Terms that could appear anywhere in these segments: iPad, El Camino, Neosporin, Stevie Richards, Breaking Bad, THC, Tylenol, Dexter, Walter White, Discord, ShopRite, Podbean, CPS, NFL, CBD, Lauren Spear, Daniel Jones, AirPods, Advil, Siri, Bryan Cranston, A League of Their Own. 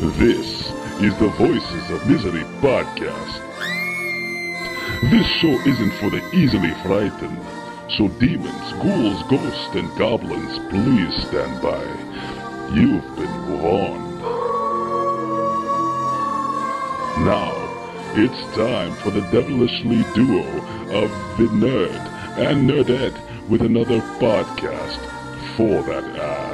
This is the Voices of Misery podcast. This show isn't for the easily frightened, so demons, ghouls, ghosts, and goblins, please stand by. You've been warned. Now, it's time for the devilishly duo of the nerd and nerdette with another podcast for that ass.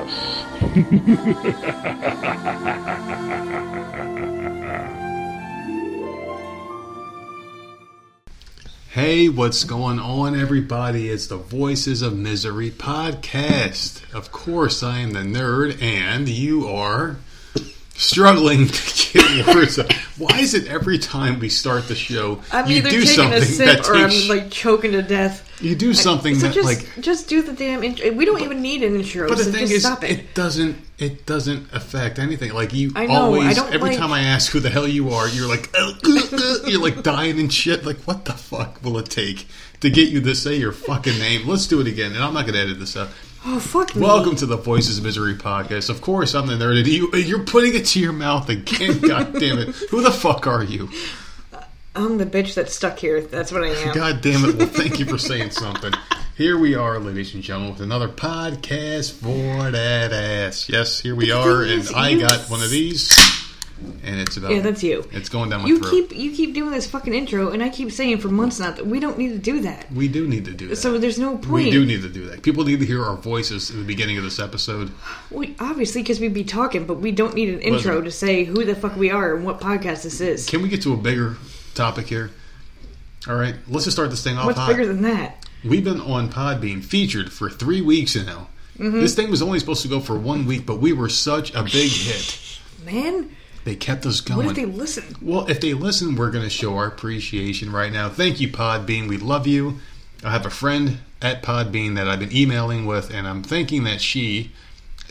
Hey, what's going on, everybody? It's the Voices of Misery podcast. Of course, I am the nerd, and you are... struggling to get words out. Why is it every time we start the show, I'm you either do taking something a sip that takes, or I'm like choking to death? You do something so that just, like just do the damn intro. We don't even need an intro. But the thing is, stop it. It doesn't affect anything. Like you I know, always, I don't every like, time I ask who the hell you are, you're like you're like dying and shit. Like what the fuck will it take to get you to say your fucking name? Let's do it again, and I'm not going to edit this up. Oh, fuck me. Welcome to the Voices of Misery podcast. Of course, I'm the nerd. You're putting it to your mouth again, goddammit. Who the fuck are you? I'm the bitch that's stuck here. That's what I am. Goddammit. Well, thank you for saying something. Here we are, ladies and gentlemen, with another podcast for that ass. Yes, here we are, and I got one of these, and it's about... Yeah, that's you. It's going down my throat. You keep doing this fucking intro, and I keep saying for months now that we don't need to do that. We do need to do that. So there's no point. We do need to do that. People need to hear our voices at the beginning of this episode. We, obviously, because we'd be talking, but we don't need an intro to say who the fuck we are and what podcast this is. Can we get to a bigger topic here? All right, let's just start this thing off. What's bigger than that? We've been on Podbean, featured for 3 weeks now. Mm-hmm. This thing was only supposed to go for 1 week, but we were such a big hit. Man... they kept us going. What if they listen? Well, if they listen, we're going to show our appreciation right now. Thank you, Podbean. We love you. I have a friend at Podbean that I've been emailing with, and I'm thinking that she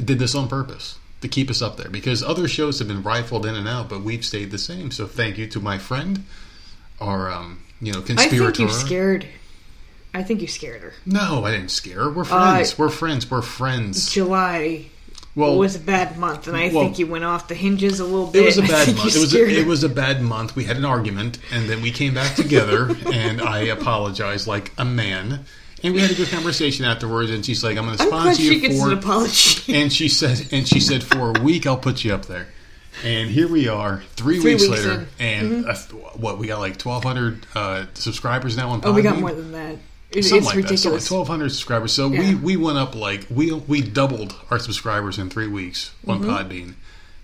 did this on purpose to keep us up there because other shows have been rifled in and out, but we've stayed the same. So thank you to my friend, our conspirator. I think you scared her. No, I didn't scare her. We're friends. We're friends. July. Well, it was a bad month, and I think you went off the hinges a little bit. It was a bad month. It was a bad month. We had an argument, and then we came back together, and I apologized like a man. And we had a good conversation afterwards, and she's like, I'm going to sponsor you for... I'm glad she gets an apology. And she said, for a week, I'll put you up there. And here we are, three weeks later, and mm-hmm. We got like 1,200 subscribers now on Podbean? Oh, we got more than that. It's like ridiculous. That. So like 1,200 subscribers. So yeah. we went up like we doubled our subscribers in 3 weeks on mm-hmm. Podbean.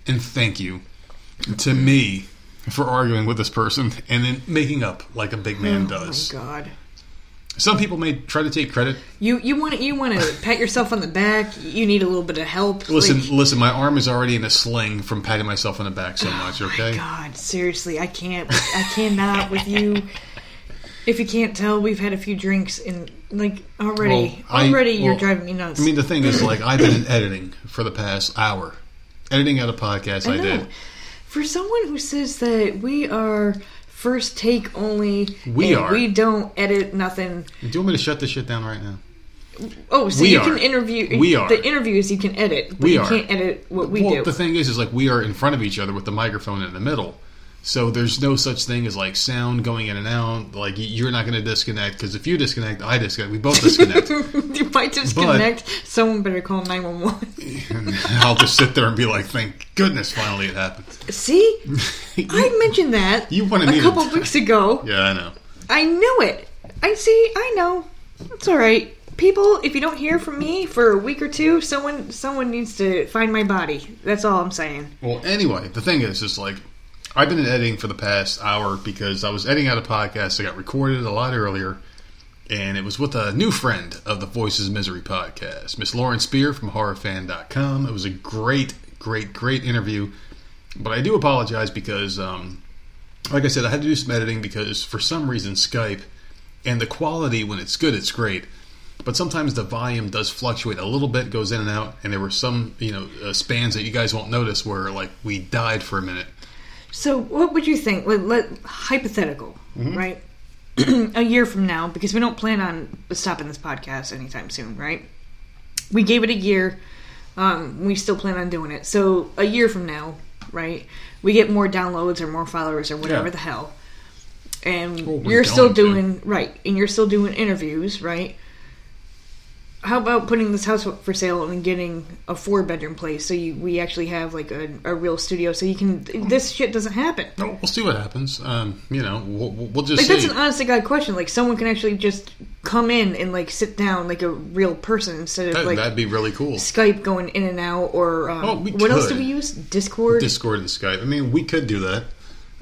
And thank you to me for arguing with this person and then making up like a big man does. Oh my God. Some people may try to take credit. You want to pat yourself on the back. You need a little bit of help. Listen. My arm is already in a sling from patting myself on the back so much. Okay. My God, seriously, I cannot with you. If you can't tell, we've had a few drinks, and, like, already you're driving me nuts. I mean, the thing is, like, I've been in editing for the past hour. Editing out a podcast, I did. For someone who says that we are first take only, we don't edit nothing. Do you want me to shut this shit down right now? Oh, so you can interview. We are. The interviews you can edit, but you can't edit what we do. Well, the thing is, like, we are in front of each other with the microphone in the middle. So there's no such thing as, like, sound going in and out. Like, you're not going to disconnect, because if you disconnect, I disconnect. We both disconnect. If I disconnect, someone better call 911. I'll just sit there and be like, thank goodness, finally it happened. See? I mentioned that a couple weeks ago. Yeah, I know. I knew it. I know. It's all right. People, if you don't hear from me for a week or two, someone needs to find my body. That's all I'm saying. Well, anyway, the thing is, it's like... I've been in editing for the past hour because I was editing out a podcast that got recorded a lot earlier, and it was with a new friend of the Voices of Misery podcast, Miss Lauren Spear from horrorfan.com. It was a great, great, great interview, but I do apologize because, like I said, I had to do some editing because for some reason Skype, and the quality when it's good, it's great, but sometimes the volume does fluctuate a little bit, goes in and out, and there were some spans that you guys won't notice where like we died for a minute. So what would you think, hypothetical, mm-hmm. right, a year from now, because we don't plan on stopping this podcast anytime soon, right? We gave it a year. We still plan on doing it. So a year from now, right? We get more downloads or more followers or whatever the hell. And you're still doing, right, and you're still doing interviews, right? How about putting this house up for sale and getting a 4-bedroom place so we actually have, like, a real studio so you can... This shit doesn't happen. No, we'll see what happens. You know, we'll just see. That's an honest-to-God question. Like, someone can actually just come in and, like, sit down like a real person instead of, like... That'd be really cool. Skype going in and out or... What else do we use? Discord? Discord and Skype. I mean, we could do that.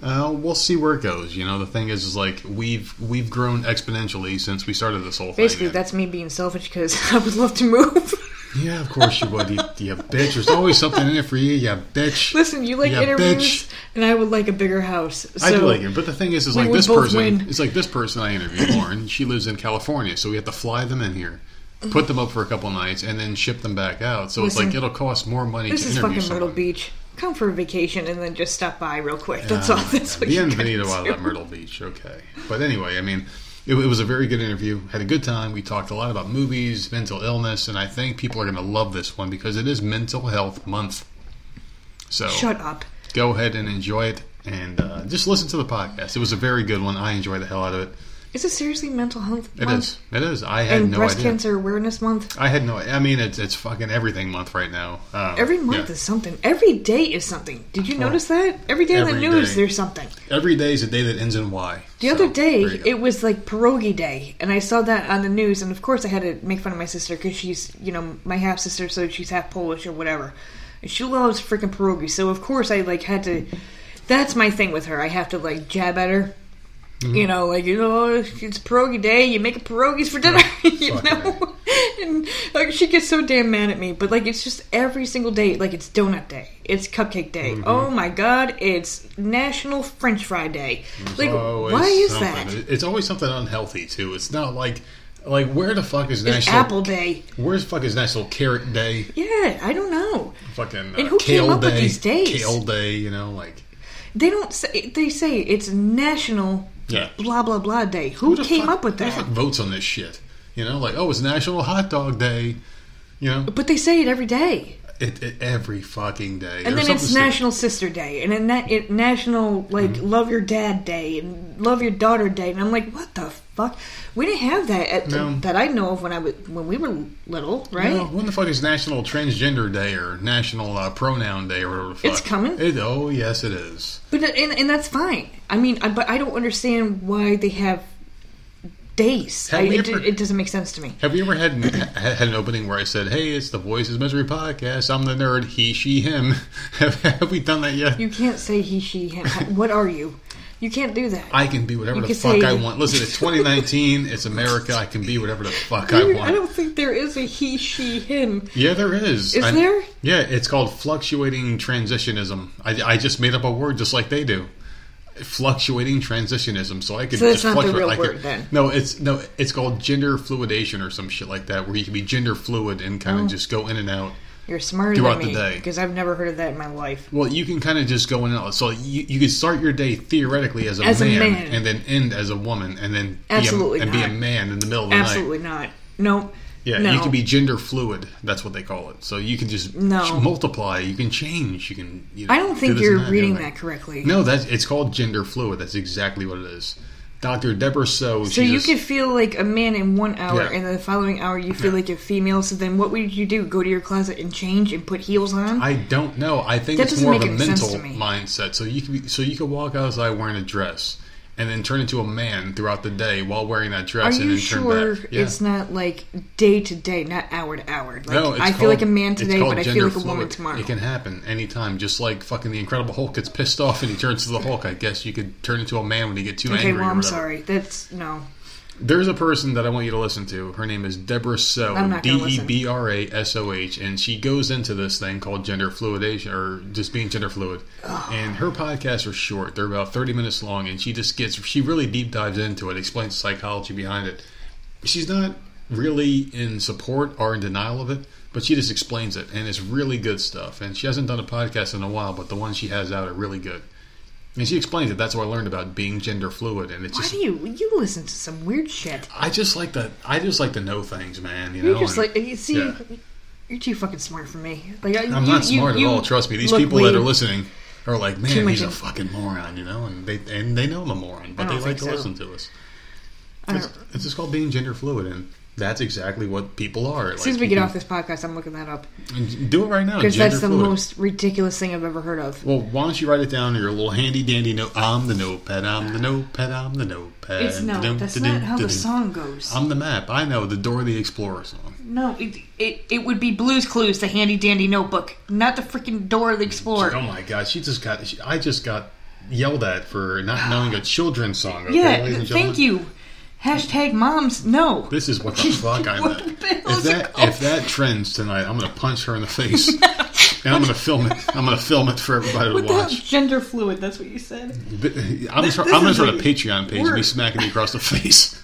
We'll see where it goes. You know, the thing is like we've grown exponentially since we started this whole thing. Basically, that's me being selfish because I would love to move. Yeah, of course you would. You bitch. There's always something in it for you. You bitch. Listen, you like interviews, and I would like a bigger house. So I do like it, but the thing is like this person. It's like this person I interviewed, Lauren. She lives in California, so we have to fly them in here, put them up for a couple nights, and then ship them back out. So it's like it'll cost more money. This to interview This is fucking Myrtle Beach. Come for a vacation and then just stop by real quick. That's all. That's what you Bienvenido out of Myrtle Beach. Okay. But anyway, I mean, it was a very good interview. Had a good time. We talked a lot about movies, mental illness, and I think people are going to love this one because it is Mental Health Month. So shut up. Go ahead and enjoy it and just listen to the podcast. It was a very good one. I enjoyed the hell out of it. Is it seriously Mental Health Month? It is. It is. I had no idea. And Breast Cancer Awareness Month? I had no idea. I mean, it's fucking everything month right now. Every month is something. Every day is something. Did you notice that? Every day in the news, there's something. Every day is a day that ends in Y. The other day, it was like pierogi day. And I saw that on the news. And of course, I had to make fun of my sister because she's, you know, my half-sister, so she's half Polish or whatever. And she loves freaking pierogi. So, of course, I, like, had to... That's my thing with her. I have to, like, jab at her. Mm-hmm. You know, like, you know, it's pierogi day, you make pierogies for dinner, you know? And like, she gets so damn mad at me. But, like, it's just every single day. Like, it's donut day. It's cupcake day. Mm-hmm. Oh, my God. It's National French Fry Day. There's like, why is that? It's always something unhealthy, too. It's not like... Like, where the fuck is National... Apple Day. Where the fuck is National Carrot Day? Yeah, I don't know. Fucking and who Kale came up Day. With these days? Kale Day, you know, like... They don't say... They say it's National... Yeah. Blah, blah, blah day. Who came up with that? Who the fuck votes on this shit? You know, like, oh, it's National Hot Dog Day. You know? But they say it every day. Every fucking day. And then it's National Sister Day. And then National, like, mm-hmm. Love Your Dad Day. And Love Your Daughter Day. And I'm like, what the fuck? We didn't have that that I know of when we were little, right? No, when the fuck is National Transgender Day or National Pronoun Day or whatever the fuck? It's coming. Yes, it is. But and that's fine. I mean, but I don't understand why they have days. It doesn't make sense to me. Have you ever had an opening where I said, "Hey, it's the Voices Misery Podcast. I'm the nerd. He, she, him." Have we done that yet? You can't say he, she, him. What are you? You can't do that. I can be whatever the fuck I want. Listen, it's 2019. It's America. I can be whatever the fuck I want. I don't think there is a he, she, him. Yeah, there is. Is there? Yeah, it's called fluctuating transitionism. I just made up a word just like they do. Fluctuating transitionism. So I could just fluctuate. So that's not the real word then. No, it's called gender fluidation or some shit like that where you can be gender fluid and kind of just go in and out. You're smarter than me because I've never heard of that in my life. Well, you can kind of just go in and out. So you can start your day theoretically as a man and then end as a woman and then be a man in the middle of the night. Absolutely not. Nope. Yeah, no. You can be gender fluid. That's what they call it. So you can just multiply. You can change. You can. You know, I don't think you're reading that correctly. No, it's called gender fluid. That's exactly what it is. Dr. Debra Soh. So you could feel like a man in 1 hour, and the following hour you feel like a female. So then, what would you do? Go to your closet and change and put heels on? I don't know. I think it's more of a mental mindset. So you could walk outside wearing a dress, and then turn into a man throughout the day while wearing that dress. Are and then turn back. Are you sure it's not like day to day, not hour to hour? Like, no, it's I feel like a man today, but I feel like a woman tomorrow. It can happen anytime. Just like fucking the Incredible Hulk gets pissed off and he turns to the Hulk. I guess you could turn into a man when you get too angry. Okay, well, I'm sorry. That's no. There's a person that I want you to listen to. Her name is Debra Soh, D-E-B-R-A-S-O-H, and she goes into this thing called gender fluidation, or just being gender fluid. Oh. And her podcasts are short. They're about 30 minutes long, and she really deep dives into it, explains the psychology behind it. She's not really in support or in denial of it, but she just explains it, and it's really good stuff. And she hasn't done a podcast in a while, but the ones she has out are really good. And she explains it. That's what I learned about being gender fluid. And it's why do you listen to some weird shit? I just like to know things, man. You're just like you're too fucking smart for me. I'm not smart at all. Trust me. These people that are listening, Or like, man, he's a fucking moron, you know? And they know I'm a moron, but they like to listen to us. It's just called being gender fluid, and that's exactly what people are. As soon as we get off this podcast, I'm looking that up. Do it right now. Because that's the most ridiculous thing I've ever heard of. Well, why don't you write it down in your little handy-dandy note. I'm the notepad, I'm the notepad, I'm the notepad. It's not. That's not how the song goes. I'm the map. I know, the Dora the Explorer song. No, it would be Blue's Clues, the handy-dandy notebook, not the freaking Dora the Explorer. Oh, my God. I just got yelled at for not knowing a children's song. Okay, yeah, ladies and gentlemen. Thank you. Hashtag moms, no. This is what the fuck I meant. If that trends tonight, I'm going to punch her in the face. And I'm going to film it. I'm going to film it for everybody to watch. Gender fluid, that's what you said. I'm going to start a Patreon page and be smacking me across the face.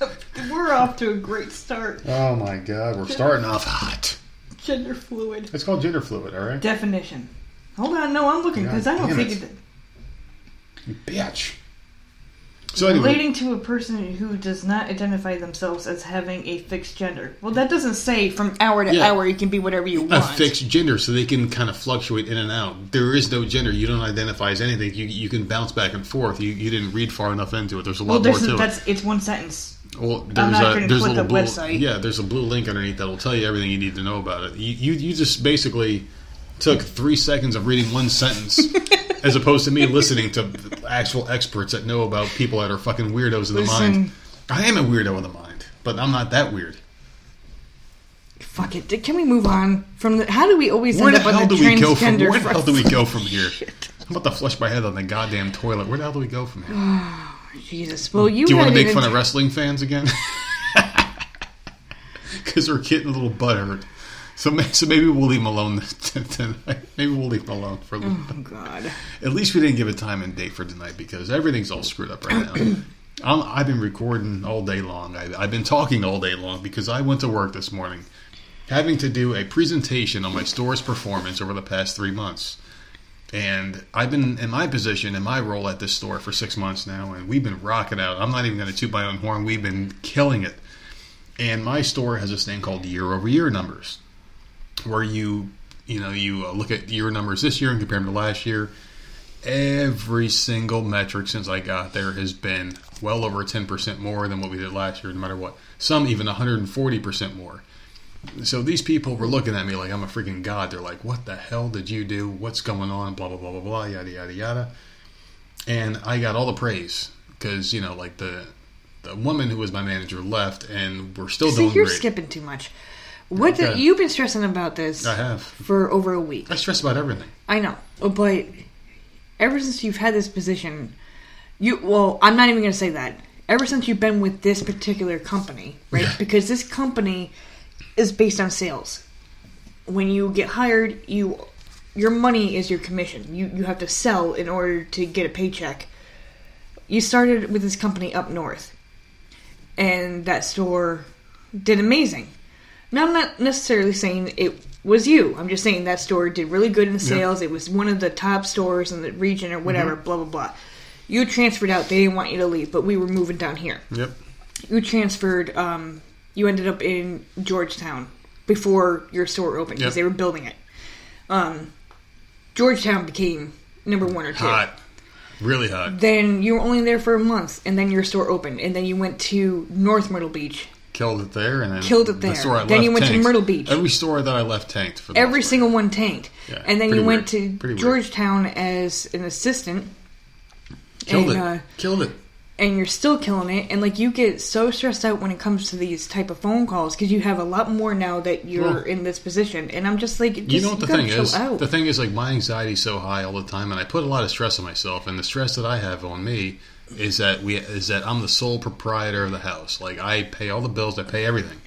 We're off to a great start. Oh my God, we're starting off hot. Gender fluid. It's called gender fluid, all right? Definition. Hold on, no, I'm looking because I don't think it did. You bitch. So anyway. Relating to a person who does not identify themselves as having a fixed gender. Well, that doesn't say from hour to hour you can be whatever you want. A fixed gender, so they can kind of fluctuate in and out. There is no gender. You don't identify as anything. You can bounce back and forth. You didn't read far enough into it. There's a lot more to it. It's one sentence. Well, there's a little blue website. Yeah, there's a blue link underneath that'll tell you everything you need to know about it. You just basically took 3 seconds of reading one sentence. As opposed to me listening to actual experts that know about people that are fucking weirdos in the mind. I am a weirdo in the mind, but I'm not that weird. Fuck it. Can we move on from the? How do we always end up on the transgender? Where the hell do we go from here? I'm about to flush my head on the goddamn toilet. Where the hell do we go from here? Oh, Jesus. Well, do you want to make fun of wrestling fans again? Because they're getting a little butthurt. So maybe we'll leave him alone tonight. Maybe we'll leave him alone for a little bit. Oh, God. At least we didn't give a time and date for tonight because everything's all screwed up right now. I've been recording all day long. I've been talking all day long because I went to work this morning having to do a presentation on my store's performance over the past 3 months. And I've been in my position, in my role at this store for 6 months now, and we've been rocking out. I'm not even going to toot my own horn. We've been killing it. And my store has this thing called year-over-year numbers, where you look at your numbers this year and compare them to last year. Every single metric since I got there has been well over 10% more than what we did last year, no matter what. Some even 140% more. So these people were looking at me like I'm a freaking god. They're like, what the hell did you do? What's going on? Blah, blah, blah, blah, blah, yada, yada, yada. And I got all the praise because, you know, like the woman who was my manager left and we're still doing great. You're skipping too much. You've been stressing about this? I have for over a week. I stress about everything. I know, but ever since you've had this position, I'm not even going to say that. Ever since you've been with this particular company, right? Yeah. Because this company is based on sales. When you get hired, your money is your commission. You have to sell in order to get a paycheck. You started with this company up north, and that store did amazing. Now, I'm not necessarily saying it was you. I'm just saying that store did really good in sales. Yeah. It was one of the top stores in the region or whatever, mm-hmm. blah, blah, blah. You transferred out. They didn't want you to leave, but we were moving down here. Yep. You transferred. You ended up in Georgetown before your store opened because they were building it. Georgetown became number one or two. Hot. Really hot. Then you were only there for a month, and then your store opened. And then you went to North Myrtle Beach. Killed it there, and then the store I left tanked. Then you went to Myrtle Beach. Every store that I left tanked. Every single one tanked. Yeah, and then you went to Georgetown as an assistant. Killed it. And you're still killing it. And like you get so stressed out when it comes to these type of phone calls because you have a lot more now that you're in this position. And I'm just like, you know what the thing is? Out. The thing is, like, my anxiety's so high all the time, and I put a lot of stress on myself. And the stress that I have on me. Is that I'm the sole proprietor of the house. Like, I pay all the bills, I pay everything.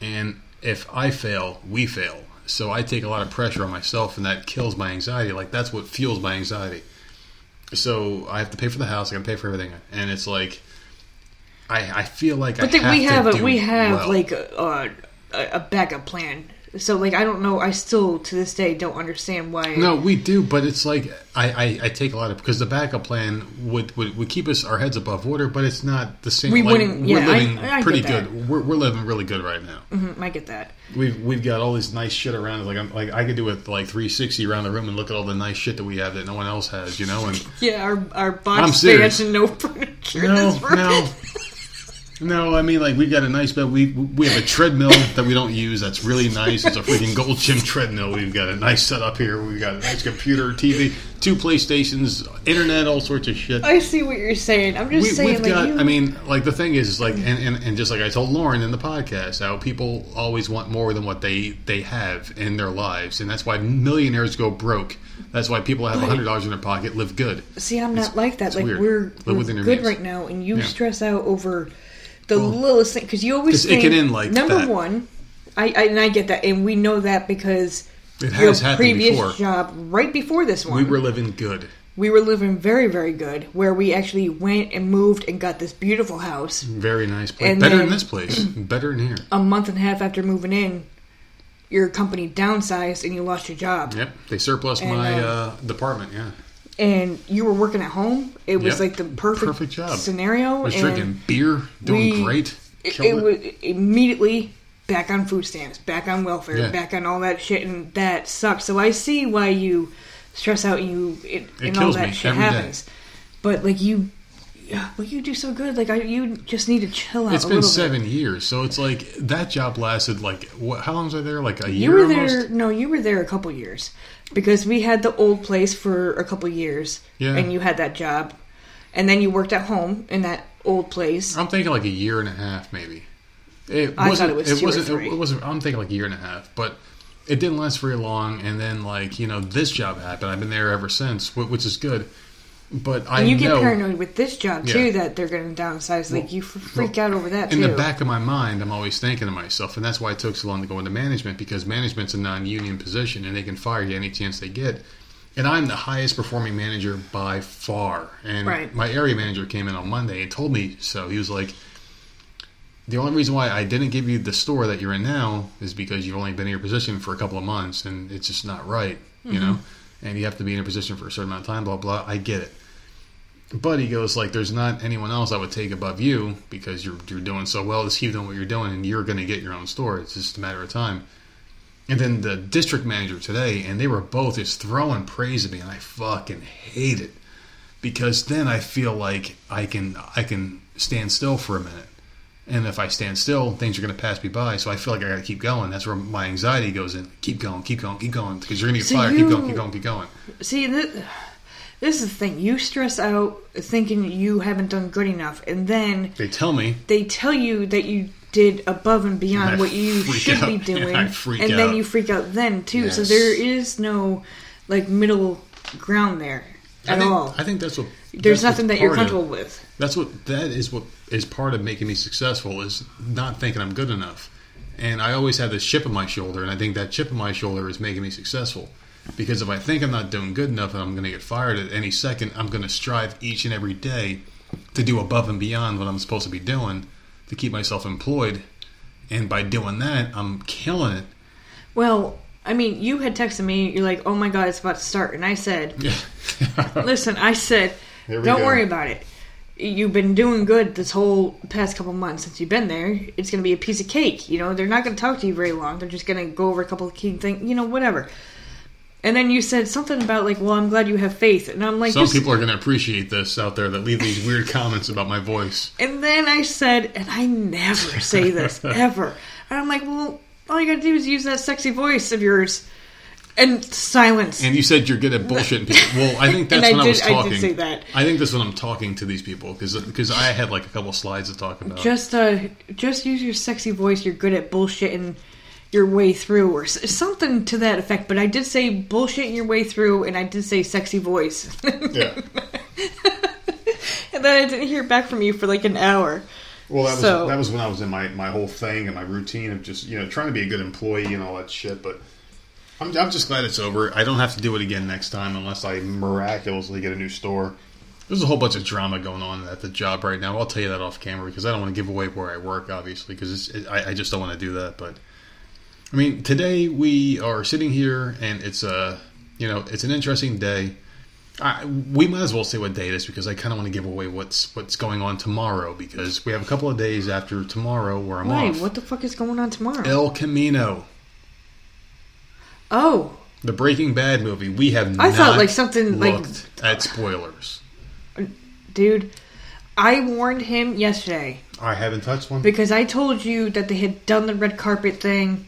And if I fail, we fail. So I take a lot of pressure on myself, and that kills my anxiety. Like, that's what fuels my anxiety. So I have to pay for the house, I gotta pay for everything. And it's like, I feel like I have to do well. But we have like a backup plan So, like, I don't know. I still, to this day, don't understand why. No, we do, but it's like, I take a lot of, because the backup plan would keep us, our heads above water, but it's not the same. We like, wouldn't, yeah, we're living I pretty good. We're living really good right now. Mm-hmm, I get that. We've got all this nice shit around. Like, I could do it, like, 360 around the room and look at all the nice shit that we have that no one else has, you know? And yeah, our box fans and no furniture in this room. No. No, I mean, like, we've got a nice bed. We have a treadmill that we don't use. That's really nice. It's a freaking Gold Gym treadmill. We've got a nice setup here. We've got a nice computer, TV, 2 PlayStations, internet, all sorts of shit. I see what you're saying. I'm just saying, we've like, got, you... I mean, like, the thing is like, and just like I told Lauren in the podcast, how people always want more than what they have in their lives. And that's why millionaires go broke. That's why people have $100 in their pocket, live good. See, I'm not like that. Like, weird. we're good right now, and you stress out over... the littlest thing, because you always think, it can end like number that. One, I and I get that, and we know that because it has your previous before. Job, right before this one, we were living good. We were living very, very good, where we actually went and moved and got this beautiful house. Very nice place. And better than this place. Better than here. A month and a half after moving in, your company downsized and you lost your job. Yep. They surplused my department, yeah. And you were working at home. It was like the perfect job. Scenario. I was drinking beer, doing great. It was immediately back on food stamps, back on welfare, back on all that shit, and that sucks. So I see why you stress out and it kills all that me shit every happens. Day. But like you do so good. Like you just need to chill out. It's been 7 years, so it's like that job lasted like how long was I there? Like a year. You were there? Almost? No, you were there a couple years. Because we had the old place for a couple years, and you had that job, and then you worked at home in that old place. I'm thinking like a year and a half, maybe. It wasn't. I'm thinking like a year and a half, but it didn't last very long. And then this job happened. I've been there ever since, which is good. But you get paranoid with this job too that they're going to downsize. Like you freak out over that. In the back of my mind, I'm always thinking to myself, and that's why it took so long to go into management, because management's a non-union position, and they can fire you any chance they get. And I'm the highest performing manager by far. And my area manager came in on Monday and told me so. He was like, "The only reason why I didn't give you the store that you're in now is because you've only been in your position for a couple of months, and it's just not right, you know. And you have to be in a position for a certain amount of time. Blah blah. I get it." But he goes, like, there's not anyone else I would take above you because you're doing so well. Just keep doing what you're doing, and you're going to get your own store. It's just a matter of time. And then the district manager today, and they were both just throwing praise at me, and I fucking hate it. Because then I feel like I can stand still for a minute. And if I stand still, things are going to pass me by. So I feel like I got to keep going. That's where my anxiety goes in. Keep going, keep going, keep going. Because you're going to get fired. Keep going, keep going, keep going. See, this is the thing. You stress out thinking you haven't done good enough, and then they tell you that you did above and beyond what you should be doing, and then you freak out then too. Yes. So there is no like middle ground there at all. I think that's what there's nothing that you're comfortable with. That is part of making me successful is not thinking I'm good enough, and I always have this chip on my shoulder, and I think that chip on my shoulder is making me successful. Because if I think I'm not doing good enough and I'm going to get fired at any second, I'm going to strive each and every day to do above and beyond what I'm supposed to be doing to keep myself employed. And by doing that, I'm killing it. Well, I mean, you had texted me. You're like, oh, my God, it's about to start. And I said, listen, don't worry about it. You've been doing good this whole past couple months since you've been there. It's going to be a piece of cake. You know, they're not going to talk to you very long. They're just going to go over a couple of key things, you know, whatever. And then you said something about, like, well, I'm glad you have faith. And I'm like... Some people are going to appreciate this out there that leave these weird comments about my voice. And then I said, and I never say this, ever. And I'm like, well, all you got to do is use that sexy voice of yours. And silence. And you said you're good at bullshitting people. Well, I think that's when I was talking. I did say that. I think that's when I'm talking to these people. Because I had, like, a couple slides to talk about. Just use your sexy voice. You're good at bullshitting your way through, or something to that effect. But I did say bullshit your way through, and I did say sexy voice. Yeah. And then I didn't hear back from you for like an hour. Well, that was when I was in my whole thing and my routine of just, you know, trying to be a good employee and all that shit. But I'm just glad it's over. I don't have to do it again next time unless I miraculously get a new store. There's a whole bunch of drama going on at the job right now. I'll tell you that off camera because I don't want to give away where I work, obviously, because I just don't want to do that, but... I mean, today we are sitting here, and it's a, you know, it's an interesting day. We might as well say what day it is, because I kind of want to give away what's going on tomorrow, because we have a couple of days after tomorrow where I'm off. Wait, what the fuck is going on tomorrow? El Camino. Oh. The Breaking Bad movie. We have not thought, like, something, looked like, at spoilers. Dude, I warned him yesterday. I haven't touched one. Because I told you that they had done the red carpet thing,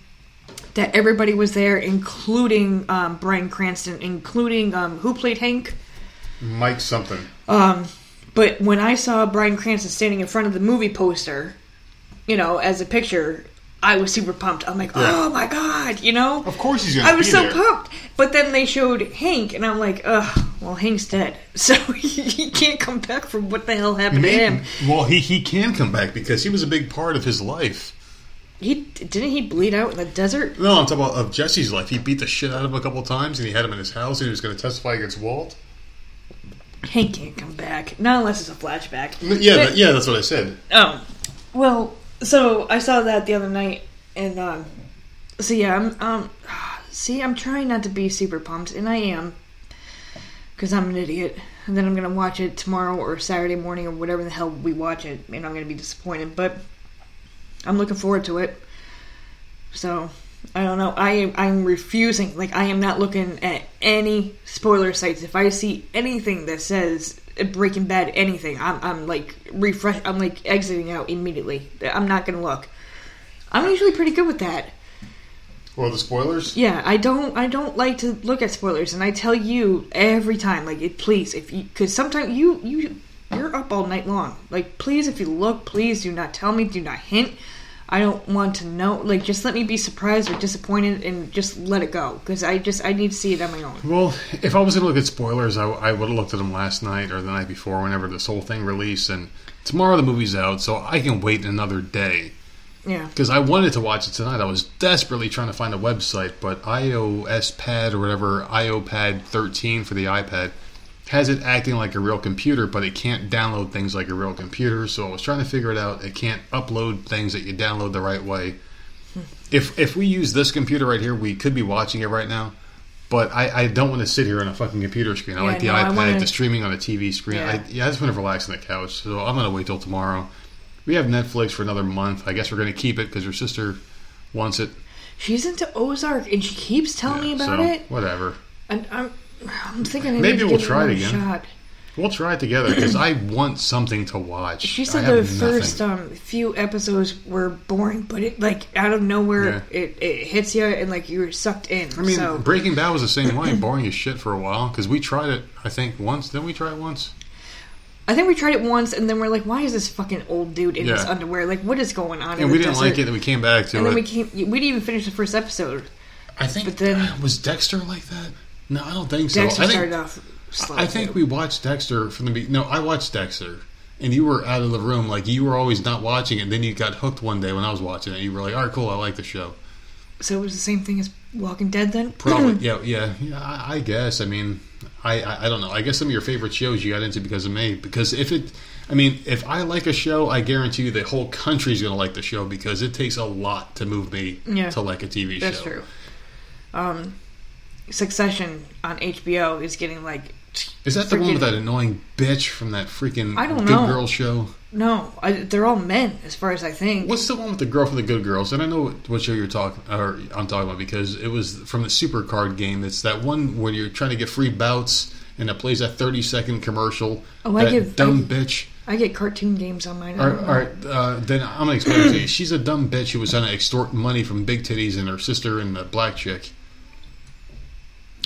that everybody was there, including Bryan Cranston, including who played Hank? Mike something. But when I saw Bryan Cranston standing in front of the movie poster, you know, as a picture, I was super pumped. I'm like, oh my God, you know? Of course he's going to be there. I was so pumped. But then they showed Hank, and I'm like, ugh, well, Hank's dead. So he can't come back from what the hell happened to him. Well, he can come back, because he was a big part of his life. Didn't he bleed out in the desert? No, I'm talking about of Jesse's life. He beat the shit out of him a couple times, and he had him in his house, and he was going to testify against Walt. Hank can't come back. Not unless it's a flashback. Yeah, that's what I said. Oh. Well, so I saw that the other night, and so yeah, I'm trying not to be super pumped, and I am, because I'm an idiot. And then I'm going to watch it tomorrow or Saturday morning or whatever the hell we watch it, and I'm going to be disappointed, but I'm looking forward to it. So, I don't know. I'm refusing. Like, I am not looking at any spoiler sites. If I see anything that says Breaking Bad anything, I'm like, I'm, like, exiting out immediately. I'm not going to look. I'm usually pretty good with that. Well, the spoilers? Yeah, I don't like to look at spoilers. And I tell you every time, like, please, if you... Because sometimes you're up all night long. Like, please, if you look, please do not tell me. Do not hint. I don't want to know. Like, just let me be surprised or disappointed and just let it go. Because I need to see it on my own. Well, if I was going to look at spoilers, I would have looked at them last night or the night before, whenever this whole thing released. And tomorrow the movie's out, so I can wait another day. Yeah. Because I wanted to watch it tonight. I was desperately trying to find a website, but iOS Pad or whatever, iOPad 13 for the iPad, has it acting like a real computer, but it can't download things like a real computer. So I was trying to figure it out. It can't upload things that you download the right way. If we use this computer right here, we could be watching it right now. But I don't want to sit here on a fucking computer screen. I like the iPad, the streaming on a TV screen. Yeah. I just want to relax on the couch. So I'm going to wait till tomorrow. We have Netflix for another month. I guess we're going to keep it because her sister wants it. She's into Ozark, and she keeps telling me about it. Whatever. And I'm thinking maybe we'll try it again. Shot. We'll try it together because I want something to watch. She said the first few episodes were boring, but it, like, out of nowhere, it hits you and, like, you're sucked in. I mean, so. Breaking Bad was the same way, boring as shit for a while because we tried it. I think once. Didn't we try it once? I think we tried it once, and then we're like, why is this fucking old dude in his underwear? Like, what is going on? And we didn't like it, and we came back to it. And then we didn't even finish the first episode. I think. But then, was Dexter like that? No, I don't think so. Dexter started off slow. I think we watched Dexter from the beginning. No, I watched Dexter, and you were out of the room. Like, you were always not watching it, and then you got hooked one day when I was watching it. You were like, all right, cool, I like the show. So it was the same thing as Walking Dead then? Probably, yeah. I guess. I mean, I don't know. I guess some of your favorite shows you got into because of me. Because if I like a show, I guarantee you the whole country's going to like the show because it takes a lot to move me to like a TV show. That's true. Succession on HBO is getting like... Is that the one with that annoying bitch from that freaking Good Girl show? No, they're all men as far as I think. What's the one with the girl from the Good Girls? And I know what show I'm talking about because it was from the Super Card game. It's that one where you're trying to get free bouts and it plays that 30-second commercial. Oh, that bitch. I get cartoon games on mine. All right. Then I'm going to explain it to you. She's a dumb bitch who was trying to extort money from Big Titties and her sister and the black chick.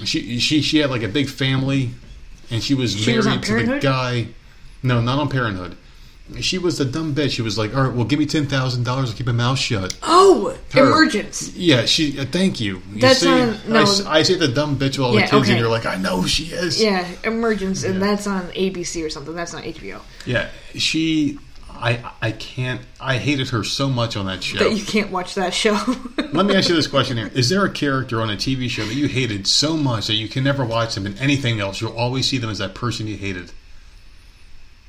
She had like a big family, and she was married to the guy. No, not on Parenthood. She was the dumb bitch. She was like, all right, well, give me $10,000 to keep my mouth shut. Oh, Emergence. Yeah, she. Thank you. I say the dumb bitch with all the kids, and you're like, I know who she is. Yeah, Emergence, and that's on ABC or something. That's not HBO. Yeah, she. I can't. I hated her so much on that show. That you can't watch that show. Let me ask you this question here. Is there a character on a TV show that you hated so much that you can never watch them in anything else? You'll always see them as that person you hated.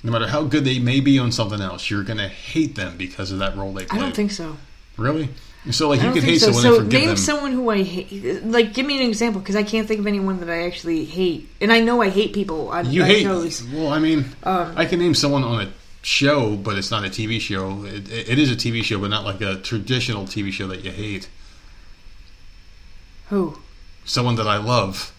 No matter how good they may be on something else, you're going to hate them because of that role they played. I don't think so. Really? So like you could hate someone and forgive them. So name someone who I hate. Like give me an example because I can't think of anyone that I actually hate. And I know I hate people on shows. Well, I mean, I can name someone on a show, but it's not a TV show. It is a TV show, but not like a traditional TV show that you hate. Who? Someone that I love.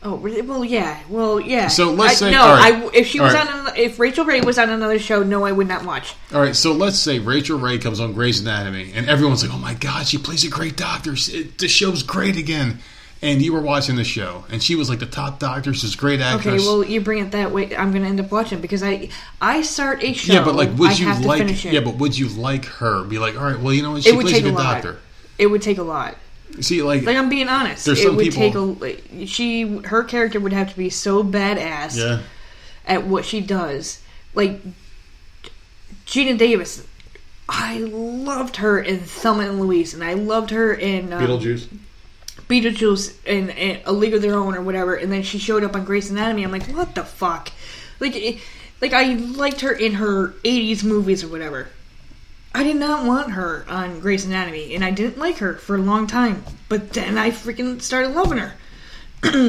Oh, well, yeah. Well, yeah. So let's say... If Rachel Ray was on another show, no, I would not watch. All right, so let's say Rachel Ray comes on Grey's Anatomy, and everyone's like, oh my God, she plays a great doctor. The show's great again. And you were watching the show, and she was like the top doctor. She's a great actress. Okay, well, you bring it that way, I'm going to end up watching because I start a show. Yeah, but like, would you like her? Be like, all right, well, you know what? She plays a good doctor. It would take a lot. See, like I'm being honest. There's some people. Her character would have to be so badass at what she does. Like Gina Davis, I loved her in Thelma and Louise, and I loved her in Beetlejuice, and A League of Their Own or whatever. And then she showed up on Grey's Anatomy. I'm like, what the fuck? Like I liked her in her '80s movies or whatever. I did not want her on Grey's Anatomy, and I didn't like her for a long time. But then I freaking started loving her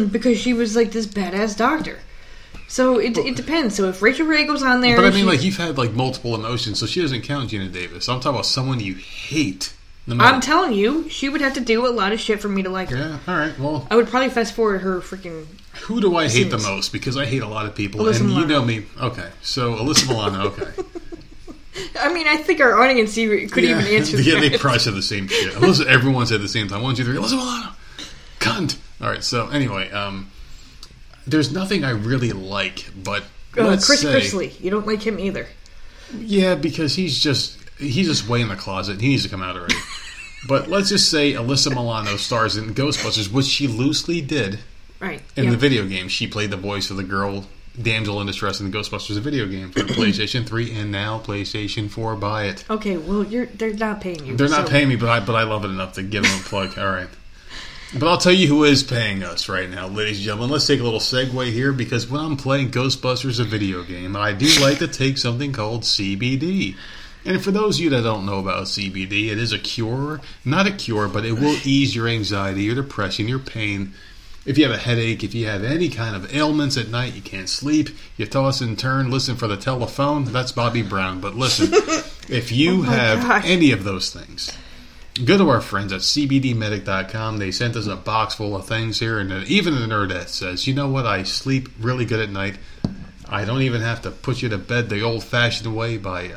because she was like this badass doctor. So it depends. So if Rachel Ray goes on there... But I mean, like, you've had like multiple emotions, so she doesn't count Gina Davis. I'm talking about someone you hate. I'm telling you, she would have to do a lot of shit for me to like her. Yeah, all right, well... I would probably fast forward her freaking... Who do I hate the most? Because I hate a lot of people. Alyssa Milano. You know me. Okay, so Alyssa Milano, okay. I mean, I think our audience could even answer that. Yeah, they probably said the same shit. Everyone said the same time. 1, 2, 3, Alyssa Milano. Cunt. All right, so anyway, there's nothing I really like, but Chris Chrisley. You don't like him either. Yeah, because he's just way in the closet. He needs to come out already. But let's just say Alyssa Milano stars in Ghostbusters, which she loosely did in the video game. She played the voice of the girl... damsel in distress in the Ghostbusters video game for PlayStation 3 and now PlayStation 4. Buy it. Okay, well, they're not paying you. They're not paying me, but I love it enough to give them a plug. All right. But I'll tell you who is paying us right now, ladies and gentlemen. Let's take a little segue here because when I'm playing Ghostbusters, a video game, I do like to take something called CBD. And for those of you that don't know about CBD, it is a cure. Not a cure, but it will ease your anxiety, your depression, your pain. If you have a headache, if you have any kind of ailments at night, you can't sleep, you toss and turn, listen for the telephone, that's Bobby Brown. But listen, if you any of those things, go to our friends at CBDmedic.com. They sent us a box full of things here, and even the nerdette says, you know what, I sleep really good at night. I don't even have to put you to bed the old-fashioned way by,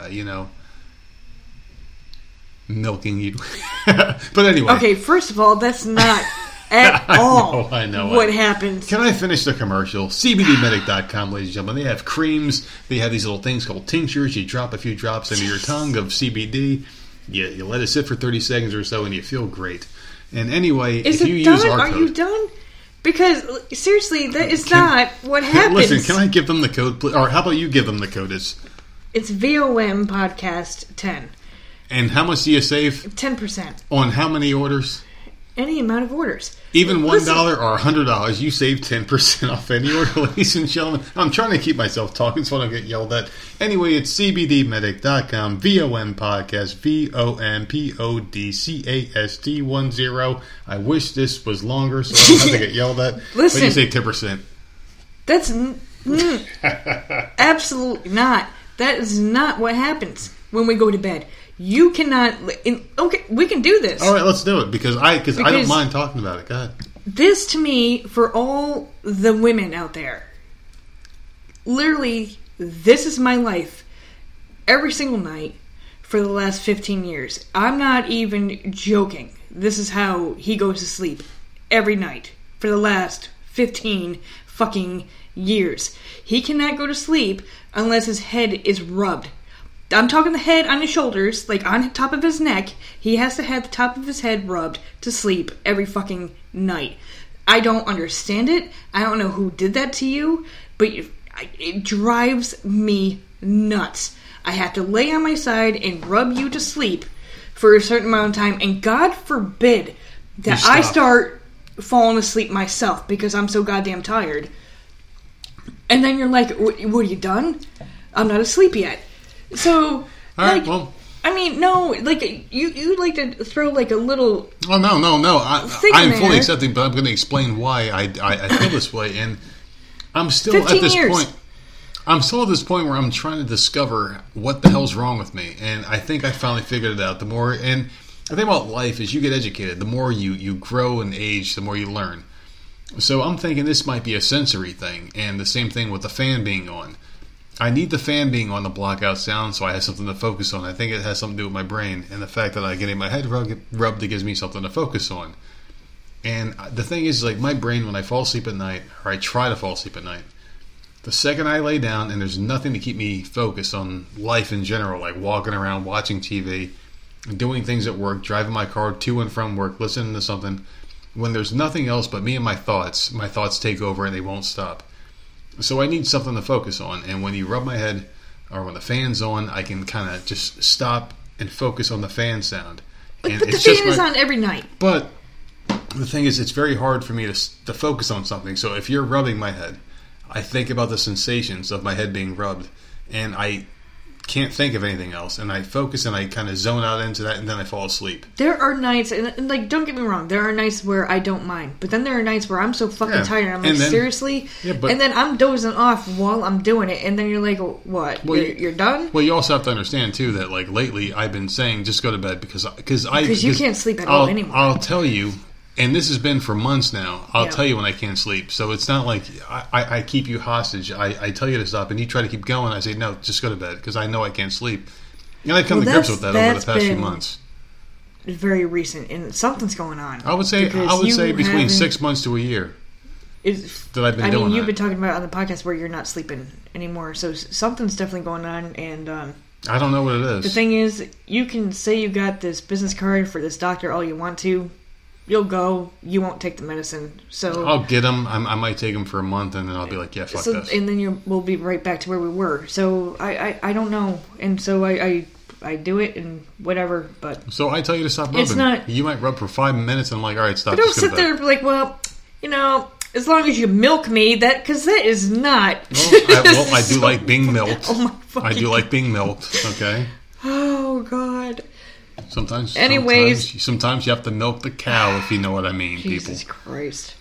milking you. But anyway. Okay, first of all, that's not... At all. I know. What happens? Can I finish the commercial? CBDmedic.com, ladies and gentlemen. They have creams. They have these little things called tinctures. You drop a few drops into your tongue of CBD. You let it sit for 30 seconds or so, and you feel great. And anyway, use our code... Are you done? Because, seriously, that is not what happens. Listen, can I give them the code? Or how about you give them the code? It's VOM Podcast 10. And how much do you save? 10%. On how many orders? Any amount of orders. Even $1 or $100, you save 10% off any order, ladies and gentlemen. I'm trying to keep myself talking so I don't get yelled at. Anyway, it's CBDmedic.com, VOM Podcast, VOMPODCAST10. I wish this was longer so I don't have to get yelled at. Listen. But you save 10%. That's absolutely not. That is not what happens when we go to bed. You cannot... Okay, we can do this. All right, let's do it because I don't mind talking about it. God, this to me, for all the women out there, literally, this is my life every single night for the last 15 years. I'm not even joking. This is how he goes to sleep every night for the last 15 fucking years. He cannot go to sleep unless his head is rubbed. I'm talking the head on his shoulders, like on top of his neck. He has to have the top of his head rubbed to sleep every fucking night. I don't understand it. I don't know who did that to you, but it drives me nuts. I have to lay on my side and rub you to sleep for a certain amount of time, and God forbid that I start falling asleep myself because I'm so goddamn tired. And then you're like, what are you done? I'm not asleep yet. So, all right, well, I mean, no, like, you'd like to throw, like, a little... Oh, no. I'm fully accepting, but I'm going to explain why I feel this way. And I'm still at this point... I'm still at this point where I'm trying to discover what the hell's wrong with me. And I think I finally figured it out. The more... And the thing about life is you get educated. The more you grow and age, the more you learn. So I'm thinking this might be a sensory thing. And the same thing with the fan being on. I need the fan being on to block out sound so I have something to focus on. I think it has something to do with my brain. And the fact that I get my head rubbed, it gives me something to focus on. And the thing is, like, my brain, when I fall asleep at night, or I try to fall asleep at night, the second I lay down and there's nothing to keep me focused on life in general, like walking around, watching TV, doing things at work, driving my car to and from work, listening to something, when there's nothing else but me and my thoughts take over and they won't stop. So I need something to focus on, and when you rub my head or when the fan's on, I can kind of just stop and focus on the fan sound. And but it's the fan is on every night. But the thing is, it's very hard for me to focus on something. So if you're rubbing my head, I think about the sensations of my head being rubbed, and I can't think of anything else. And I focus and I kind of zone out into that, and then I fall asleep. There are nights, and like, don't get me wrong, there are nights where I don't mind, but then there are nights where I'm so fucking tired, and I'm like, seriously? Yeah, but, and then I'm dozing off while I'm doing it, and then you're like, what? Well, you're done? Well, you also have to understand, too, that like lately I've been saying just go to bed because you can't sleep at all anymore. I'll tell you, and this has been for months now, I'll tell you when I can't sleep. So it's not like I keep you hostage. I tell you to stop, and you try to keep going. I say, no, just go to bed, because I know I can't sleep. And I've come to grips with that over the past few months. Very recent, and something's going on. I would say between 6 months to a year that I've been doing that. I mean, you've been talking about on the podcast where you're not sleeping anymore, so something's definitely going on, and... I don't know what it is. The thing is, you can say you got this business card for this doctor all you want to. You'll go. You won't take the medicine. So I'll get them. I might take them for a month, and then I'll be like, yeah, fuck this. And then we'll be right back to where we were. So I don't know. And so I do it and whatever. But so I tell you to stop rubbing. It's not, you might rub for 5 minutes, and I'm like, all right, stop. But don't sit there and be like, well, you know, as long as you milk me, because that is not. Well, I do like being milked. Oh my fucking! I do like being milked. Okay. Oh God. Sometimes you have to milk the cow, if you know what I mean, Jesus people. Christ.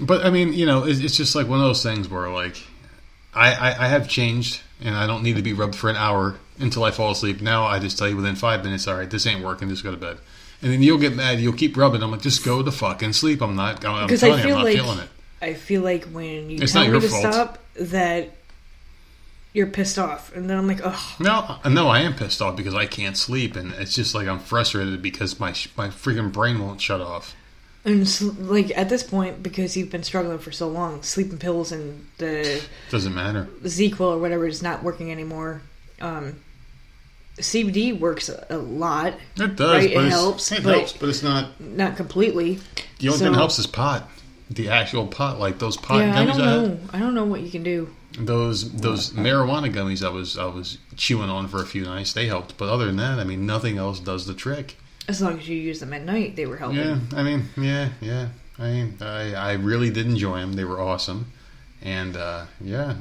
But, I mean, you know, it's just like one of those things where, like, I have changed, and I don't need to be rubbed for an hour until I fall asleep. Now I just tell you within 5 minutes, all right, this ain't working, just go to bed. And then you'll get mad, you'll keep rubbing. I'm like, just go to fucking sleep. I'm not feeling it. I feel like when you tell me to stop, that you're pissed off, and then I'm like, oh no, I am pissed off because I can't sleep, and it's just like I'm frustrated because my freaking brain won't shut off. And like at this point, because you've been struggling for so long, sleeping pills and the doesn't matter ZQuil or whatever is not working anymore. CBD works a lot. It does, right? It helps, but it's not completely. The only thing that helps is pot. The actual pot, like those pot gummies. I don't know what you can do. Those marijuana gummies I was chewing on for a few nights, they helped. But other than that, I mean, nothing else does the trick. As long as you use them at night, they were helping. Yeah, I mean, yeah. I mean, I really did enjoy them. They were awesome. And, and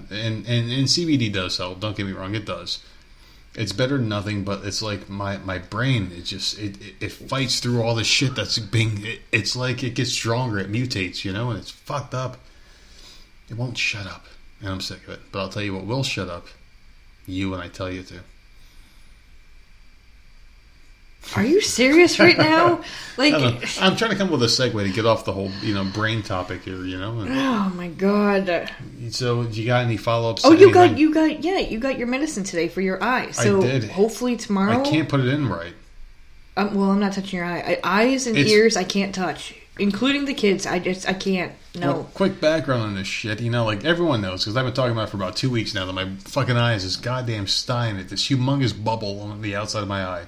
CBD does help. Don't get me wrong, it does. It's better than nothing, but it's like my brain, it just, it fights through all the shit that's being, it's like it gets stronger, it mutates, you know, and it's fucked up. It won't shut up. And I'm sick of it. But I'll tell you what will shut up. You when I tell you to. Are you serious right now? Like, I'm trying to come up with a segue to get off the whole, you know, brain topic here, you know. And, oh my God. So you got any follow-ups? Oh, you got your medicine today for your eye. So I did. Hopefully tomorrow. I can't put it in right. Well, I'm not touching your eye. Eyes and ears I can't touch. Including the kids. I can't. No. Well, quick background on this shit. You know, like, everyone knows, because I've been talking about it for about 2 weeks now, that my fucking eye is this goddamn stein at this humongous bubble on the outside of my eye.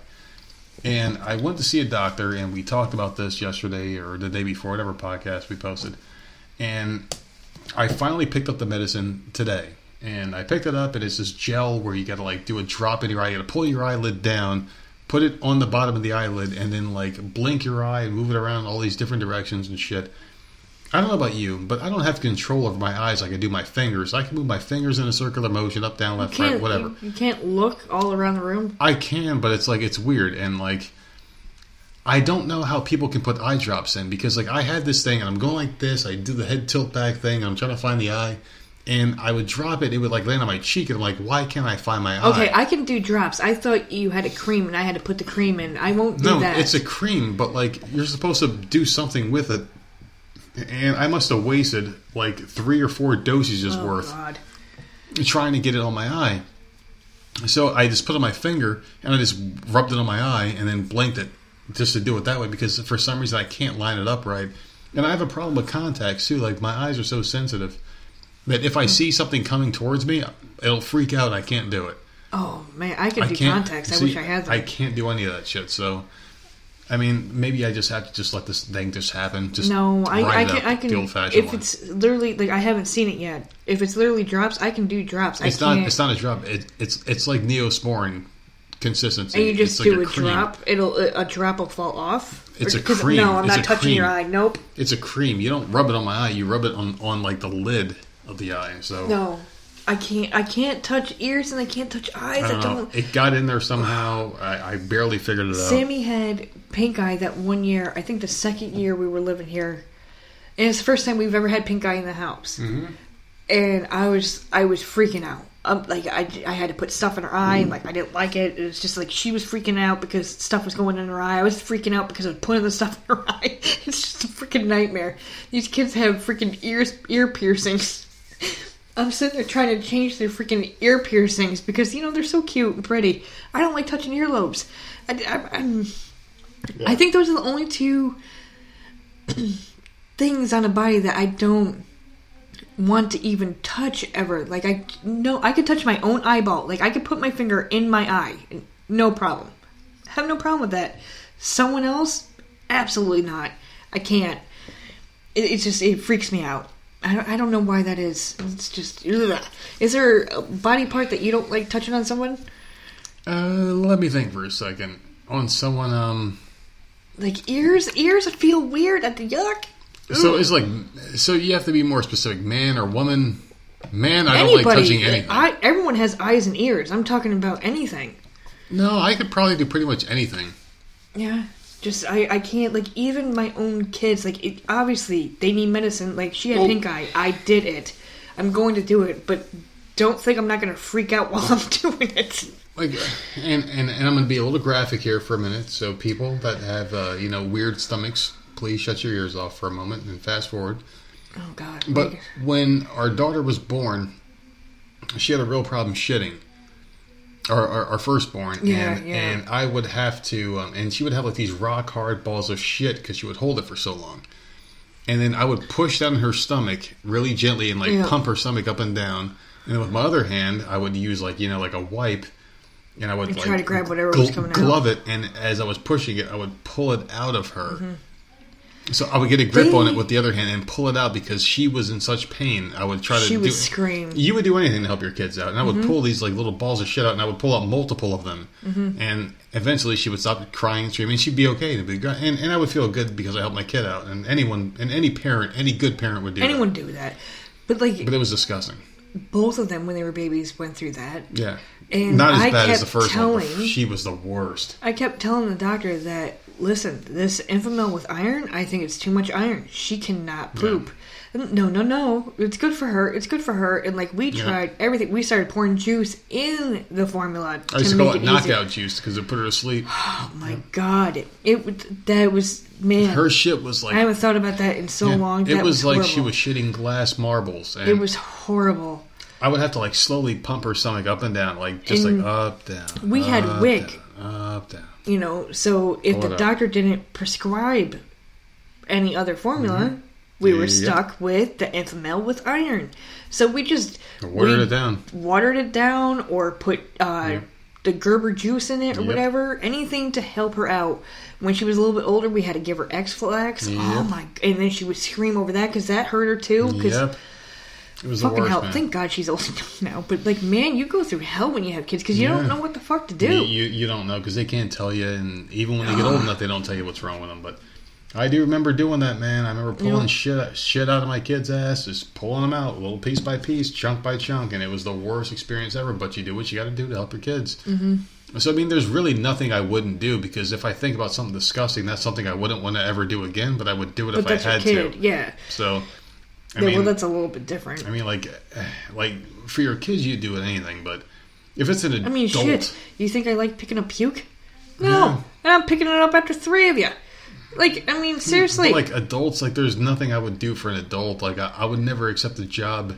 And I went to see a doctor, and we talked about this yesterday or the day before, whatever podcast we posted. And I finally picked up the medicine today. And I picked it up, and it's this gel where you got to, like, do a drop in your eye. You got to pull your eyelid down, put it on the bottom of the eyelid, and then, like, blink your eye and move it around all these different directions and shit. I don't know about you, but I don't have control over my eyes like I do my fingers. I can move my fingers in a circular motion, up, down, left, right, whatever. You can't look all around the room? I can, but it's like, it's weird. And like, I don't know how people can put eye drops in, because like I had this thing and I'm going like this. I did the head tilt back thing. And I'm trying to find the eye. And I would drop it. It would like land on my cheek. And I'm like, why can't I find my eye? Okay, I can do drops. I thought you had a cream and I had to put the cream in. I won't do that. No, it's a cream, but like you're supposed to do something with it. And I must have wasted like 3 or 4 dosages worth trying to get it on my eye. So I just put it on my finger and I just rubbed it on my eye and then blinked it just to do it that way, because for some reason I can't line it up right. And I have a problem with contacts too. Like my eyes are so sensitive that if I see something coming towards me, it'll freak out and I can't do it. Oh man, I do contacts. I wish I had them. I can't do any of that shit, so... I mean, maybe I just have to just let this thing just happen. Just no, I can. The old-fashioned if it's literally like I haven't seen it yet. If it's literally drops, I can do drops. It's not a drop. It's like Neosporin consistency. And you just do like a drop. A drop will fall off. It's a cream. No, I'm not touching your eye. Nope. It's a cream. You don't rub it on my eye. You rub it on like the lid of the eye. So no. I can't touch ears and I can't touch eyes. I don't know. It got in there somehow. I barely figured it out. Sammy had pink eye that one year. I think the second year we were living here. And it's the first time we've ever had pink eye in the house. Mm-hmm. And I was freaking out. I had to put stuff in her eye. And, I didn't like it. It was just like she was freaking out because stuff was going in her eye. I was freaking out because I was putting the stuff in her eye. It's just a freaking nightmare. These kids have freaking ear piercings. I'm sitting there trying to change their freaking ear piercings because, you know, they're so cute and pretty. I don't like touching earlobes. I think those are the only 2 things on a body that I don't want to even touch ever. I could touch my own eyeball. I could put my finger in my eye. No problem. I have no problem with that. Someone else? Absolutely not. I can't. It freaks me out. I don't know why that is. It's just... Ugh. Is there a body part that you don't like touching on someone? Let me think for a second. On someone, Like ears? Ears feel weird at the yuck. So it's like... So you have to be more specific. Man or woman? Man, I don't like touching anything. Everyone has eyes and ears. I'm talking about anything. No, I could probably do pretty much anything. Yeah. Just, I can't, even my own kids, obviously, they need medicine. She had pink eye. I did it. I'm going to do it, but don't think I'm not going to freak out while I'm doing it. And I'm going to be a little graphic here for a minute. So people that have, weird stomachs, please shut your ears off for a moment and fast forward. Oh, God. But when our daughter was born, she had a real problem shitting. Our firstborn, and I would have to, and she would have these rock hard balls of shit because she would hold it for so long, and then I would push down her stomach really gently and pump her stomach up and down, and then with my other hand I would use a wipe, and I would try to grab whatever was coming out, glove it, and as I was pushing it, I would pull it out of her. Mm-hmm. So I would get a grip on it with the other hand and pull it out because she was in such pain. I would try to She would scream. You would do anything to help your kids out. And I would pull these little balls of shit out, and I would pull out multiple of them. Mm-hmm. And eventually she would stop crying and screaming. She'd be okay. And I would feel good because I helped my kid out. And any good parent would do Anyone that. Anyone do that. But it was disgusting. Both of them, when they were babies, went through that. Yeah. And not as bad as the first one. She was the worst. I kept telling the doctor that, listen, this infant with iron, I think it's too much iron. She cannot poop. Yeah. No. It's good for her. It's good for her. And we tried everything. We started pouring juice in the formula. I used to call it knockout juice because it put her to sleep. Oh my God. That was, man. Her shit was I haven't thought about that in so long. It was horrible. She was shitting glass marbles. And it was horrible. I would have to slowly pump her stomach up and down, up, down. We had Wick. Up, down. So if the doctor didn't prescribe any other formula, we were stuck with the Enfamil with iron. So we just... Watered it down or put the Gerber juice in it or whatever. Anything to help her out. When she was a little bit older, we had to give her X-Flax. Yep. Oh my... And then she would scream over that because that hurt her too. Yep. It was fucking the worst, hell. Man. Thank God she's old now. But you go through hell when you have kids because you don't know what the fuck to do. You don't know because they can't tell you, and even when they get old enough, they don't tell you what's wrong with them. But I do remember doing that, man. I remember pulling shit out of my kid's ass, just pulling them out, little piece by piece, chunk by chunk, and it was the worst experience ever, but you do what you got to do to help your kids. Mm-hmm. So, I mean, there's really nothing I wouldn't do, because if I think about something disgusting, that's something I wouldn't want to ever do again, but I would do it if I had to. Yeah. So, I mean, that's a little bit different. I mean, like for your kids, you'd do anything, but if it's an adult... I mean, shit, you think I like picking up puke? No. Yeah. I'm picking it up after three of you. Like, I mean, seriously. But like, adults, like, there's nothing I would do for an adult. Like, I would never accept a job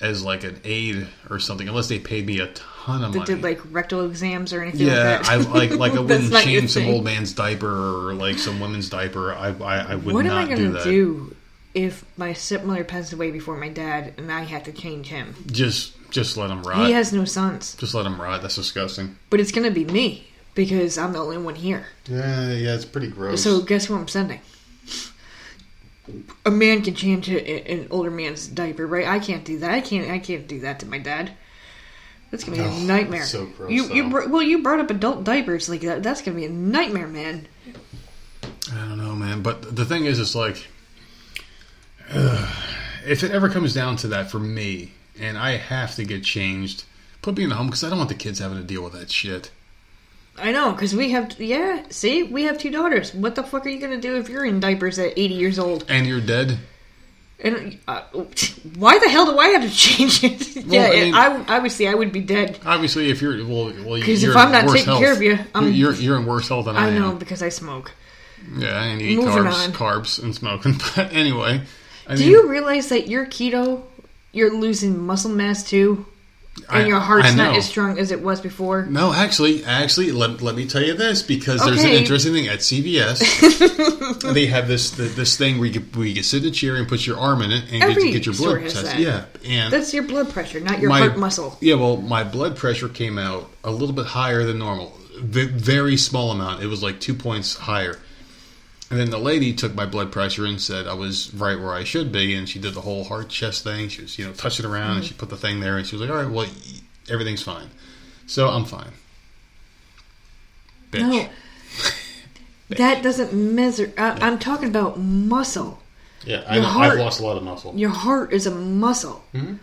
as, like, an aide or something, unless they paid me a ton of money. They did, like, rectal exams or anything like that. Yeah, I wouldn't change some old man's diaper or, like, some woman's diaper. I would what not do that. What am I going to do if my stepmother passes away before my dad and I have to change him? Just let him rot. He has no sons. Just let him rot. That's disgusting. But it's going to be me. Because I'm the only one here. Yeah, it's pretty gross. So guess who I'm sending? A man can change an older man's diaper, right? I can't do that. I can't do that to my dad. That's gonna be a nightmare. That's so gross. You brought up adult diapers like that. That's gonna be a nightmare, man. I don't know, man. But the thing is, it's like, if it ever comes down to that for me, and I have to get changed, put me in the home because I don't want the kids having to deal with that shit. I know, because we have two daughters. What the fuck are you going to do if you're in diapers at 80 years old? And you're dead? And why the hell do I have to change it? Well, yeah, I mean, obviously I would be dead. Obviously, if you're... Well, because if I'm not taking care of you... You're in worse health than I am. I know, because I smoke. Yeah, and eat carbs and smoking. But anyway... Do you realize that you're keto, you're losing muscle mass too? And your heart's not as strong as it was before. No, actually, let me tell you this, because there's an interesting thing at CVS. They have this thing where you sit in a chair and put your arm in it and get your blood pressure. Yeah, and that's your blood pressure, not your heart muscle. Yeah, well, my blood pressure came out a little bit higher than normal, very small amount. It was like 2 points higher. And then the lady took my blood pressure and said I was right where I should be. And she did the whole heart chest thing. She was, touching around and she put the thing there. And she was like, all right, well, everything's fine. So I'm fine. Bitch. No, that doesn't measure. I'm talking about muscle. Yeah, I've lost a lot of muscle. Your heart is a muscle. Mm-hmm.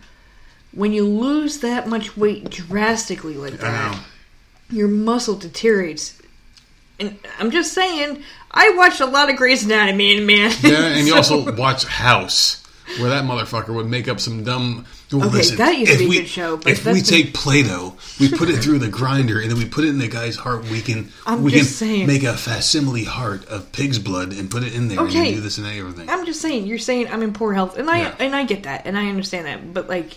When you lose that much weight drastically like that, your muscle deteriorates. And I'm just saying, I watched a lot of Grey's Anatomy, man. Yeah, and you also watch House, where that motherfucker would make up some dumb... that used to be a good show. But if we take Play-Doh, we put it through the grinder, and then we put it in the guy's heart, we can make a facsimile heart of pig's blood and put it in there and do this and everything. I'm just saying, you're saying I'm in poor health, and I get that, and I understand that, but like...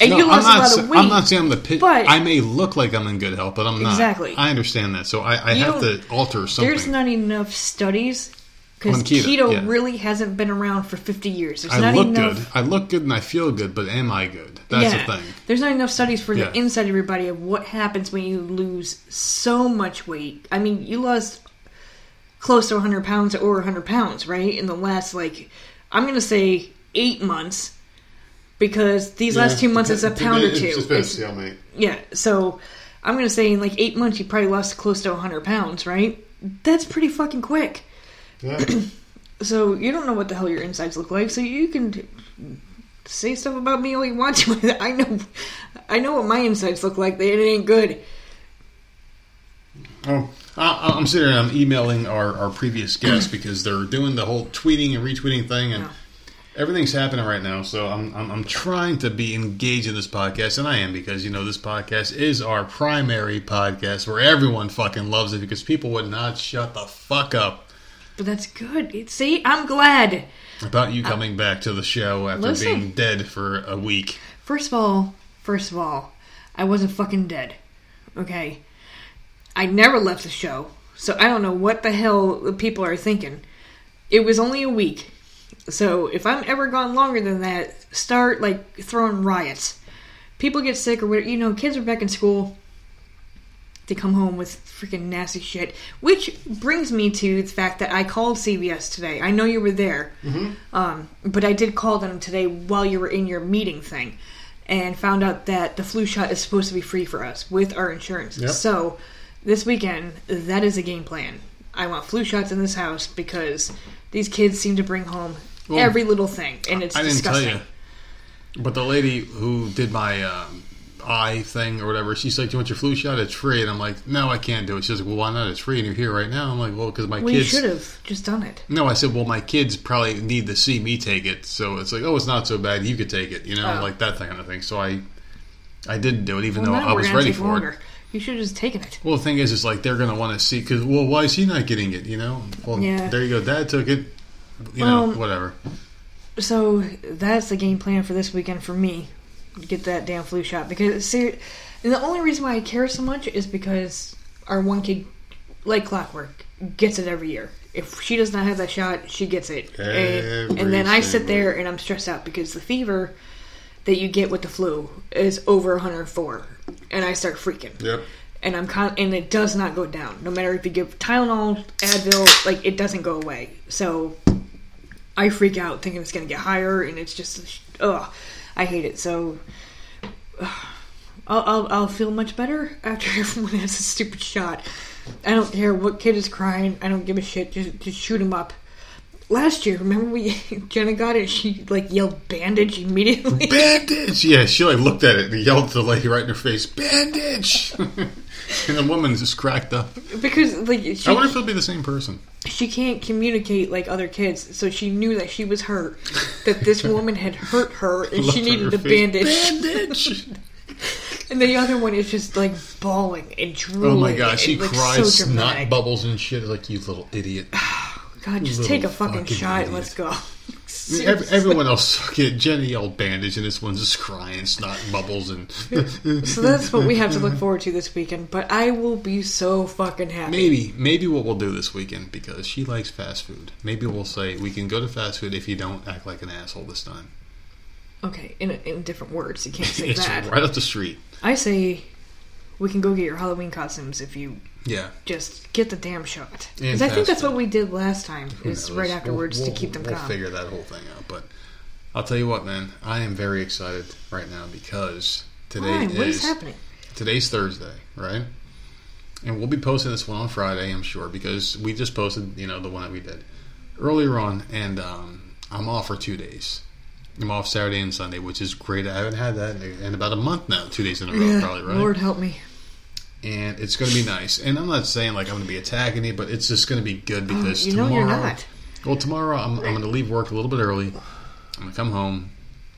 I'm not saying I'm the pitch. I may look like I'm in good health, but I'm not. Exactly. I understand that. So I have to alter something. There's not enough studies because keto really hasn't been around for 50 years. I look good and I feel good, but am I good? That's the thing. There's not enough studies for the inside of your body of what happens when you lose so much weight. I mean, you lost close to 100 pounds or 100 pounds, right? In the last, like, I'm going to say 8 months. Because these last 2 months it's a pound or two. It's, yeah, so I'm going to say in like 8 months you probably lost close to 100 pounds, right? That's pretty fucking quick. Yeah. So you don't know what the hell your insides look like, so you can say stuff about me all you want to. I know what my insides look like. It ain't good. Oh, I'm sitting here and I'm emailing our previous guests because they're doing the whole tweeting and retweeting thing and... Everything's happening right now, so I'm trying to be engaged in this podcast, and I am because, this podcast is our primary podcast where everyone fucking loves it because people would not shut the fuck up. But that's good. See, I'm glad. About you coming back to the show after being dead for a week. First of all, I wasn't fucking dead, okay? I never left the show, so I don't know what the hell the people are thinking. It was only a week. So, if I'm ever gone longer than that, start, like, throwing riots. People get sick or whatever. Kids are back in school. They come home with freaking nasty shit. Which brings me to the fact that I called CBS today. I know you were there. Mm-hmm. But I did call them today while you were in your meeting thing. And found out that the flu shot is supposed to be free for us with our insurance. Yep. So, this weekend, that is a game plan. I want flu shots in this house because these kids seem to bring home every little thing, and it's disgusting. I didn't tell you, but the lady who did my eye thing or whatever, she's like, "Do you want your flu shot? It's free." And I'm like, "No, I can't do it." She's like, "Well, why not? It's free and you're here right now." I'm like, "Well, because my kids..." Well, you should have just done it. No, I said, "Well, my kids probably need to see me take it." So it's like, "Oh, it's not so bad. You could take it." You know, like that kind of thing. So I didn't do it, even though I was ready for it. You should have just taken it. Well, the thing is like they're going to want to see, because, well, why is he not getting it, you know? Well, yeah. There you go. Dad took it. You know, whatever. So that's the game plan for this weekend for me. Get that damn flu shot. Because, see, the only reason why I care so much is because our one kid, like clockwork, gets it every year. If she does not have that shot, she gets it. And then I sit there and I'm stressed out because the fever that you get with the flu is over 104. And I start freaking. Yep. And I'm and it does not go down. No matter if you give Tylenol, Advil, like, it doesn't go away. So I freak out thinking it's going to get higher, and it's just, ugh, I hate it. So I'll feel much better after everyone has a stupid shot. I don't care what kid is crying. I don't give a shit. Just shoot him up. Last year, remember Jenna got it? She like yelled "bandage" immediately. Bandage, yeah. She like looked at it and yelled to the lady right in her face, "Bandage!" And the woman just cracked up because like she, I wonder if it'll be the same person. She can't communicate like other kids, so she knew that she was hurt. That this woman had hurt her, and she needed a bandage. Bandage. And the other one is just like bawling and drooling. Oh my gosh, she cries, so snot bubbles and shit. Like, "You little idiot." God, just take a fucking shot and let's go. Everyone else, Jenny yelled "bandage," and this one's just crying, snot bubbles, and so that's what we have to look forward to this weekend. But I will be so fucking happy. Maybe what we'll do this weekend, because she likes fast food, maybe we'll say we can go to fast food if you don't act like an asshole this time. Okay, in different words, you can't say it's that. Right up the street. I say we can go get your Halloween costumes if you. Yeah. Just get the damn shot. Because I think that's what we did last time, is right afterwards to keep them calm. We'll figure that whole thing out. But I'll tell you what, man. I am very excited right now because today is... What is happening? Today's Thursday, right? And we'll be posting this one on Friday, I'm sure, because we just posted, you know, the one that we did earlier on. And I'm off for 2 days. I'm off Saturday and Sunday, which is great. I haven't had that in about a month now. 2 days in a row, probably, right? Lord help me. And it's going to be nice. And I'm not saying, like, I'm going to be attacking you, but it's just going to be good because tomorrow... You know you're not. Well, tomorrow I'm going to leave work a little bit early. I'm going to come home.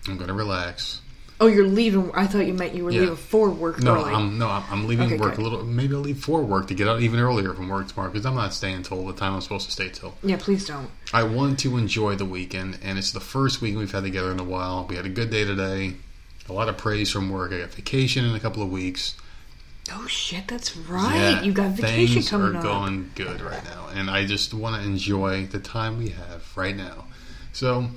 I'm going to relax. Oh, you're leaving... I thought you meant you were leaving for work early. I'm leaving work a little... Maybe I'll leave for work to get out even earlier from work tomorrow because I'm not staying till the time I'm supposed to stay till. Yeah, please don't. I want to enjoy the weekend, and it's the first weekend we've had together in a while. We had a good day today. A lot of praise from work. I got vacation in a couple of weeks. Oh shit, that's right. Yeah, you got vacation coming up. Things are going good right now. And I just want to enjoy the time we have right now. So,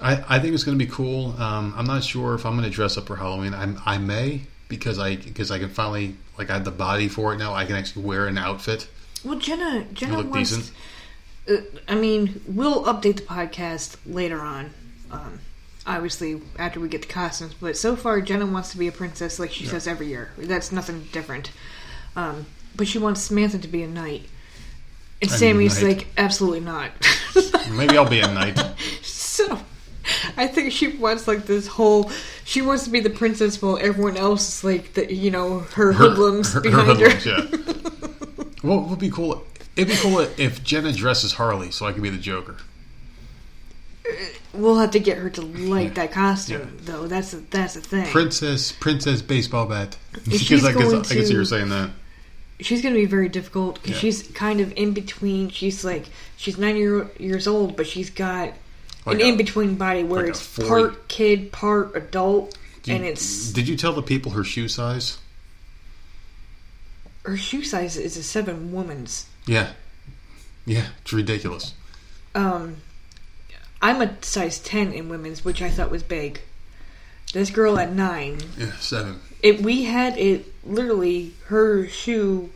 I think it's going to be cool. I'm not sure if I'm going to dress up for Halloween. I may, because I can finally, like, I have the body for it now. I can actually wear an outfit. Well, Jenna wants... Decent. I mean, we'll update the podcast later on. Obviously, after we get the costumes. But so far, Jenna wants to be a princess like she says every year. That's nothing different. But she wants Samantha to be a knight. And Sammy's like, absolutely not. Maybe I'll be a knight. So, I think she wants, like, this whole... She wants to be the princess while everyone else is, like, the, you know, her hoodlums behind her. Hoodlums, yeah. Well, it would be cool. It'd be cool if Jenna dresses Harley so I could be the Joker. We'll have to get her to like that costume, though. That's the thing. Princess baseball bat. Because I guess you were saying that. She's going to be very difficult because she's kind of in between. She's like, she's 9 years old, but she's got like an in-between body where like it's part kid, part adult, and it's... Did you tell the people her shoe size? Her shoe size is a 7 woman's. Yeah. Yeah, it's ridiculous. I'm a size 10 in women's, which I thought was big. This girl at 9. Yeah, 7. We had it literally, her shoe,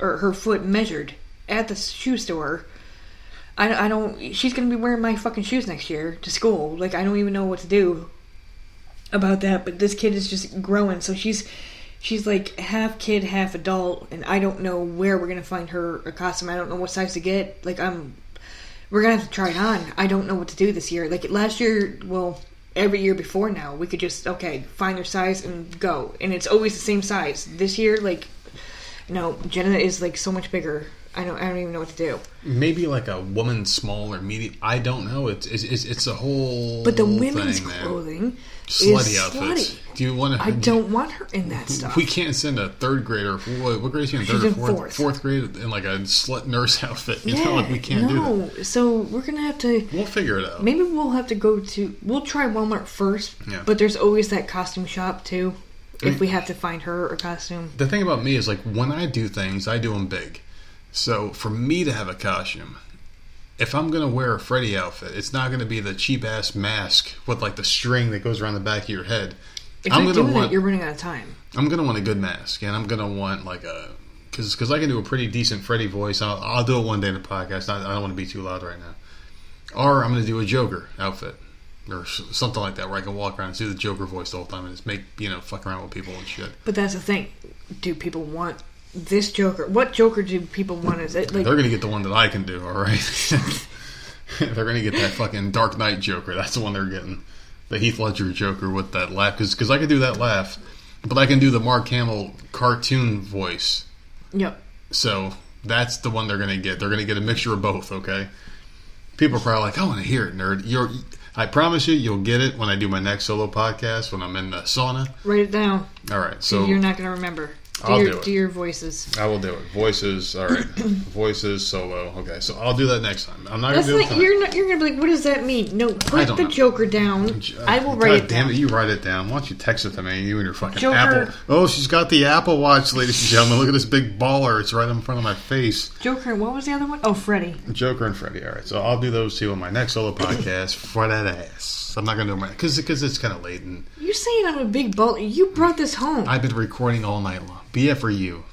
or her foot measured at the shoe store. I don't... She's going to be wearing my fucking shoes next year to school. Like, I don't even know what to do about that, but this kid is just growing, so she's... she's like half kid, half adult, and I don't know where we're going to find her a costume. I don't know what size to get. Like, we're going to have to try it on. I don't know what to do this year. Like, last year, well, every year before now, we could just, okay, find their size and go. And it's always the same size. This year, like, no, Jenna is, like, so much bigger. I don't even know what to do. Maybe like a woman small or medium. I don't know. It's a whole But the women's thing, clothing slutty is outfits. Slutty. Do you want to? I don't want her in that stuff. We can't send a third grader. What grade is she in? Third or fourth? Fourth grade in like a slut nurse outfit. You know, like we can't do that. So we're gonna have to. We'll figure it out. Maybe we'll have to go to. We'll try Walmart first. Yeah. But there's always that costume shop too. If we have to find her a costume. The thing about me is like when I do things, I do them big. So, for me to have a costume, if I'm going to wear a Freddy outfit, it's not going to be the cheap-ass mask with, like, the string that goes around the back of your head. If I'm going to want... You're running out of time. I'm going to want a good mask, and I'm going to want, like, a... Because I can do a pretty decent Freddy voice. I'll do it one day in the podcast. I don't want to be too loud right now. Or I'm going to do a Joker outfit. Or something like that, where I can walk around and do the Joker voice the whole time and just make, you know, fuck around with people and shit. But that's the thing. Do people want... This Joker. What Joker do people want? Is it like they're gonna get the one that I can do? All right, they're gonna get that fucking Dark Knight Joker. That's the one they're getting. The Heath Ledger Joker with that laugh, because I can do that laugh, but I can do the Mark Hamill cartoon voice. Yep. So that's the one they're gonna get. They're gonna get a mixture of both. Okay. People are probably like, I want to hear it, nerd. I promise you, you'll get it when I do my next solo podcast when I'm in the sauna. Write it down. All right. So you're not gonna remember. I'll do it. Do your voices. I will do it. Voices, all right. Voices, solo. Okay, so I'll do that next time. I'm not going to do it. You're going to be like, what does that mean? No, put the Joker down. I will write it down. Damn it, you write it down. Why don't you text it to me, you and your fucking Joker. Apple. Oh, she's got the Apple Watch, ladies and gentlemen. Look at this big baller. It's right in front of my face. Joker, what was the other one? Oh, Freddy. Joker and Freddy, all right. So I'll do those two on my next solo podcast for that ass. I'm not going to do it because it's kind of late. And you're saying I'm a big bull. You brought this home. I've been recording all night long. Be it for you.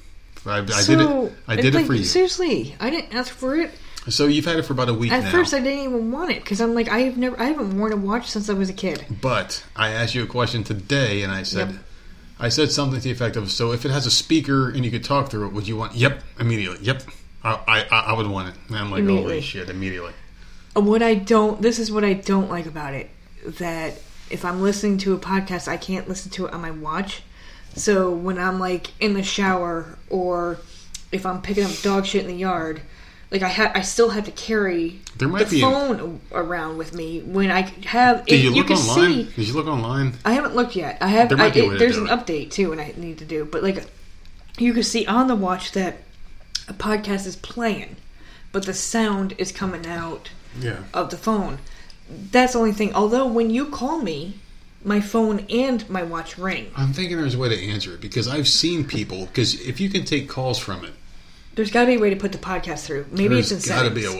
I did it for you. Seriously, I didn't ask for it. So you've had it for about a week now. At first, I didn't even want it because I'm like, I haven't worn a watch since I was a kid. But I asked you a question today, and I said, yep. I said something to the effect of, so if it has a speaker and you could talk through it, would you want? Yep, immediately. Yep, I would want it. And I'm like, holy shit, immediately. This is what I don't like about it. That if I'm listening to a podcast, I can't listen to it on my watch. So when I'm like in the shower or if I'm picking up dog shit in the yard, like I still have to carry the phone around with me when I have. Did you look online? I haven't looked yet. I have. There's an update too, and I need to do. But like you can see on the watch that a podcast is playing, but the sound is coming out of the phone. That's the only thing. Although, when you call me, my phone and my watch ring. I'm thinking there's a way to answer it, because I've seen people... Because if you can take calls from it... There's got to be a way to put the podcast through. Maybe it's in settings. There's got to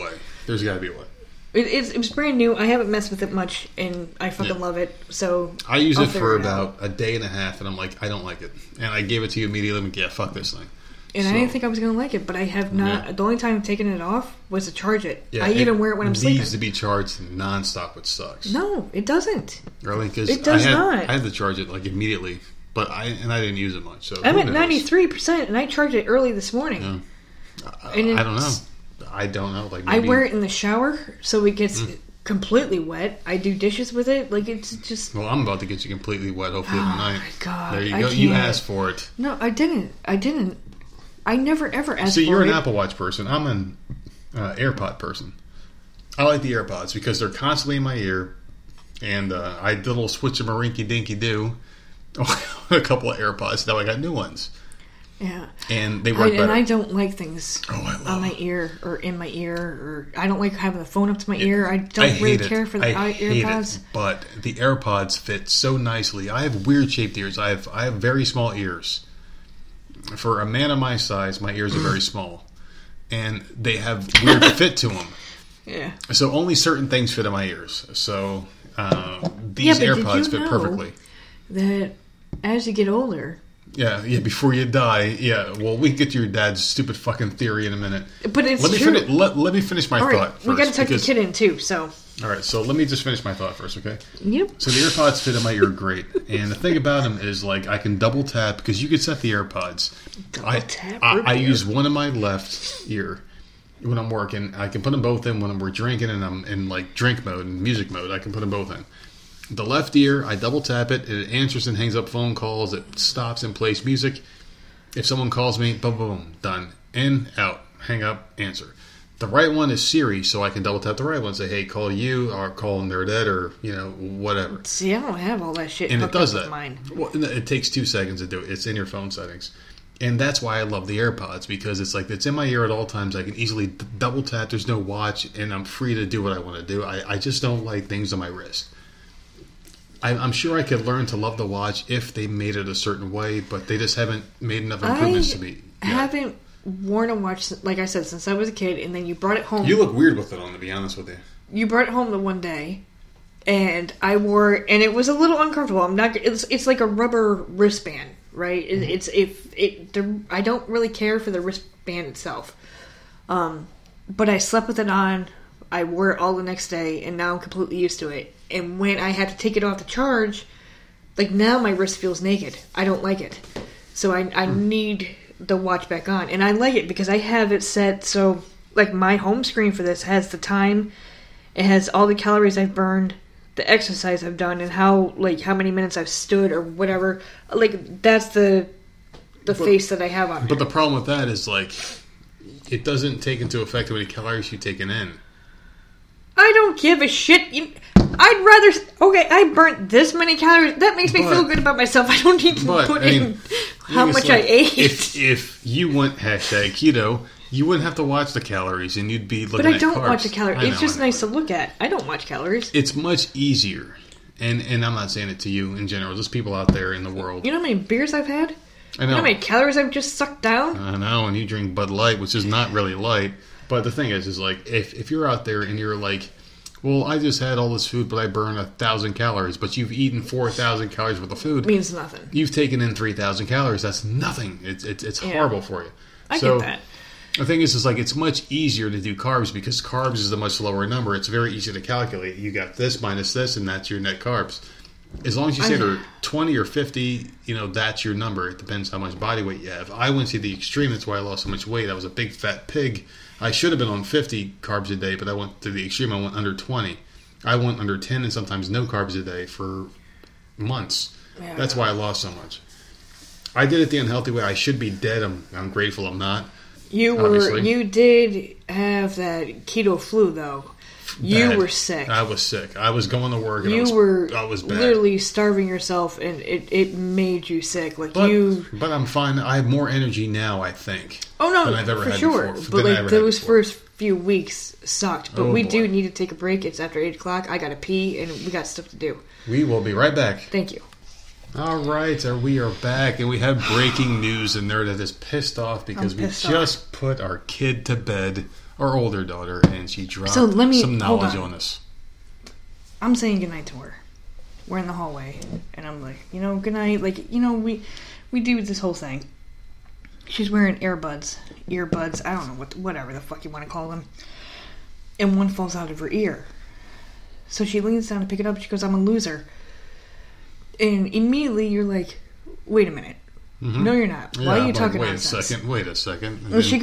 be a way. It's brand new. I haven't messed with it much, and I fucking love it, so... I use it for about a day and a half, and I'm like, I don't like it. And I gave it to you immediately, and I'm like, yeah, fuck this thing. And I didn't think I was going to like it, but I have not... Yeah. The only time I've taken it off was to charge it. Yeah, I even wear it when I'm sleeping. It needs to be charged nonstop, which sucks. No, it doesn't. Really? It does not. I had to charge it like immediately, but I didn't use it much. So I'm at 93%, and I charged it early this morning. Yeah. I don't know. Like maybe... I wear it in the shower, so it gets... completely wet. I do dishes with it. Like, it's just... Well, I'm about to get you completely wet, hopefully, tonight. Oh, my God. There you go. You asked for it. No, I didn't. I never, ever asked for it. So you're an Apple Watch person. I'm an AirPod person. I like the AirPods because they're constantly in my ear. And I did a little switch of my rinky-dinky-do. A couple of AirPods. Now I got new ones. Yeah. And they work better. And I don't like things on my ear or in my ear. Or I don't like having the phone up to my ear. I don't really care for the AirPods. But the AirPods fit so nicely. I have weird-shaped ears. I have very small ears. For a man of my size, my ears are very small. And they have weird fit to them. Yeah. So only certain things fit in my ears. So these AirPods fit perfectly. That as you get older... Yeah, before you die. Yeah, well, we can get to your dad's stupid fucking theory in a minute. But it's true. Let me finish my thought first. We got to tuck the kid in, too, so... All right, so let me just finish my thought first, okay? Yep. So the AirPods fit in my ear great. And the thing about them is, like, I can double tap because you can set the AirPods. I use one in my left ear when I'm working. I can put them both in when we're drinking and I'm in, like, drink mode and music mode. I can put them both in. The left ear, I double tap it. It answers and hangs up phone calls. It stops and plays music. If someone calls me, boom, boom, done. In, out, hang up, answer. The right one is Siri, so I can double tap the right one and say, hey, call you, or call Nerdette, or, you know, whatever. See, I don't have all that shit. And it does that. Mine. Well, it takes 2 seconds to do it. It's in your phone settings. And that's why I love the AirPods, because it's like, it's in my ear at all times. I can easily double tap. There's no watch, and I'm free to do what I want to do. I just don't like things on my wrist. I'm sure I could learn to love the watch if they made it a certain way, but they just haven't made enough improvements to me. I haven't worn a watch, like I said, since I was a kid, and then you brought it home. You look weird with it on, to be honest with you. You brought it home the one day, and I wore, and it was a little uncomfortable. I'm not. It's like a rubber wristband, right? Mm-hmm. I don't really care for the wristband itself, but I slept with it on. I wore it all the next day, and now I'm completely used to it. And when I had to take it off to charge, like, now my wrist feels naked. I don't like it, so I need the watch back on. And I like it because I have it set so, like, my home screen for this has the time, it has all the calories I've burned, the exercise I've done, and how many minutes I've stood or whatever. Like, that's the face that I have on. But the problem with that is, like, it doesn't take into effect how many calories you've taken in. I don't give a shit. I'd rather... Okay, I burnt this many calories. That makes me feel good about myself. I don't need to put in how much I ate. If you went #keto, you wouldn't have to watch the calories and you'd be looking at carbs. But I don't watch the calories. It's just nice to look at. I don't watch calories. It's much easier. And I'm not saying it to you in general. There's people out there in the world. You know how many beers I've had? I know. You know how many calories I've just sucked down? I know, and you drink Bud Light, which is not really light. But the thing is like, if you're out there and you're like, well, I just had all this food, but I burned 1,000 calories, but you've eaten 4,000 calories worth of food. It means nothing. You've taken in 3,000 calories. That's nothing. It's horrible for you. I get that. The thing is like, it's much easier to do carbs because carbs is a much lower number. It's very easy to calculate. You got this minus this, and that's your net carbs. As long as you say they're 20 or 50, you know, that's your number. It depends how much body weight you have. I went to the extreme. That's why I lost so much weight. I was a big fat pig. I should have been on 50 carbs a day, but I went to the extreme. I went under 20. I went under 10 and sometimes no carbs a day for months. Yeah, that's why I lost so much. I did it the unhealthy way. I should be dead. I'm grateful I'm not. You did have that keto flu, though. You were sick. I was sick. I was going to work. And I was bad. Literally starving yourself, and it made you sick. Like but I'm fine. I have more energy now, I think. Oh no, than I've ever for had sure. Before, but like those first few weeks sucked. But we do need to take a break. It's after 8:00. I gotta pee, and we got stuff to do. We will be right back. Thank you. All right, we are back, and we have breaking news. And Nerd is pissed off because we just put our kid to bed. Our older daughter, and she dropped some knowledge on us. I'm saying goodnight to her. We're in the hallway, and I'm like, you know, goodnight. Like, you know, we do this whole thing. She's wearing earbuds. I don't know, whatever the fuck you want to call them. And one falls out of her ear. So she leans down to pick it up. She goes, I'm a loser. And immediately you're like, wait a minute. Mm-hmm. No, you're not. Why are you talking nonsense? Wait a second. And she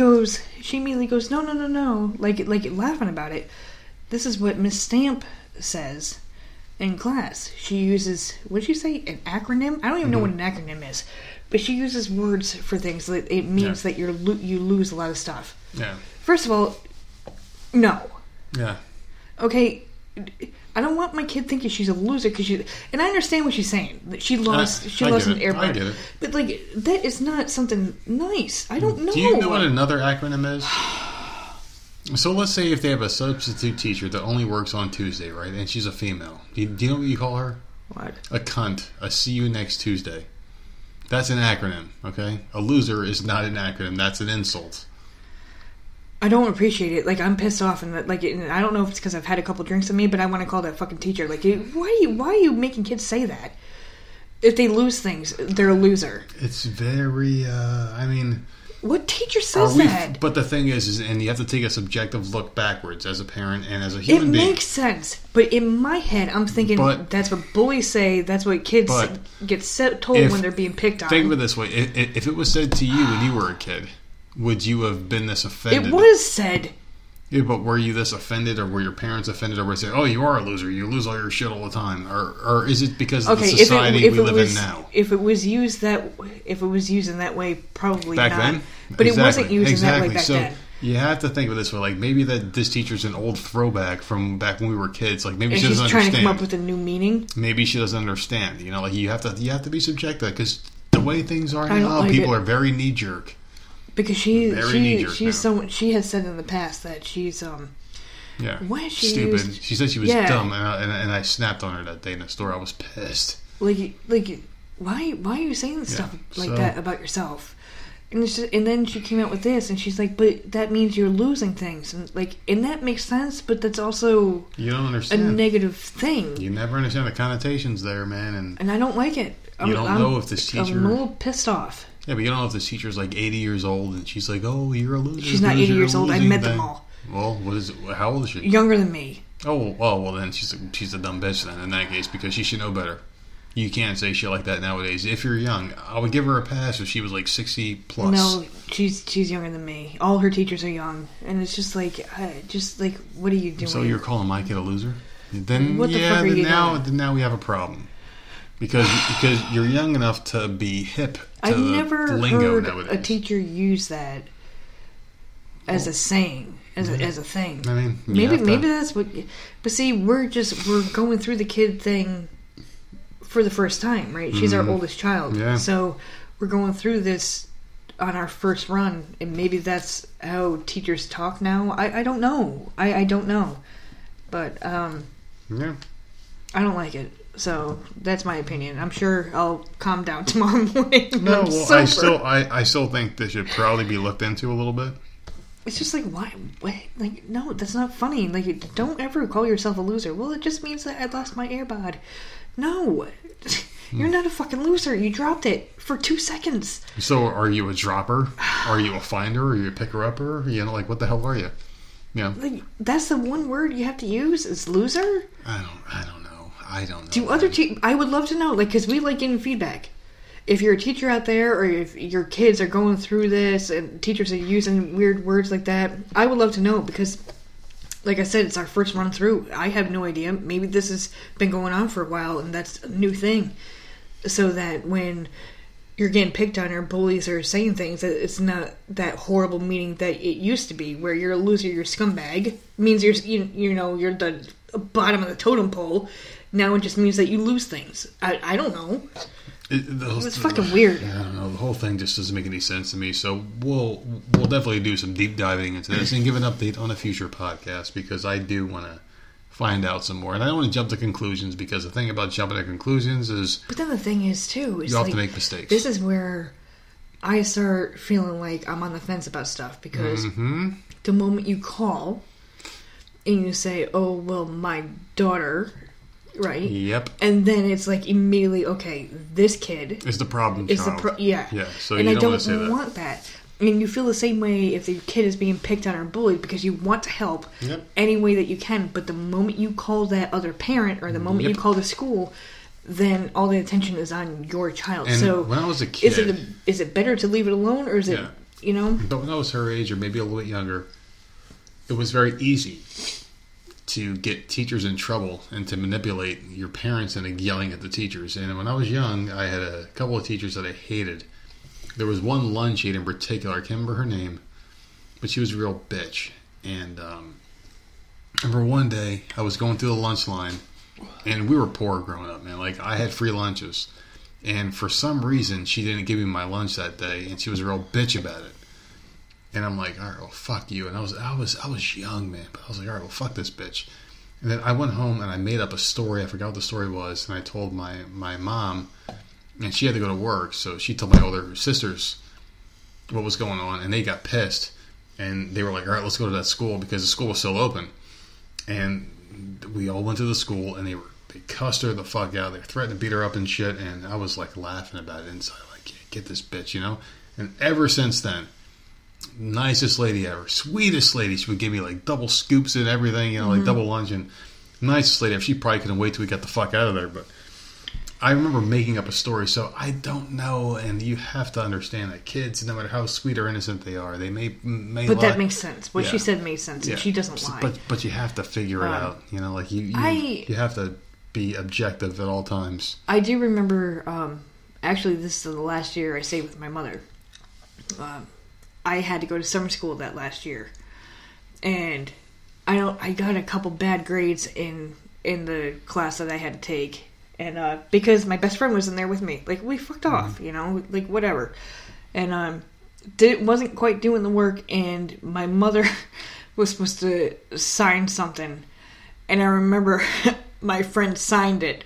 immediately goes, no. Like laughing about it. This is what Miss Stamp says in class. She uses, what did you say, an acronym? I don't even know what an acronym is. But she uses words for things. It means that you lose a lot of stuff. Yeah. First of all, no. Yeah. Okay. I don't want my kid thinking she's a loser and I understand what she's saying. She lost an airbud. I get it. But like that is not something nice. I don't know. Do you know what another acronym is? So let's say if they have a substitute teacher that only works on Tuesday, right? And she's a female. Do you know what you call her? What? A cunt. A see you next Tuesday. That's an acronym, okay? A loser is not an acronym. That's an insult. I don't appreciate it. Like, I'm pissed off, and and I don't know if it's because I've had a couple drinks in me, but I want to call that fucking teacher. Like, why are you making kids say that? If they lose things, they're a loser. It's very. I mean, What teacher says that? But the thing is, and you have to take a subjective look backwards as a parent and as a human being. It makes sense. But in my head, I'm thinking that's what bullies say. That's what kids get told when they're being picked on. Think of it this way. If it was said to you when you were a kid, would you have been this offended? It was said. Yeah, but were you this offended, or were your parents offended, or were they saying, oh, you are a loser, you lose all your shit all the time, or is it because of the society we live in now? If it was used in that way, probably back not. Back then? But exactly. It wasn't used in that way back then. You have to think of it this way, like maybe this teacher's an old throwback from back when we were kids. Like maybe she doesn't understand. She's trying to come up with a new meaning. Maybe she doesn't understand. You know, like you have to be subjective because the way things are now, people are very knee jerk. Because she has said in the past that she's what she stupid. She said she was dumb, and I snapped on her that day in the store. I was pissed. Like why are you saying stuff like that about yourself? And it's just, and then she came out with this, and she's like, but that means you're losing things, and that makes sense, but that's also you don't understand a negative thing. You never understand the connotations there, man, and I don't like it. I don't know if this teacher. I'm a little pissed off. Yeah, but you don't know if this teacher's like 80 years old and she's like, oh, you're a loser. She's not 80 years old. I met them all. Well, how old is she? Younger than me. Oh, well, then she's a dumb bitch then in that case because she should know better. You can't say shit like that nowadays. If you're young, I would give her a pass if she was like 60 plus. No, she's younger than me. All her teachers are young. And it's just like, what are you doing? So you're calling my kid a loser? Then, what the fuck are you doing? Then now we have a problem. Because you're young enough to be hip to I've never lingo heard nowadays. A teacher use that as a saying, as a thing. I mean, maybe that's what. But see, we're going through the kid thing for the first time, right? She's our oldest child, so we're going through this on our first run, and maybe that's how teachers talk now. I don't know. I don't know, but I don't like it. So that's my opinion. I'm sure I'll calm down tomorrow morning. No, well, I still think this should probably be looked into a little bit. It's just like why? What? Like no, that's not funny. Like don't ever call yourself a loser. Well, it just means that I lost my AirPod. No, you're not a fucking loser. You dropped it for 2 seconds. So are you a dropper? Are you a finder? Are you a picker upper? You know, like what the hell are you? Yeah, like that's the one word you have to use is loser. I don't. I don't know. Do other teachers... I would love to know, because we like getting feedback. If you're a teacher out there, or if your kids are going through this, and teachers are using weird words like that, I would love to know, because, like I said, it's our first run through. I have no idea. Maybe this has been going on for a while, and that's a new thing. So that when you're getting picked on, or bullies are saying things, that it's not that horrible meaning that it used to be, where you're a loser, you're a scumbag. It means you're the bottom of the totem pole. Now it just means that you lose things. I don't know. It's fucking weird. I don't know. The whole thing just doesn't make any sense to me. So we'll definitely do some deep diving into this and give an update on a future podcast because I do want to find out some more. And I don't want to jump to conclusions because the thing about jumping to conclusions is... But then the thing is, too... You have to make mistakes. This is where I start feeling like I'm on the fence about stuff because the moment you call and you say, oh, well, my daughter... Right. Yep. And then it's like immediately, okay, this kid is the problem child. Yeah. So and you don't want to say that. Want that. I mean, you feel the same way if the kid is being picked on or bullied because you want to help any way that you can. But the moment you call that other parent or the moment you call the school, then all the attention is on your child. And so when I was a kid, is it better to leave it alone or is it you know? But when I was her age or maybe a little bit younger, it was very easy to get teachers in trouble and to manipulate your parents into yelling at the teachers. And when I was young, I had a couple of teachers that I hated. There was one lunch aide in particular. I can't remember her name, but she was a real bitch. And I remember one day I was going through the lunch line, and we were poor growing up, man. Like I had free lunches, and for some reason she didn't give me my lunch that day, and she was a real bitch about it. And I'm like, all right, well, fuck you. And I was young, man. But I was like, all right, well, fuck this bitch. And then I went home and I made up a story. I forgot what the story was. And I told my mom, and she had to go to work. So she told my older sisters what was going on. And they got pissed. And they were like, all right, let's go to that school because the school was still open. And we all went to the school, and they cussed her the fuck out. They threatened to beat her up and shit. And I was like laughing about it inside, like, get this bitch, you know? And ever since then... nicest lady ever, sweetest lady. She would give me like double scoops and everything, you know, like double lunch, and nicest lady ever. She probably couldn't wait till we got the fuck out of there. But I remember making up a story, so I don't know, and you have to understand that kids, no matter how sweet or innocent they are, they may but lie. That makes sense. What she said makes sense, and she doesn't lie. But you have to figure it out, you know, like you have to be objective at all times. I do remember, actually, this is the last year I stayed with my mother. I had to go to summer school that last year, and I got a couple bad grades in the class that I had to take. And, because my best friend was in there with me, like, we fucked off, you know, like, whatever. And, wasn't quite doing the work, and my mother was supposed to sign something. And I remember my friend signed it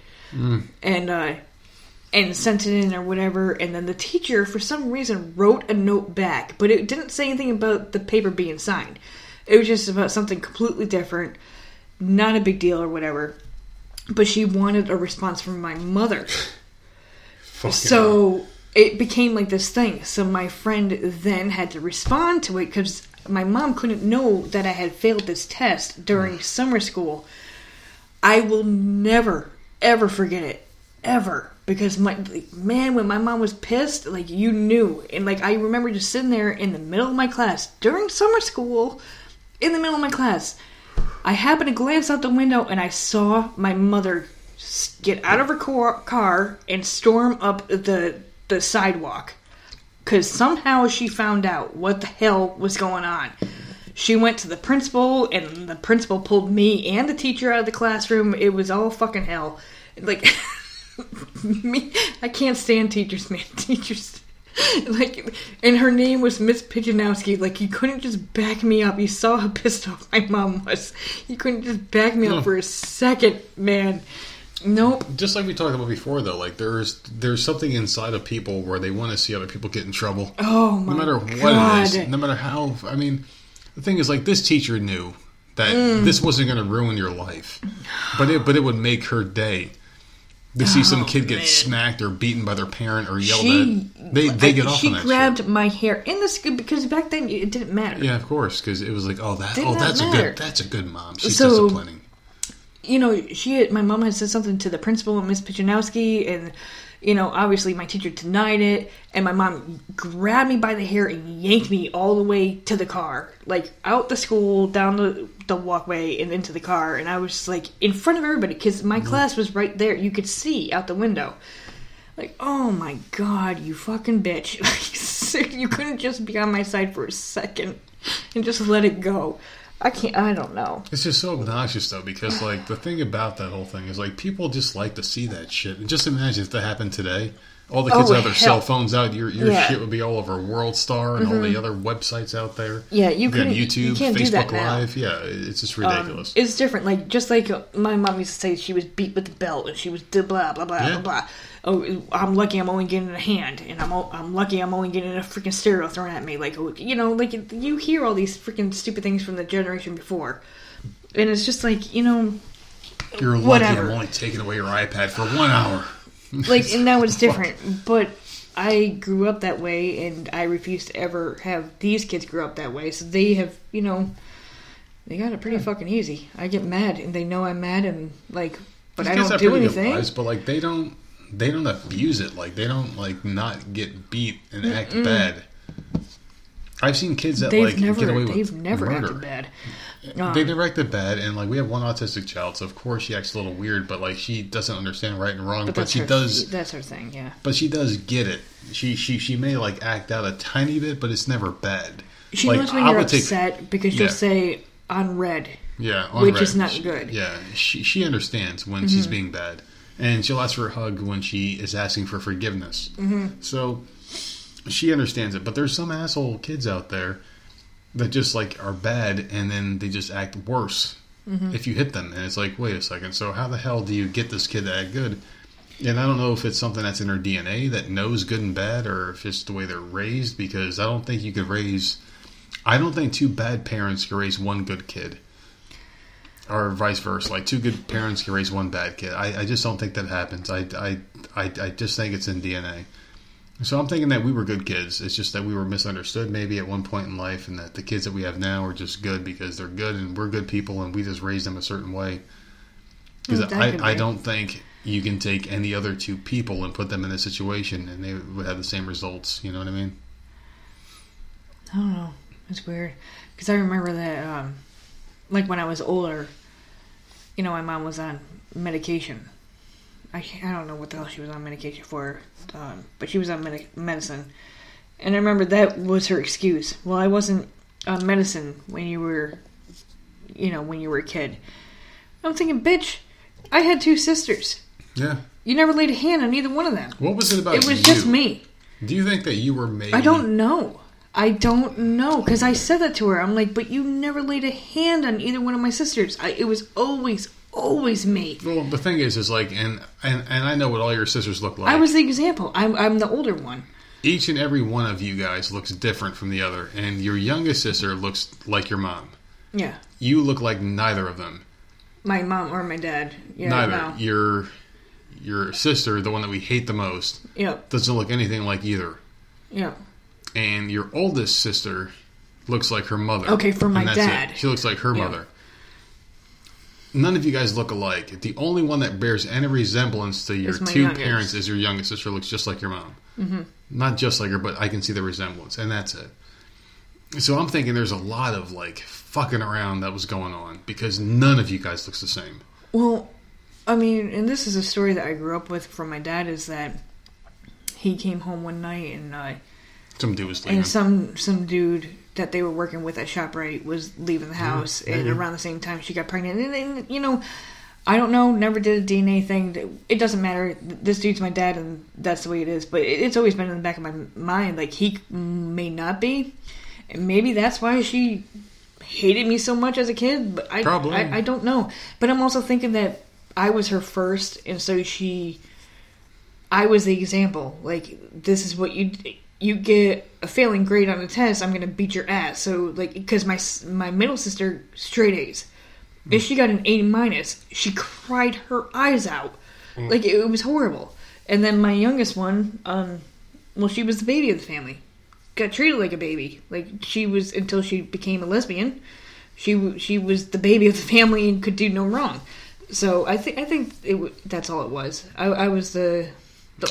and sent it in or whatever. And then the teacher, for some reason, wrote a note back, but it didn't say anything about the paper being signed. It was just about something completely different, not a big deal or whatever. But she wanted a response from my mother. So it became like this thing. So my friend then had to respond to it because my mom couldn't know that I had failed this test during summer school. I will never, ever forget it. Ever. Because, when my mom was pissed, like, you knew. And, like, I remember just sitting there in the middle of my class during summer school, in the middle of my class. I happened to glance out the window, and I saw my mother get out of her car and storm up the sidewalk. Because somehow she found out what the hell was going on. She went to the principal, and the principal pulled me and the teacher out of the classroom. It was all fucking hell. Like, me, I can't stand teachers, man. Teachers... Like, and her name was Miss Pijanowski. Like, you couldn't just back me up. You saw how pissed off my mom was. You couldn't just back me up for a second, man. Nope. Just like we talked about before, though, like there's something inside of people where they want to see other people get in trouble. Oh my god! No matter what it is, no matter how. I mean, the thing is, like, this teacher knew that this wasn't going to ruin your life, but it would make her day. They see some kid get smacked or beaten by their parent or yelled at. They get off on that shit. She grabbed my hair in the school because back then it didn't matter. Yeah, of course, because it was like, that's a good mom. She's disciplining. You know, my mom had said something to the principal and Miss Pijanowski, and you know, obviously my teacher denied it, and my mom grabbed me by the hair and yanked me all the way to the car, like out the school, down the walkway, and into the car. And I was like in front of everybody because my class was right there. You could see out the window. Like, oh my god, you fucking bitch. You couldn't just be on my side for a second and just let it go. I don't know. It's just so obnoxious, though, because, like, the thing about that whole thing is, like, people just like to see that shit. And just imagine if that happened today. All the kids have their cell phones out. Your shit would be all over World Star and all the other websites out there. Yeah, you can't Facebook do that now. Live. Yeah, it's just ridiculous. It's different. Like, just like my mom used to say, she was beat with the belt and she was blah, blah, blah, blah, blah. Oh, I'm lucky I'm only getting a hand, and I'm lucky I'm only getting a freaking stereo thrown at me. Like, you know, like you hear all these freaking stupid things from the generation before, and it's just like, you know, you're whatever. Lucky I'm only taking away your iPad for 1 hour. Like, and that was different, but I grew up that way, and I refuse to ever have these kids grow up that way, so they have, you know, they got it pretty fucking easy. I get mad, and they know I'm mad, and, like, but these I don't do anything. Lives, but, like, they don't abuse it. Like, they don't, like, not get beat and act bad. I've seen kids that, get away with murder. They've never acted bad. They directed bad, and, like, we have one autistic child, so of course she acts a little weird, but, like, she doesn't understand right and wrong, but she does... That's her thing, yeah. But she does get it. She may, like, act out a tiny bit, but it's never bad. She knows when you're upset, because she'll say, on red. Yeah, on red. Which is not good. Yeah, she understands when she's being bad. And she'll ask for a hug when she is asking for forgiveness. Mm-hmm. So, she understands it. But there's some asshole kids out there that just, like, are bad, and then they just act worse if you hit them. And it's like, wait a second, so how the hell do you get this kid to act good? And I don't know if it's something that's in their DNA that knows good and bad, or if it's the way they're raised, because I don't think two bad parents can raise one good kid. Or vice versa. Like, two good parents can raise one bad kid. I just don't think that happens. I just think it's in DNA. So I'm thinking that we were good kids. It's just that we were misunderstood maybe at one point in life, and that the kids that we have now are just good because they're good and we're good people and we just raised them a certain way. Because I don't think you can take any other two people and put them in this situation and they would have the same results. You know what I mean? I don't know. It's weird. Because I remember that, like when I was older, you know, my mom was on medication. I don't know what the hell she was on medication for, but she was on medicine. And I remember that was her excuse. Well, I wasn't on medicine when you were, you know, when you were a kid. I'm thinking, bitch, I had two sisters. Yeah. You never laid a hand on either one of them. What was it about you? It was just me. Do you think that you were made? I don't know. Because I said that to her. I'm like, but you never laid a hand on either one of my sisters. It was always me. Well, the thing is like, and I know what all your sisters look like. I was the example. I'm the older one. Each and every one of you guys looks different from the other. And your youngest sister looks like your mom. Yeah. You look like neither of them. My mom or my dad. Yeah, neither. No. Your sister, the one that we hate the most, yep, doesn't look anything like either. Yeah. And your oldest sister looks like her mother. Okay, for my dad. It. She looks like her mother. None of you guys look alike. The only one that bears any resemblance to your two parents is your youngest sister. Looks just like your mom. Mm-hmm. Not just like her, but I can see the resemblance, and that's it. So I'm thinking there's a lot of, like, fucking around that was going on because none of you guys looks the same. Well, I mean, and this is a story that I grew up with from my dad, is that he came home one night and some dude was leaving. And some dude that they were working with at ShopRite was leaving the house, mm-hmm, and around the same time she got pregnant. And, you know, I don't know, never did a DNA thing. It doesn't matter. This dude's my dad, and that's the way it is. But it's always been in the back of my mind, like, he may not be. And maybe that's why she hated me so much as a kid. But I don't know. But I'm also thinking that I was her first, and so I was the example. Like, this is what you get a failing grade on a test, I'm going to beat your ass. So, like, because my middle sister, straight A's. If she got an A-, she cried her eyes out. Like, it was horrible. And then my youngest one, she was the baby of the family. Got treated like a baby. Like, she was, until she became a lesbian, she was the baby of the family and could do no wrong. So I think that's all it was. I was the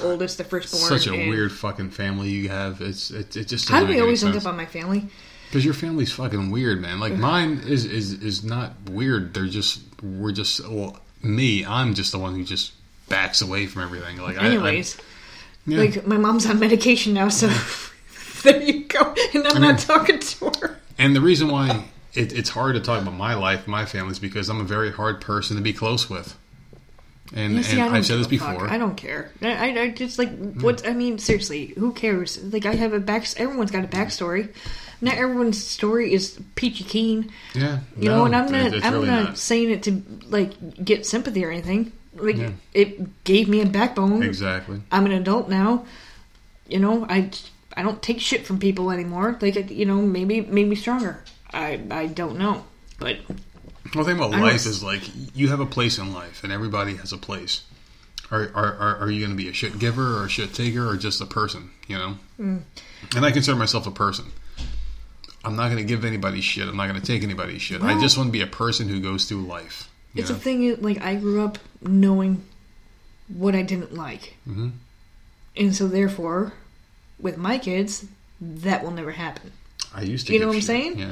oldest, the firstborn. Such a weird fucking family you have. It just doesn't make sense. How do we always end up on my family? Because your family's fucking weird, man. Like, mine is not weird. They're just, I'm just the one who just backs away from everything. Like, anyways, like, my mom's on medication now, so there you go. And I'm not talking to her. And the reason why it's hard to talk about my life, my family, is because I'm a very hard person to be close with. And, see, and I've said this before. I don't care. I just, like, what I mean, seriously, who cares? Like, I have everyone's got a backstory. Not everyone's story is peachy keen. Yeah. You know, and I'm not saying it to, like, get sympathy or anything. Like, it gave me a backbone. Exactly. I'm an adult now. You know, I don't take shit from people anymore. Like, you know, maybe it made me stronger. I don't know. But the thing about life is, like, you have a place in life, and everybody has a place. Are you going to be a shit giver or a shit taker or just a person, you know? Mm. And I consider myself a person. I'm not going to give anybody shit. I'm not going to take anybody's shit. Well, I just want to be a person who goes through life. It's a thing, like, I grew up knowing what I didn't like. Mm-hmm. And so, therefore, with my kids, that will never happen. I used to give shit. You know what I'm saying? Yeah.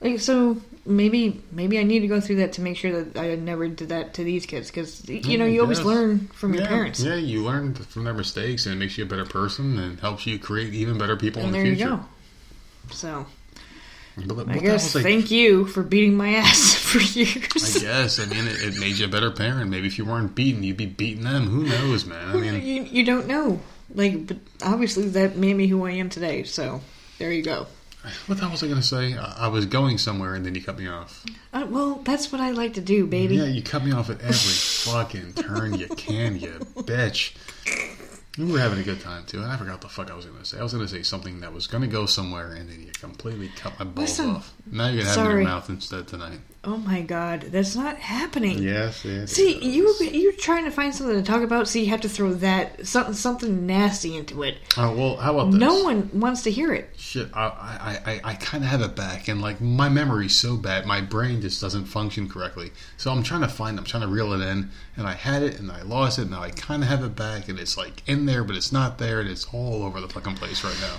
Like, so maybe I need to go through that to make sure that I never did that to these kids, because you know, you always learn from your parents. Yeah, you learn from their mistakes, and it makes you a better person, and helps you create even better people in the future. There you go. So, but I guess thank you for beating my ass for years. I guess. I mean, it made you a better parent. Maybe if you weren't beaten, you'd be beating them. Who knows, man? I mean, you don't know. Like, but obviously that made me who I am today. So there you go. What the hell was I going to say? I was going somewhere, and then you cut me off. Well, that's what I like to do, baby. Yeah, you cut me off at every fucking turn you can, you bitch. We were having a good time, too, and I forgot what the fuck I was going to say. I was going to say something that was going to go somewhere, and then you completely cut my balls off. Now you're going to have it in your mouth instead tonight. oh my God, that's not happening. Yes, yes. See, you're trying to find something to talk about, so you have to throw that something nasty into it. Oh, well, how about this? No one wants to hear it. Shit, I kind of have it back, and like my memory's so bad, my brain just doesn't function correctly. So I'm trying to reel it in, and I had it, and I lost it, and now I kind of have it back, and it's like in there, but it's not there, and it's all over the fucking place right now.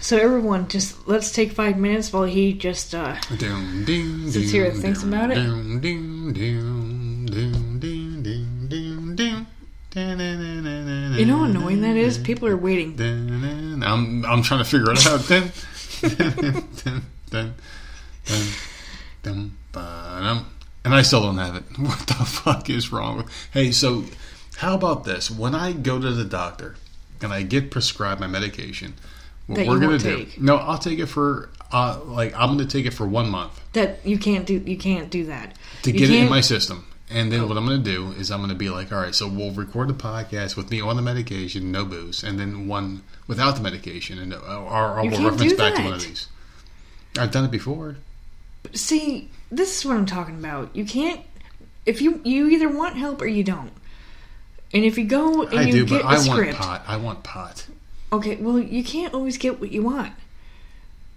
So everyone, just let's take 5 minutes while he just sits here and thinks about it. You know how annoying that is? People are waiting. I'm trying to figure it out. And I still don't have it. What the fuck is wrong with... Hey, so how about this? When I go to the doctor and I get prescribed my medication... What we're gonna do? No, I'll take it for I'm gonna take it for 1 month. That you can't do. You can't do that to get it in my system. And then what I'm gonna do is I'm gonna be like, all right, so we'll record the podcast with me on the medication, no booze, and then one without the medication, and or we'll reference back to one of these. I've done it before. See, this is what I'm talking about. You can't if you either want help or you don't. And if you go and you get a script, I want pot. Okay, well, you can't always get what you want.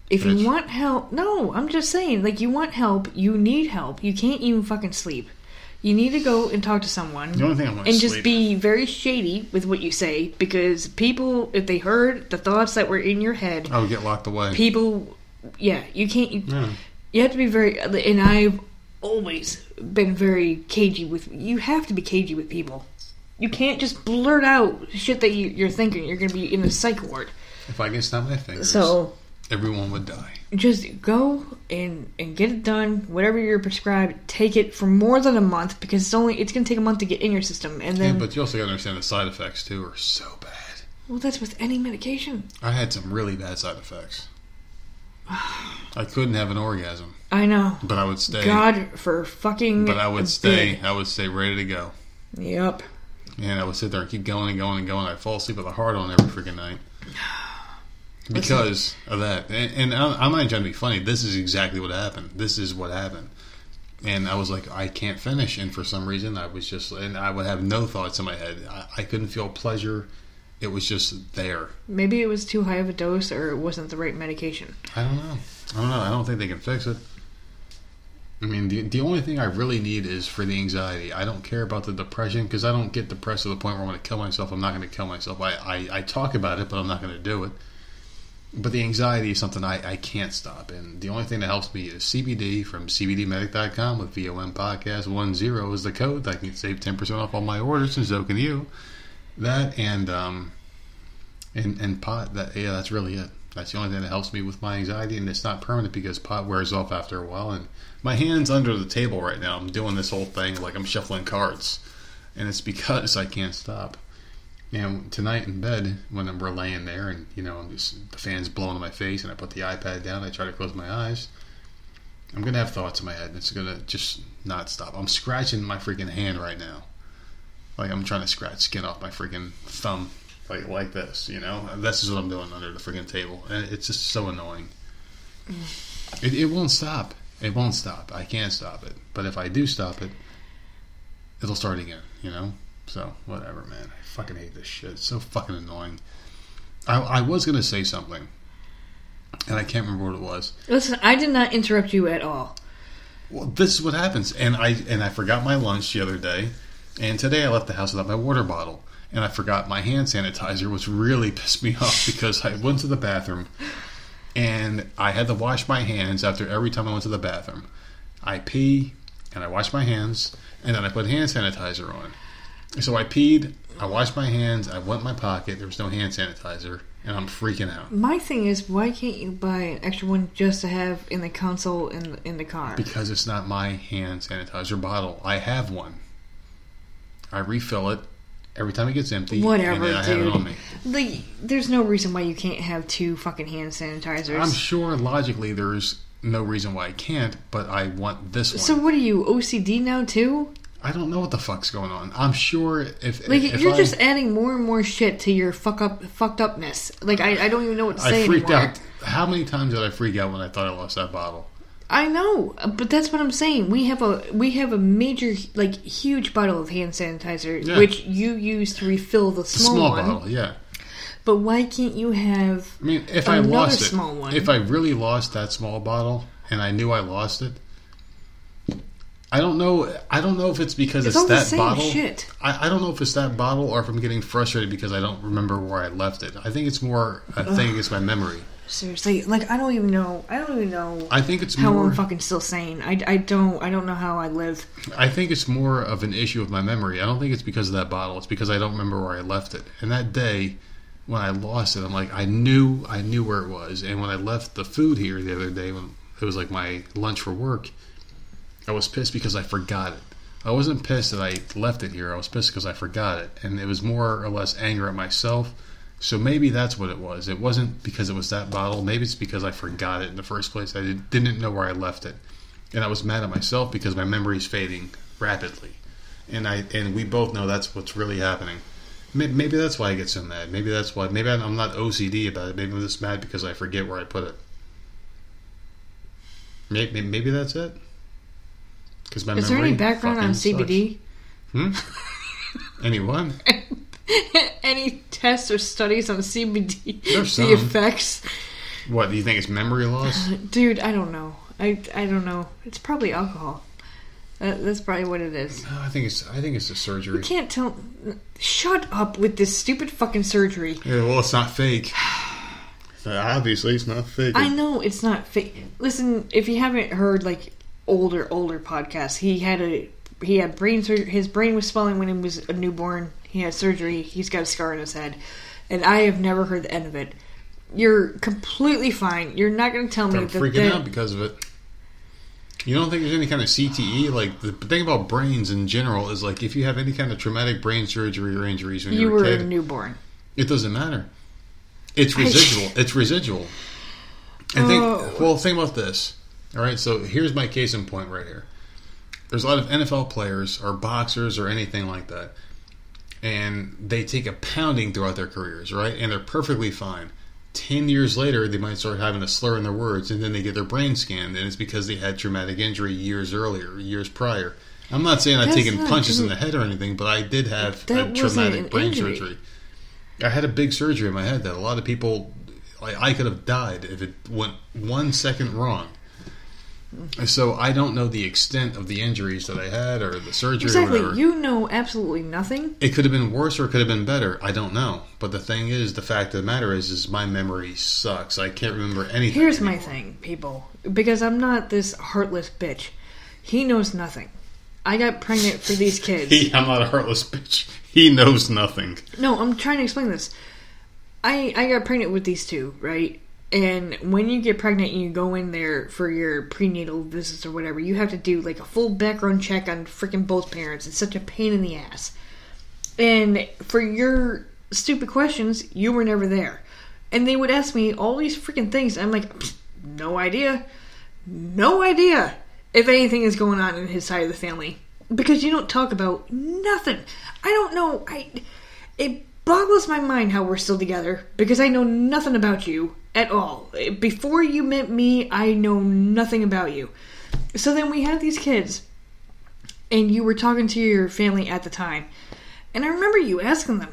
If you want help... No, I'm just saying. Like, you want help. You need help. You can't even fucking sleep. You need to go and talk to someone. The only thing I want is sleep. And just be very shady with what you say. Because people, if they heard the thoughts that were in your head... I would get locked away. People... Yeah, you can't... You have to be very... And I've always been very cagey with... You have to be cagey with people. You can't just blurt out shit that you're thinking. You're going to be in a psych ward. If I can snap my fingers, everyone would die. Just go and get it done. Whatever you're prescribed, take it for more than a month because it's going to take a month to get in your system. And then, yeah, but you also got to understand the side effects, too, are so bad. Well, that's with any medication. I had some really bad side effects. I couldn't have an orgasm. I know. But I would stay. God, for fucking... But I would stay. I would stay ready to go. Yep. And I would sit there and keep going and going and going. I'd fall asleep with a hard on every freaking night because of that. And I'm not trying to be funny. This is exactly what happened. This is what happened. And I was like, I can't finish. And for some reason, I would have no thoughts in my head. I couldn't feel pleasure. It was just there. Maybe it was too high of a dose or it wasn't the right medication. I don't know. I don't think they can fix it. I mean, the only thing I really need is for the anxiety. I don't care about the depression because I don't get depressed to the point where I'm going to kill myself. I'm not going to kill myself. I talk about it, but I'm not going to do it. But the anxiety is something I can't stop. And the only thing that helps me is CBD from CBDmedic.com with VOM Podcast 10 is the code. I can save 10% off all my orders, and so can you. That and pot. That's really it. That's the only thing that helps me with my anxiety, and it's not permanent because pot wears off after a while. And my hand's under the table right now. I'm doing this whole thing like I'm shuffling cards, and it's because I can't stop. And tonight in bed, when we're laying there, and I'm just the fan's blowing in my face, and I put the iPad down, I try to close my eyes. I'm gonna have thoughts in my head, and it's gonna just not stop. I'm scratching my freaking hand right now, like I'm trying to scratch skin off my freaking thumb. Like this, This is what I'm doing under the freaking table. And it's just so annoying. It won't stop. It won't stop. I can't stop it. But if I do stop it, it'll start again, So, whatever, man. I fucking hate this shit. It's so fucking annoying. I was going to say something. And I can't remember what it was. Listen, I did not interrupt you at all. Well, this is what happens. And I forgot my lunch the other day. And today I left the house without my water bottle. And I forgot my hand sanitizer, which really pissed me off because I went to the bathroom and I had to wash my hands after every time I went to the bathroom. I pee and I wash my hands and then I put hand sanitizer on. So I peed, I washed my hands, I went in my pocket, there was no hand sanitizer, and I'm freaking out. My thing is, why can't you buy an extra one just to have in the console in the car? Because it's not my hand sanitizer bottle. I have one. I refill it. Every time it gets empty, whatever, and I have it on me. There's no reason why you can't have two fucking hand sanitizers. I'm sure logically there's no reason why I can't, but I want this one. So what are you, OCD now too? I don't know what the fuck's going on. I'm sure if you're just adding more and more shit to your fucked upness. I don't even know what to say anymore. I freaked out. How many times did I freak out when I thought I lost that bottle? I know, but that's what I'm saying. We have a major, like, huge bottle of hand sanitizer, yeah, which you use to refill the small one. Small bottle, yeah. But why can't you have? I mean, if another I lost small it, one? If I really lost that small bottle and I knew I lost it, I don't know if it's because it's that same bottle. Shit. I don't know if it's that bottle or if I'm getting frustrated because I don't remember where I left it. I think it's more a thing against my memory. Seriously, like, I don't even know. I think it's how more, I'm fucking still sane. I don't know how I live. I think it's more of an issue with my memory. I don't think it's because of that bottle. It's because I don't remember where I left it. And that day when I lost it, I'm like, I knew where it was. And when I left the food here the other day, when it was like my lunch for work, I was pissed because I forgot it. I wasn't pissed that I left it here. I was pissed because I forgot it, and it was more or less anger at myself. So maybe that's what it was. It wasn't because it was that bottle. Maybe it's because I forgot it in the first place. I didn't know where I left it. And I was mad at myself because my memory is fading rapidly. And we both know that's what's really happening. Maybe that's why I get so mad. Maybe that's why. Maybe I'm not OCD about it. Maybe I'm just mad because I forget where I put it. Maybe that's it. 'Cause my memory fucking sucks. Is there any background on CBD? Anyone? Any tests or studies on CBD? There's some. The effects. What, do you think it's memory loss? Dude, I don't know. I don't know. It's probably alcohol. That's probably what it is. No, I think it's the surgery. You can't tell. Shut up with this stupid fucking surgery. Yeah, well, it's not fake. Obviously, it's not fake. I know it's not fake. Listen, if you haven't heard, like, older podcasts, he had brain surgery. His brain was swelling when he was a newborn. He had surgery. He's got a scar on his head. And I have never heard the end of it. You're completely fine. You're not going to tell me that. I'm freaking out because of it. You don't think there's any kind of CTE? Like, the thing about brains in general is, like, if you have any kind of traumatic brain surgery or injuries when you were a kid, a newborn, it doesn't matter. It's residual. It's residual. And think about this. All right, so here's my case in point right here. There's a lot of NFL players or boxers or anything like that, and they take a pounding throughout their careers, right? And they're perfectly fine. 10 years later, they might start having a slur in their words, and then they get their brain scanned, and it's because they had traumatic injury years earlier, years prior. I'm not saying I've taken punches in the head or anything, but I did have a traumatic brain surgery. I had a big surgery in my head that a lot of people, like, I could have died if it went 1 second wrong. So I don't know the extent of the injuries that I had or the surgery or whatever. You know absolutely nothing. It could have been worse or it could have been better. I don't know. But the thing is, the fact of the matter is my memory sucks. I can't remember anything. Here's my thing, people. Because I'm not this heartless bitch. He knows nothing. I got pregnant for these kids. I'm not a heartless bitch. He knows nothing. No, I'm trying to explain this. I got pregnant with these two, right? And when you get pregnant and you go in there for your prenatal visits or whatever, you have to do, like, a full background check on freaking both parents. It's such a pain in the ass. And for your stupid questions, you were never there. And they would ask me all these freaking things. I'm like, no idea. No idea if anything is going on in his side of the family. Because you don't talk about nothing. I don't know. It boggles my mind how we're still together because I know nothing about you. At all. Before you met me, I know nothing about you. So then we had these kids, and you were talking to your family at the time. And I remember you asking them,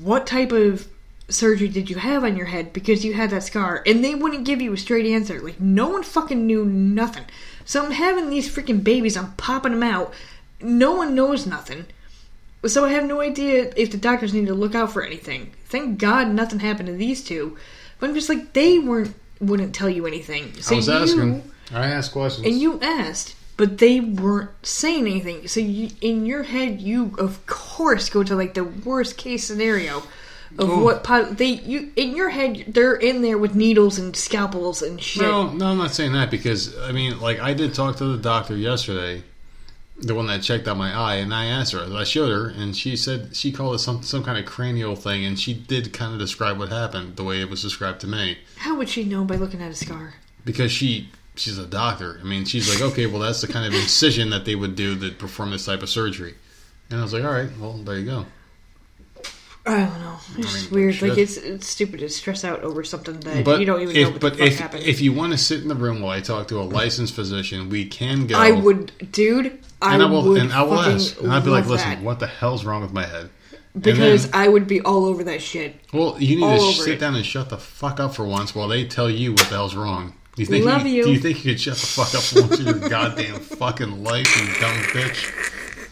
what type of surgery did you have on your head because you had that scar? And they wouldn't give you a straight answer. Like, no one fucking knew nothing. So I'm having these freaking babies, I'm popping them out. No one knows nothing. So I have no idea if the doctors need to look out for anything. Thank God nothing happened to these two. But I'm just like, they wouldn't tell you anything. So I asked questions. And you asked, but they weren't saying anything. So you, in your head, you, of course, go to, like, the worst case scenario of in your head, they're in there with needles and scalpels and shit. No, I'm not saying that because, I mean, like, I did talk to the doctor yesterday, the one that checked out my eye, and I asked her. I showed her, and she said she called it some kind of cranial thing, and she did kind of describe what happened the way it was described to me. How would she know by looking at a scar? Because she's a doctor. I mean, she's like, okay, well, that's the kind of incision that they would do to perform this type of surgery. And I was like, all right, well, there you go. I don't know. It's just weird. Shit. Like it's stupid to stress out over something that you don't even know what the fuck happened. If you want to sit in the room while I talk to a licensed physician, we can go. I would, dude. I will ask, and I'd be like, "Listen, what the hell's wrong with my head?" Because I would be all over that shit. Well, you need to sit down and shut the fuck up for once while they tell you what the hell's wrong. Do you think you could shut the fuck up for once in your goddamn fucking life, you dumb bitch?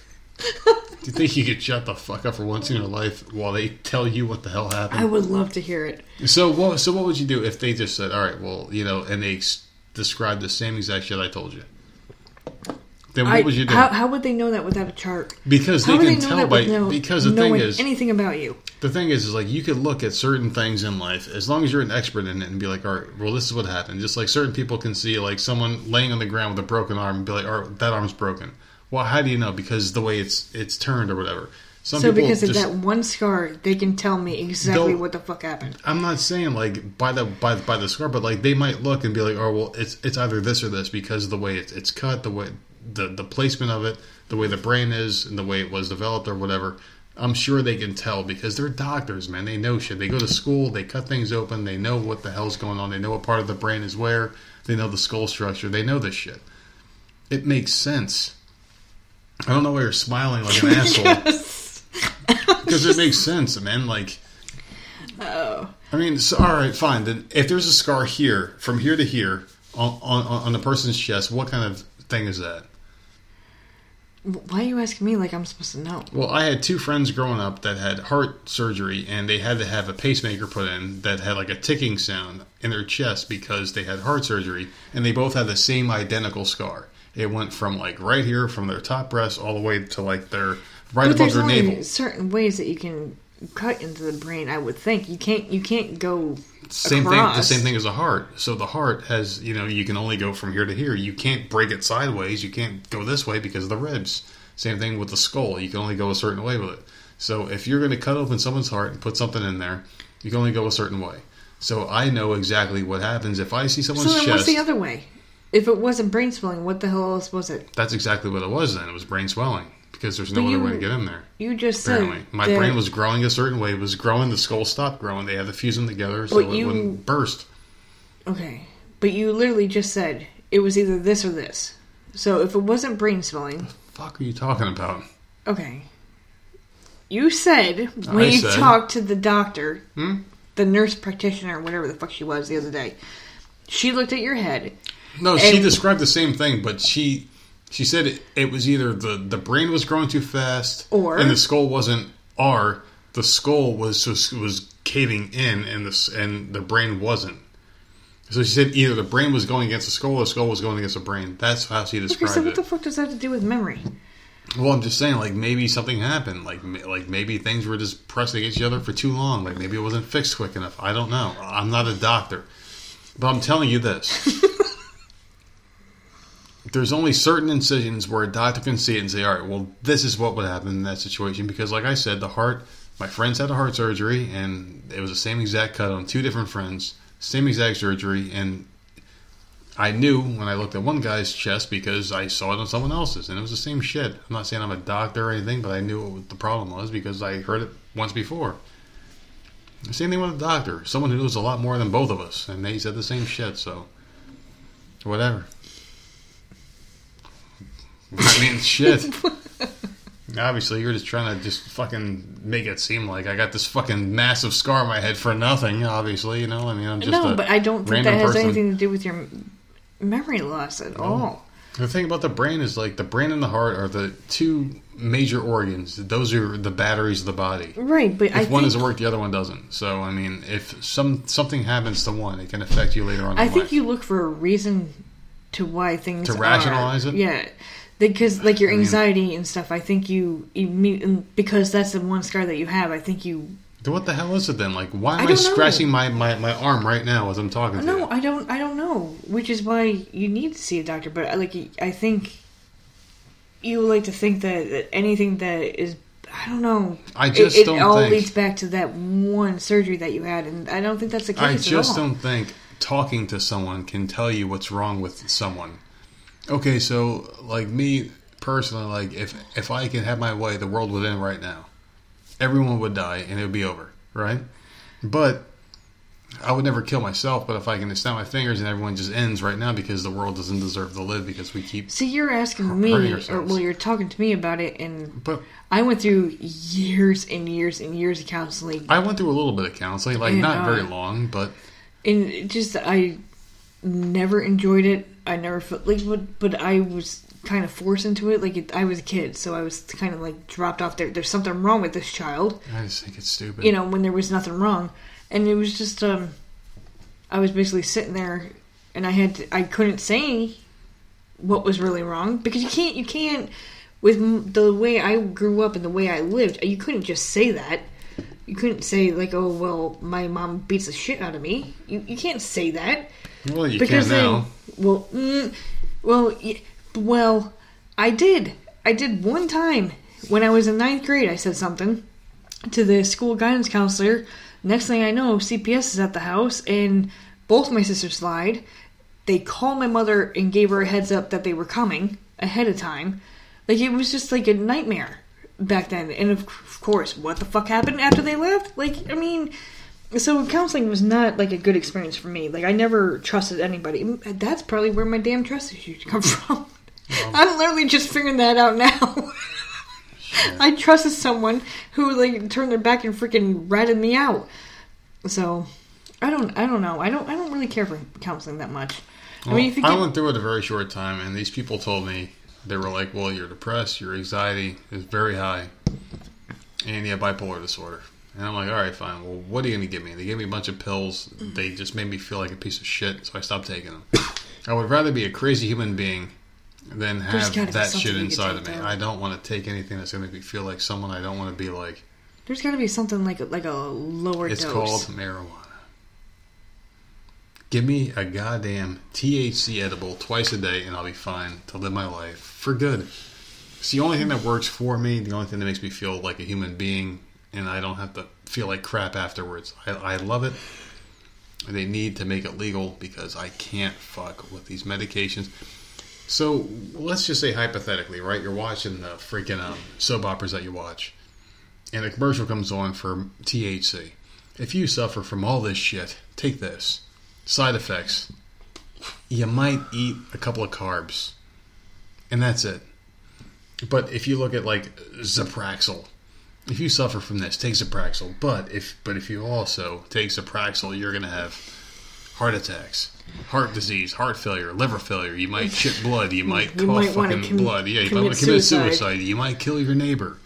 Do you think you could shut the fuck up for once in your life while they tell you what the hell happened? I would love to hear it. So what would you do if they just said, all right, well, you know, and they described the same exact shit I told you? Then what would you do? How would they know that without a chart? Because they can tell by... Because the thing is... anything about you. The thing is like you could look at certain things in life, as long as you're an expert in it, and be like, all right, well, this is what happened. Just like certain people can see like someone laying on the ground with a broken arm and be like, all right, that arm's broken. Well, how do you know? Because the way it's turned or whatever. So because of that one scar, they can tell me exactly what the fuck happened. I'm not saying like by the scar, but like they might look and be like, oh, well, it's either this or this because of the way it's cut, the way... The placement of it, the way the brain is, and the way it was developed or whatever, I'm sure they can tell because they're doctors, man. They know shit. They go to school. They cut things open. They know what the hell's going on. They know what part of the brain is where. They know the skull structure. They know this shit. It makes sense. I don't know why you're smiling like an asshole. Because it makes sense, man. Like... Oh. I mean, so, all right, fine. Then if there's a scar here, from here to here, on the person's chest, what kind of thing is that? Why are you asking me like I'm supposed to know? Well, I had two friends growing up that had heart surgery, and they had to have a pacemaker put in that had like a ticking sound in their chest because they had heart surgery, and they both had the same identical scar. It went from like right here, from their top breast, all the way to like their right above their navel. There's certain ways that you can cut into the brain, I would think. You can't go same across. Thing. The same thing as a heart. So the heart has, you know, you can only go from here to here. You can't break it sideways. You can't go this way because of the ribs. Same thing with the skull. You can only go a certain way with it. So if you're going to cut open someone's heart and put something in there, you can only go a certain way. So I know exactly what happens if I see someone's chest. So then what's the other way? If it wasn't brain swelling, what the hell else was it? That's exactly what it was then. It was brain swelling. Because there's no other way to get in there. You just apparently said my brain was growing a certain way. It was growing. The skull stopped growing. They had to fuse them together so it wouldn't burst. Okay. But you literally just said it was either this or this. So if it wasn't brain swelling... What the fuck are you talking about? Okay. You said you talked to the doctor, the nurse practitioner, whatever the fuck she was the other day, she looked at your head. No, she described the same thing, but she... She said it was either the brain was growing too fast, and the skull wasn't. Or the skull was caving in, and the brain wasn't. So she said either the brain was going against the skull, or the skull was going against the brain. That's how she described it. What the fuck does that have to do with memory? Well, I'm just saying, like maybe something happened, like maybe things were just pressed against each other for too long, like maybe it wasn't fixed quick enough. I don't know. I'm not a doctor, but I'm telling you this. There's only certain incisions where a doctor can see it and say, all right, well, this is what would happen in that situation. Because like I said, the heart, my friends had a heart surgery, and it was the same exact cut on two different friends, same exact surgery. And I knew when I looked at one guy's chest because I saw it on someone else's, and it was the same shit. I'm not saying I'm a doctor or anything, but I knew what the problem was because I heard it once before. The same thing with a doctor, someone who knows a lot more than both of us, and they said the same shit, so whatever. I mean, shit. Obviously, you're just trying to just fucking make it seem like I got this fucking massive scar on my head for nothing, obviously, you know? I mean, I'm just but I don't think that has anything to do with your memory loss at all. The thing about the brain is, like, the brain and the heart are the two major organs. Those are the batteries of the body. Right, but if one doesn't work, the other one doesn't. So, I mean, if something happens to one, it can affect you later on in life. I think you look for a reason to why things are... To rationalize it? Yeah. Because, like, your anxiety and stuff, I think because that's the one scar that you have, I think you... What the hell is it then? Like, why am I scratching my arm right now as I'm talking to you? No, I don't know. Which is why you need to see a doctor. But, like, I think you like to think that anything that is... I don't know. It all leads back to that one surgery that you had, and I don't think that's the case at all. I just don't think talking to someone can tell you what's wrong with someone. Okay, so, like, me, personally, like, if I could have my way, the world would end right now. everyone would die and it would be over, right? But I would never kill myself, but if I can snap my fingers and everyone just ends right now because the world doesn't deserve to live because we keep... See, you're asking me, or, well, you're talking to me about it, and but I went through years and years and years of counseling. I went through a little bit of counseling, like and, not very long, but... And it just, I never enjoyed it. I never felt like, but I was kind of forced into it. Like, I was a kid, so I was kind of like dropped off there. There's something wrong with this child. I just think it's stupid. You know, when there was nothing wrong. And it was just, I was basically sitting there, and I couldn't say what was really wrong, because you can't, with the way I grew up and the way I lived, you couldn't just say that. You couldn't say, like, oh, well, my mom beats the shit out of me. You can't say that. Well, you can now. Well, I did. I did one time. When I was in ninth grade, I said something to the school guidance counselor. Next thing I know, CPS is at the house, and both my sisters lied. They called my mother and gave her a heads up that they were coming ahead of time. Like, it was just like a nightmare back then. And of course, what the fuck happened after they left? Like, I mean, so counseling was not like a good experience for me. Like, I never trusted anybody. That's probably where my damn trust issues come from. Well, I'm literally just figuring that out now. Sure. I trusted someone who, like, turned their back and freaking ratted me out. So, I don't know. I don't really care for counseling that much. Well, I mean, I went through it a very short time, and these people told me, they were like, well, you're depressed, your anxiety is very high, and you have bipolar disorder. And I'm like, all right, fine. Well, what are you going to give me? They gave me a bunch of pills. They just made me feel like a piece of shit, so I stopped taking them. I would rather be a crazy human being than have that shit inside of me. I don't want to take anything that's going to make me feel like someone I don't want to be like. There's got to be something like a lower dose. It's called marijuana. Give me a goddamn THC edible twice a day and I'll be fine to live my life for good. It's the only thing that works for me, the only thing that makes me feel like a human being, and I don't have to feel like crap afterwards. I love it. They need to make it legal because I can't fuck with these medications. So, let's just say hypothetically, right? You're watching the freaking soap operas that you watch. And a commercial comes on for THC. If you suffer from all this shit, take this. Side effects. You might eat a couple of carbs. And that's it. But if you look at, like, Zyprexa. If you suffer from this, take Zyprexa. But if you also take Zyprexa, you're going to have heart attacks, heart disease, heart failure, liver failure. You might shit blood. You might cough fucking blood. Yeah, you might want to commit suicide. You might kill your neighbor.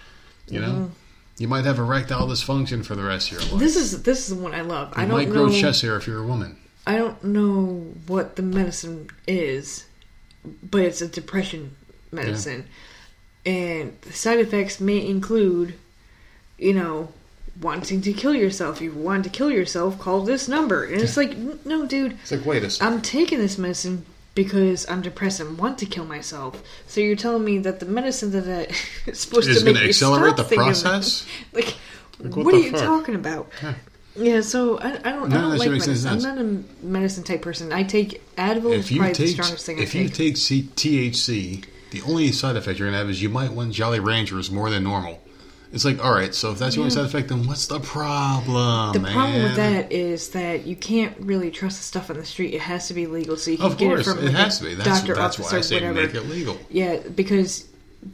You know, you might have erectile dysfunction for the rest of your life. This is the one I love. You might grow chest hair if you're a woman. I don't know what the medicine is, but it's a depression medicine, yeah. And the side effects may include, you know, wanting to kill yourself. If you want to kill yourself, call this number. And it's like, no, dude. It's like, wait a second. I'm taking this medicine because I'm depressed and want to kill myself. So you're telling me that the medicine that is supposed to make me stop thinking... Is going to accelerate the process? Like what are you talking about? Huh. Yeah, so I don't like medicine. I'm not a medicine-type person. I take Advil, is probably the strongest thing I take. If you take THC, the only side effect you're going to have is you might want Jolly Ranchers more than normal. It's like, all right, so if that's your only side effect, then what's the problem, The problem with that is that you can't really trust the stuff on the street. It has to be legal, so you can get it from the doctor. Of course, it has to be. That's why I say make it legal. Yeah, because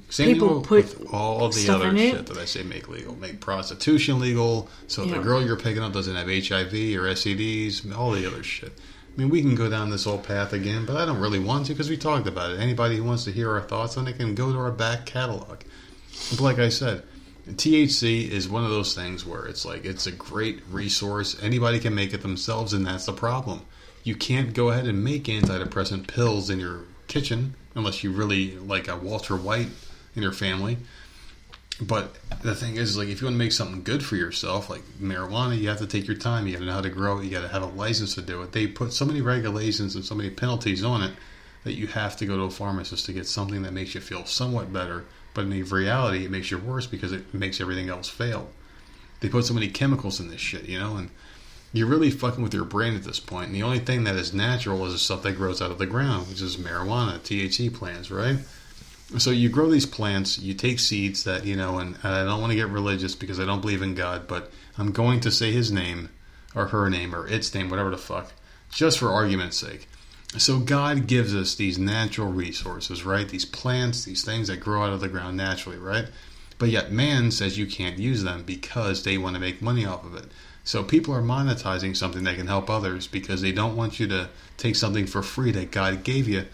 people put all the other shit that I say make legal. Make prostitution legal, so the girl you're picking up doesn't have HIV or STDs, all the other shit. I mean, we can go down this old path again, but I don't really want to because we talked about it. Anybody who wants to hear our thoughts on it can go to our back catalog. But like I said... THC is one of those things where it's like, it's a great resource. Anybody can make it themselves, and that's the problem. You can't go ahead and make antidepressant pills in your kitchen unless you really like a Walter White in your family. But the thing is, like, if you want to make something good for yourself, like marijuana, you have to take your time. You got to know how to grow it. You got to have a license to do it. They put so many regulations and so many penalties on it that you have to go to a pharmacist to get something that makes you feel somewhat better. But in reality, it makes you worse because it makes everything else fail. They put so many chemicals in this shit, you know? And you're really fucking with your brain at this point. And the only thing that is natural is the stuff that grows out of the ground, which is marijuana, THC plants, right? So you grow these plants, you take seeds that, you know, and I don't want to get religious because I don't believe in God, but I'm going to say his name or her name or its name, whatever the fuck, just for argument's sake. So God gives us these natural resources, right? These plants, these things that grow out of the ground naturally, right? But yet man says you can't use them because they want to make money off of it. So people are monetizing something that can help others because they don't want you to take something for free that God gave you.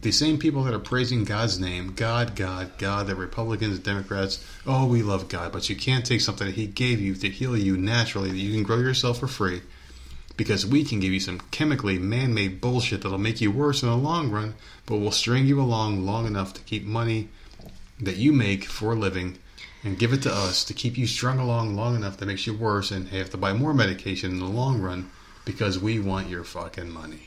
The same people that are praising God's name, God, the Republicans, Democrats, oh, we love God, but you can't take something that he gave you to heal you naturally, that you can grow yourself for free, because we can give you some chemically man-made bullshit that'll make you worse in the long run, but will string you along long enough to keep money that you make for a living and give it to us to keep you strung along long enough that makes you worse and have to buy more medication in the long run because we want your fucking money.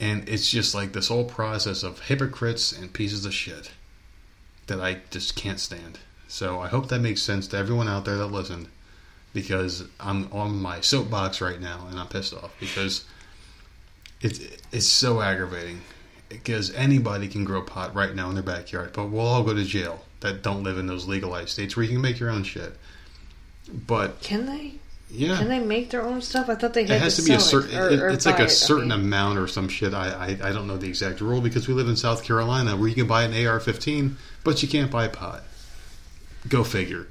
And it's just like this whole process of hypocrites and pieces of shit that I just can't stand. So I hope that makes sense to everyone out there that listened, because I'm on my soapbox right now and I'm pissed off because it's so aggravating, because anybody can grow pot right now in their backyard, but we'll all go to jail that don't live in those legalized states where you can make your own shit. But can they? Yeah. Can they make their own stuff? I thought they had to sell it. It has to be a certain... It's like a certain amount or some shit. I don't know the exact rule because we live in South Carolina where you can buy an AR-15, but you can't buy pot. Go figure.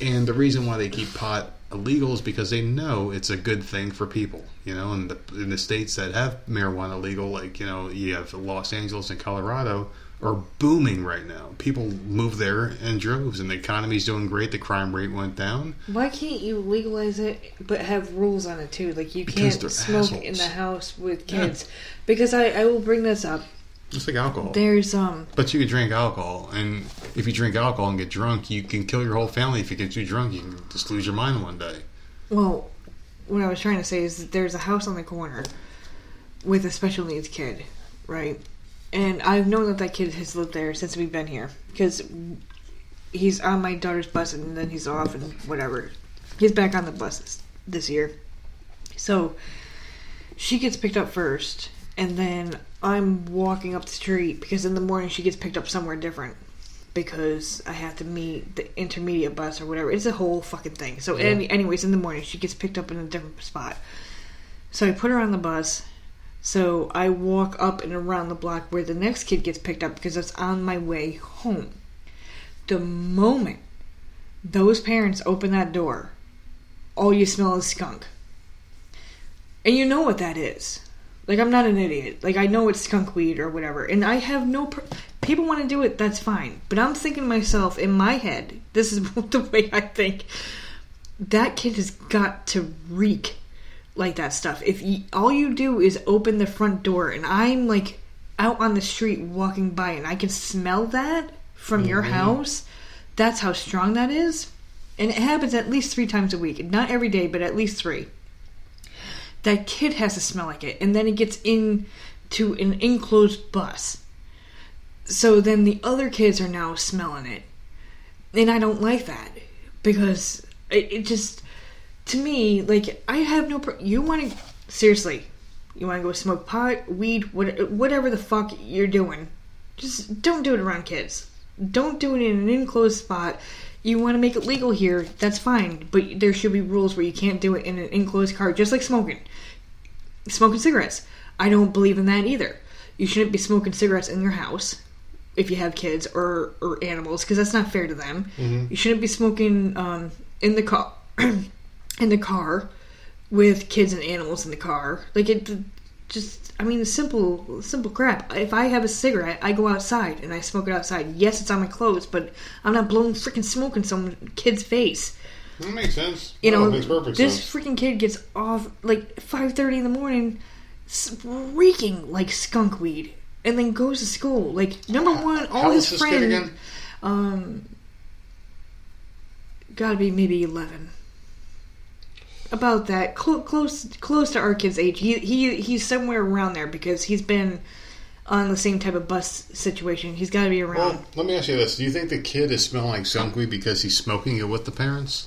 And the reason why they keep pot illegal is because they know it's a good thing for people. You know, in the states that have marijuana legal, like, you know, you have Los Angeles and Colorado are booming right now. People move there in droves, and the economy's doing great. The crime rate went down. Why can't you legalize it but have rules on it too? Like, you because can't smoke assholes. In the house with kids. Yeah. Because I will bring this up. It's like alcohol. But you can drink alcohol, and if you drink alcohol and get drunk, you can kill your whole family. If you get too drunk, you can just lose your mind one day. Well, what I was trying to say is that there's a house on the corner with a special needs kid, right? And I've known that kid has lived there since we've been here, because he's on my daughter's bus and then he's off and whatever. He's back on the bus this year. So she gets picked up first, and then I'm walking up the street because in the morning she gets picked up somewhere different because I have to meet the intermediate bus or whatever. It's a whole fucking thing. So anyways, in the morning she gets picked up in a different spot. So I put her on the bus. So I walk up and around the block where the next kid gets picked up because it's on my way home. The moment those parents open that door, all you smell is skunk. And you know what that is. Like, I'm not an idiot. Like, I know it's skunk weed or whatever. And I have no... People want to do it, that's fine. But I'm thinking to myself, in my head, this is the way I think, that kid has got to reek like that stuff. If all you do is open the front door, and I'm like out on the street walking by and I can smell that from your house, that's how strong that is. And it happens at least 3 times a week. Not every day, but at least 3. That kid has to smell like it, and then it gets into an enclosed bus. So then the other kids are now smelling it. And I don't like that because it just... To me, like, I have no... You want to... Seriously. You want to go smoke pot, weed, whatever the fuck you're doing. Just don't do it around kids. Don't do it in an enclosed spot. You want to make it legal here, that's fine. But there should be rules where you can't do it in an enclosed car, just like smoking. Smoking cigarettes. I don't believe in that either. You shouldn't be smoking cigarettes in your house if you have kids or animals, because that's not fair to them. Mm-hmm. You shouldn't be smoking in the car... in the car with kids and animals in the car. Like, it just, I mean, simple crap. If I have a cigarette, I go outside and I smoke it outside. Yes, it's on my clothes, but I'm not blowing freaking smoke in some kid's face. That makes sense. You know, makes perfect sense. Freaking kid gets off like 5:30 in the morning reeking like skunk weed and then goes to school. Like, number one, all his friends gotta be maybe 11. About that, close to our kid's age. He's somewhere around there because he's been on the same type of bus situation. He's got to be around. Well, let me ask you this: do you think the kid is smelling like skunk weed because he's smoking it with the parents?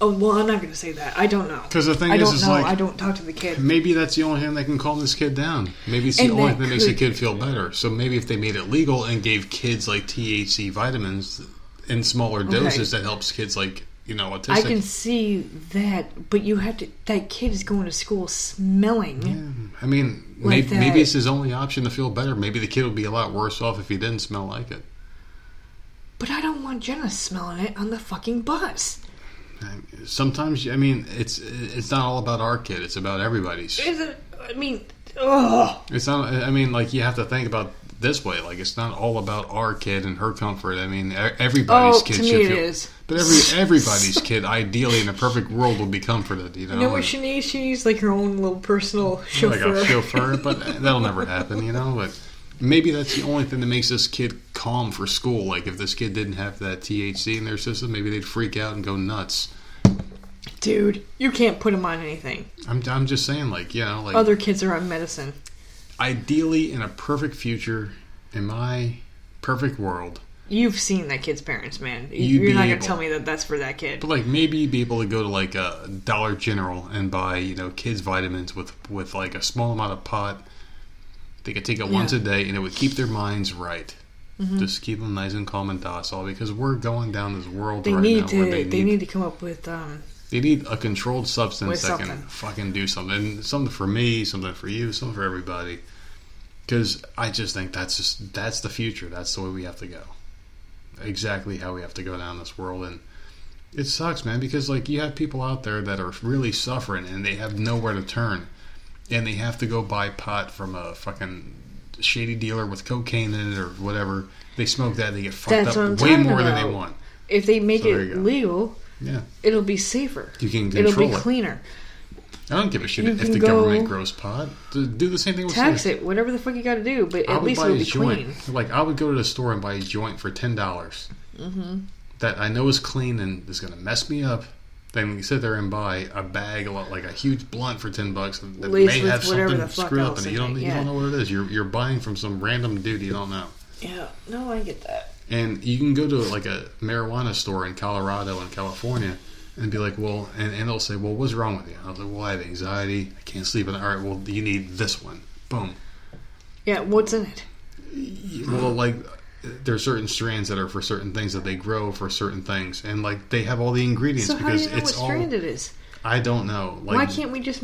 Oh, well, I'm not going to say that. I don't know. Because the thing is like... I don't talk to the kid. Maybe that's the only thing that can calm this kid down. Maybe it's the only thing that makes the kid feel better. So maybe if they made it legal and gave kids, like, THC vitamins in smaller doses, that helps kids, like, you know, autistic. I can see that, but you have to... That kid is going to school smelling. Yeah. I mean, like maybe it's his only option to feel better. Maybe the kid would be a lot worse off if he didn't smell like it. But I don't want Jenna smelling it on the fucking bus. Sometimes, I mean, it's not all about our kid. It's about everybody's. Is it? I mean, ugh. It's not. I mean, like, you have to think about this way. Like, it's not all about our kid and her comfort. I mean, everybody's kid should feel. It is. But everybody's kid, ideally, in a perfect world, would be comforted. You know, what she needs? She needs, like, her own little personal chauffeur. Like a chauffeur, but that'll never happen. You know, but. Maybe that's the only thing that makes this kid calm for school. Like, if this kid didn't have that THC in their system, maybe they'd freak out and go nuts. Dude, you can't put them on anything. I'm just saying, like, you know, like... Other kids are on medicine. Ideally, in a perfect future, in my perfect world... You've seen that kid's parents, man. You're not going to tell me that that's for that kid. But, like, maybe you'd be able to go to, like, a Dollar General and buy, you know, kids' vitamins with like, a small amount of pot... They could take it once a day, and it would keep their minds right. Mm-hmm. Just keep them nice and calm and docile, because we're going down this world right now. They need to come up with... they need a controlled substance that can fucking do something. Something for me, something for you, something for everybody. Because I just think that's the future. That's the way we have to go. Exactly how we have to go down this world. And it sucks, man, because, like, you have people out there that are really suffering, and they have nowhere to turn. And they have to go buy pot from a fucking shady dealer with cocaine in it or whatever. They smoke that, they get fucked up way more than they want. If they make it legal, it'll be safer. You can control it. It'll be cleaner. I don't give a shit if the government grows pot. Do the same thing with tax it, whatever the fuck you got to do, but at least it'll be clean. Like, I would go to the store and buy a joint for $10 that I know is clean and is going to mess me up. Then you sit there and buy a bag, like a huge blunt for $10 that may have something screwed up in it. You don't know what it is. You're buying from some random dude you don't know. Yeah, no, I get that. And you can go to like a marijuana store in Colorado and California and be like, well, and they'll say, well, what's wrong with you? And I'll say, well, I have anxiety. I can't sleep. And all right, well, you need this one. Boom. Yeah, what's in it? Well, like. There are certain strands that are for certain things that they grow for certain things, and like they have all the ingredients. So because how do you know it's what strand it is? I don't know. Like, why can't we just?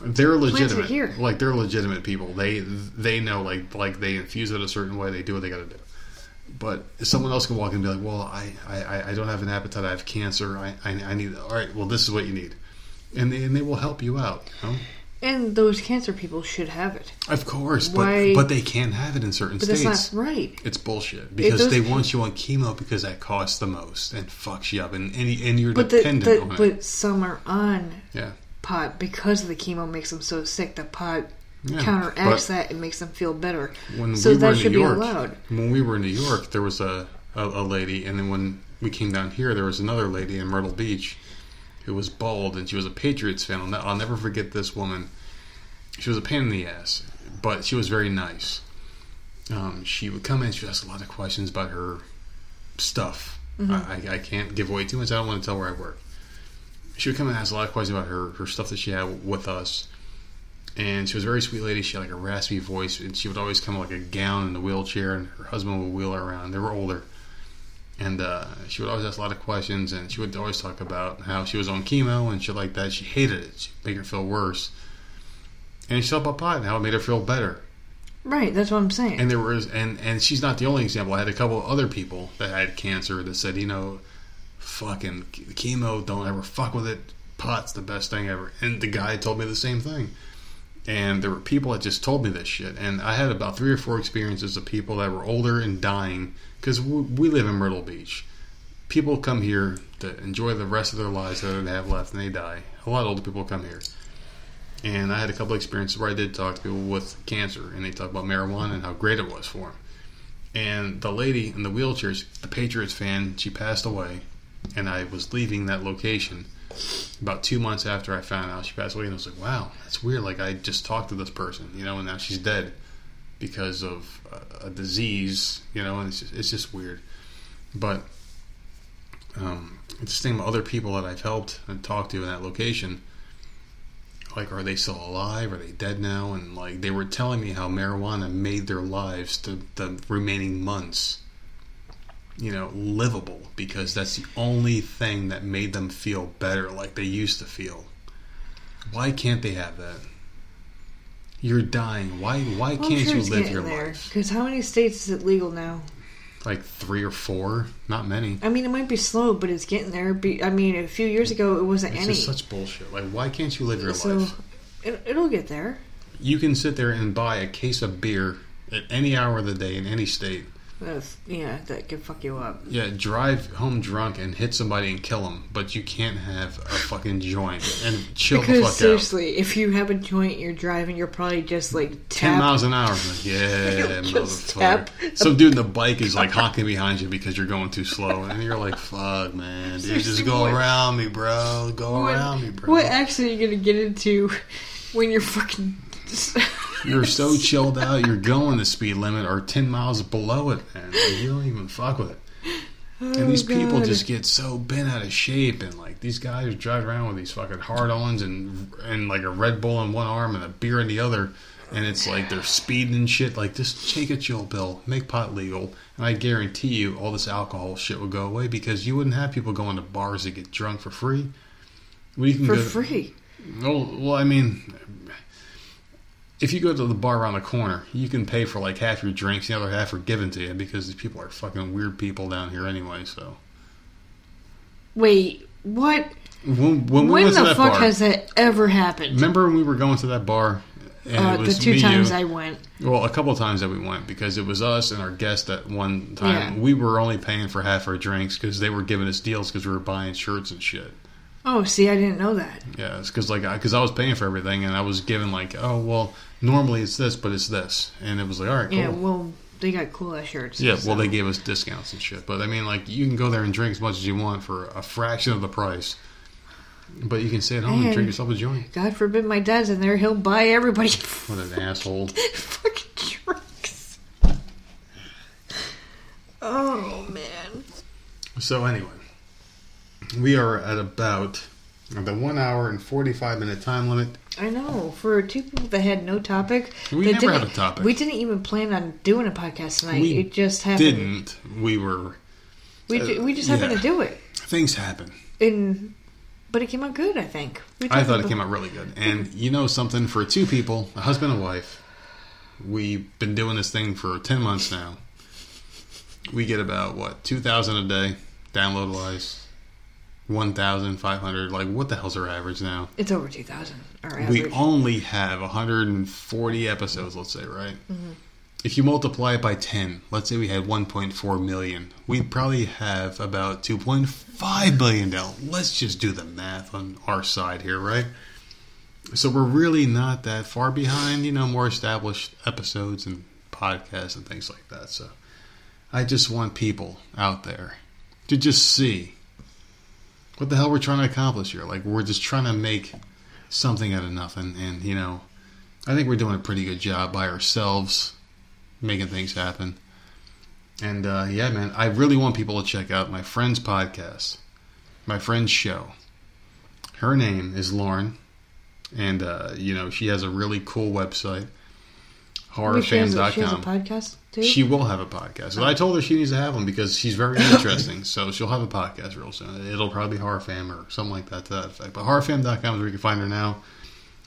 They're legitimate. Plant it here? Like they're legitimate people. They know like they infuse it a certain way. They do what they got to do. But someone else can walk in and be like, well, I don't have an appetite. I have cancer. I need. All right. Well, this is what you need, and they will help you out. You know? And those cancer people should have it. Of course, but they can't have it in certain states. That's not right. It's bullshit. Because they want you on chemo because that costs the most and fucks you up. And you're dependent on it. But some are on pot because the chemo makes them so sick. The pot counteracts that and makes them feel better. So that should be allowed. When we were in New York, there was a lady. And then when we came down here, there was another lady in Myrtle Beach. Who was bald, and she was a Patriots fan. I'll never forget this woman. She was a pain in the ass, but she was very nice. She would come in, she would ask a lot of questions about her stuff. Mm-hmm. I can't give away too much. I don't want to tell where I work. She would come and ask a lot of questions about her stuff that she had with us. And she was a very sweet lady. She had like a raspy voice, and she would always come in like a gown in a wheelchair, and her husband would wheel her around. They were older. And she would always ask a lot of questions, and she would always talk about how she was on chemo and shit like that. She hated it. She'd make her feel worse. And she talked about pot and how it made her feel better. Right, that's what I'm saying. And there was, and she's not the only example. I had a couple of other people that had cancer that said, you know, fucking chemo, don't ever fuck with it. Pot's the best thing ever. And the guy told me the same thing. And there were people that just told me this shit. And I had about 3 or 4 experiences of people that were older and dying. Because we live in Myrtle Beach. People come here to enjoy the rest of their lives that they have left, and they die. A lot of older people come here. And I had a couple of experiences where I did talk to people with cancer. And they talked about marijuana and how great it was for them. And the lady in the wheelchair, the Patriots fan, she passed away. And I was leaving that location. About 2 months after I found out she passed away, and I was like, wow, that's weird. Like, I just talked to this person, you know, and now she's dead because of a disease, you know, and it's just weird. But Just think of other people that I've helped and talked to in that location. Like, are they still alive? Are they dead now? And, like, they were telling me how marijuana made their lives to the remaining months, you know, livable, because that's the only thing that made them feel better like they used to feel. Why can't they have that? You're dying. Why can't you live your life? Because how many states is it legal now? Like 3 or 4? Not many. I mean, it might be slow, but it's getting there. I mean, a few years ago, it wasn't any. This is such bullshit. Like, why can't you live your life? It'll get there. You can sit there and buy a case of beer at any hour of the day in any state. Yeah, that could fuck you up. Yeah, drive home drunk and hit somebody and kill them, but you can't have a fucking joint and chill the fuck out. Seriously, if you have a joint, you're driving, you're probably just like 10 miles an hour. Like, yeah, motherfucker. Some dude in the bike is like honking behind you because you're going too slow, and you're like, "Fuck, man, dude, just go around me, bro. What accident are you gonna get into when you're fucking?" You're so chilled out, you're going the speed limit or 10 miles below it, man. Like, you don't even fuck with it. Oh, and these people just get so bent out of shape, and like these guys drive around with these fucking hard-ons and like a Red Bull in one arm and a beer in the other, and it's like they're speeding and shit. Like, just take a chill pill, make pot legal, and I guarantee you all this alcohol shit will go away, because you wouldn't have people going to bars to get drunk for free. Free? Well, I mean, if you go to the bar around the corner, you can pay for like half your drinks, the other half are given to you, because these people are fucking weird people down here anyway, so. Wait, what? When the fuck has that ever happened? Remember when we were going to that bar? And it was the two times I went. Well, a couple of times that we went, because it was us and our guest at one time. Yeah. We were only paying for half our drinks because they were giving us deals because we were buying shirts and shit. Oh, see, I didn't know that. Yeah, it's because I was paying for everything, and I was given like, oh, well, normally it's this, but it's this. And it was like, all right, cool. Yeah, well, they got cool-ass shirts. Yeah, so. Well, they gave us discounts and shit. But, I mean, like, you can go there and drink as much as you want for a fraction of the price. But you can stay at home and drink yourself a joint. God forbid my dad's in there. He'll buy everybody. What an asshole. Fucking drinks. Oh, man. So, anyway. We are at about the 1 hour and 45-minute time limit. I know. For two people that had no topic. We never had a topic. We didn't even plan on doing a podcast tonight. It just happened. We just happened to do it. Things happen. But it came out good, I think. I thought it came out really good. And you know something? For two people, a husband and wife, we've been doing this thing for 10 months now. We get about, 2,000 a day download-wise. 1,500. Like, what the hell's our average now? It's over 2,000. We only have 140 episodes, let's say, right? Mm-hmm. If you multiply it by 10, let's say we had 1.4 million. We'd probably have about 2.5 billion down. Let's just do the math on our side here, right? So we're really not that far behind, more established episodes and podcasts and things like that. So I just want people out there to just see what the hell we're trying to accomplish here. Like, we're just trying to make something out of nothing. And, I think we're doing a pretty good job by ourselves making things happen. And, yeah, man, I really want people to check out my friend's podcast, my friend's show. Her name is Lauren. And, she has a really cool website, horrorfan.com. She has a podcast, too? She will have a podcast. So I told her she needs to have one because she's very interesting. So she'll have a podcast real soon. It'll probably be Horror Fam or something like that to that effect. But horrorfan.com is where you can find her now.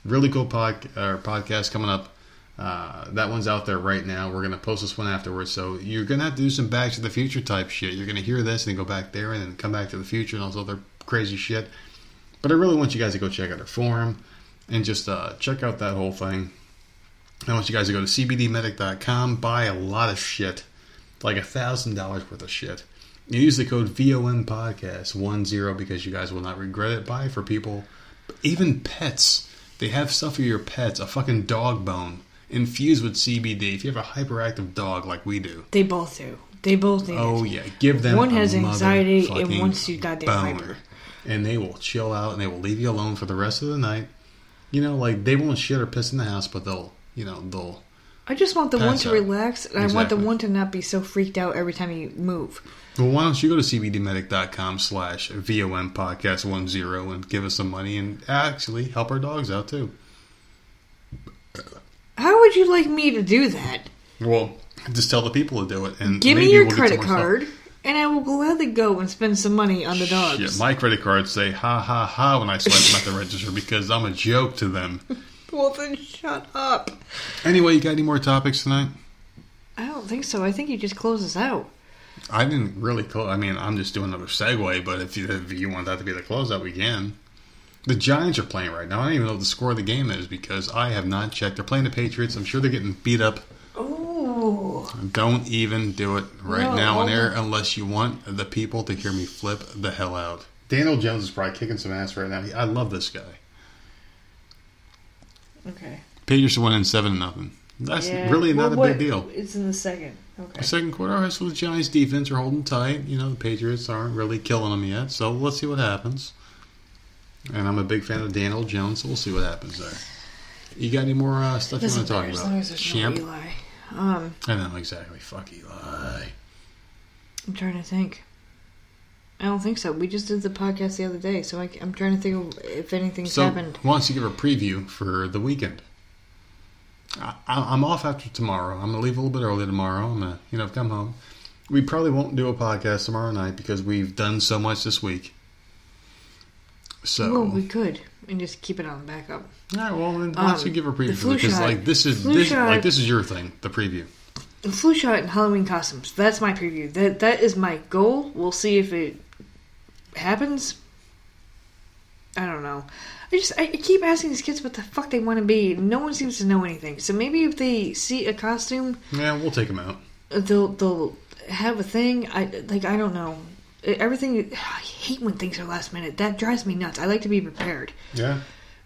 Really cool podcast coming up. That one's out there right now. We're going to post this one afterwards. So you're going to have to do some Back to the Future type shit. You're going to hear this and go back there and then come back to the future and all this other crazy shit. But I really want you guys to go check out her forum and just check out that whole thing. I want you guys to go to CBDmedic.com, buy a lot of shit, like $1,000 worth of shit. You use the code VOMPodcast10 because you guys will not regret it. Buy for people, even pets. They have stuff for your pets, a fucking dog bone infused with CBD. If you have a hyperactive dog like we do. They both do. They both need it. Oh, yeah. Give them a motherfucking boner. One has anxiety and one's too goddamn hyper. And they will chill out and they will leave you alone for the rest of the night. They won't shit or piss in the house, but they'll... I just want the one to relax, and exactly. I want the one to not be so freaked out every time you move. Well, why don't you go to cbdmedic.com/VOMpodcast10 and give us some money and actually help our dogs out, too. How would you like me to do that? Well, just tell the people to do it. And give me your credit card, and I will gladly go and spend some money on the dogs. Shit, my credit cards say ha, ha, ha when I swipe them at the register because I'm a joke to them. Well, then shut up. Anyway, you got any more topics tonight? I don't think so. I think you just closed us out. I didn't really close. I mean, I'm just doing another segue, but if you want that to be the closeout, we can. The Giants are playing right now. I don't even know what the score of the game is because I have not checked. They're playing the Patriots. I'm sure they're getting beat up. Oh. Don't even do it right now on air unless you want the people to hear me flip the hell out. Daniel Jones is probably kicking some ass right now. I love this guy. Okay. Patriots are winning 7-0. That's really not a big deal. It's in the second. Okay. The second quarter. All right, so the Giants' defense are holding tight. You know, the Patriots aren't really killing them yet. So let's see what happens. And I'm a big fan of Daniel Jones, so we'll see what happens there. You got any more stuff you want to talk about? As long as there's Champ? No Eli. I know, exactly. Fuck Eli. I'm trying to think. I don't think so. We just did the podcast the other day, so I'm trying to think of if anything's happened. Why don't you give a preview for the weekend? I'm off after tomorrow. I'm going to leave a little bit early tomorrow. I'm going to, come home. We probably won't do a podcast tomorrow night because we've done so much this week. So we could and just keep it on backup. All right. Well, then why don't you give a preview for it? Because this is your thing. The preview. The flu shot and Halloween costumes. That's my preview. That is my goal. We'll see if it happens. I don't know. I keep asking these kids what the fuck they want to be. No one seems to know anything. So maybe if they see a costume, we'll take them out. They'll have a thing. I don't know. Everything. I hate when things are last minute. That drives me nuts. I like to be prepared. Yeah.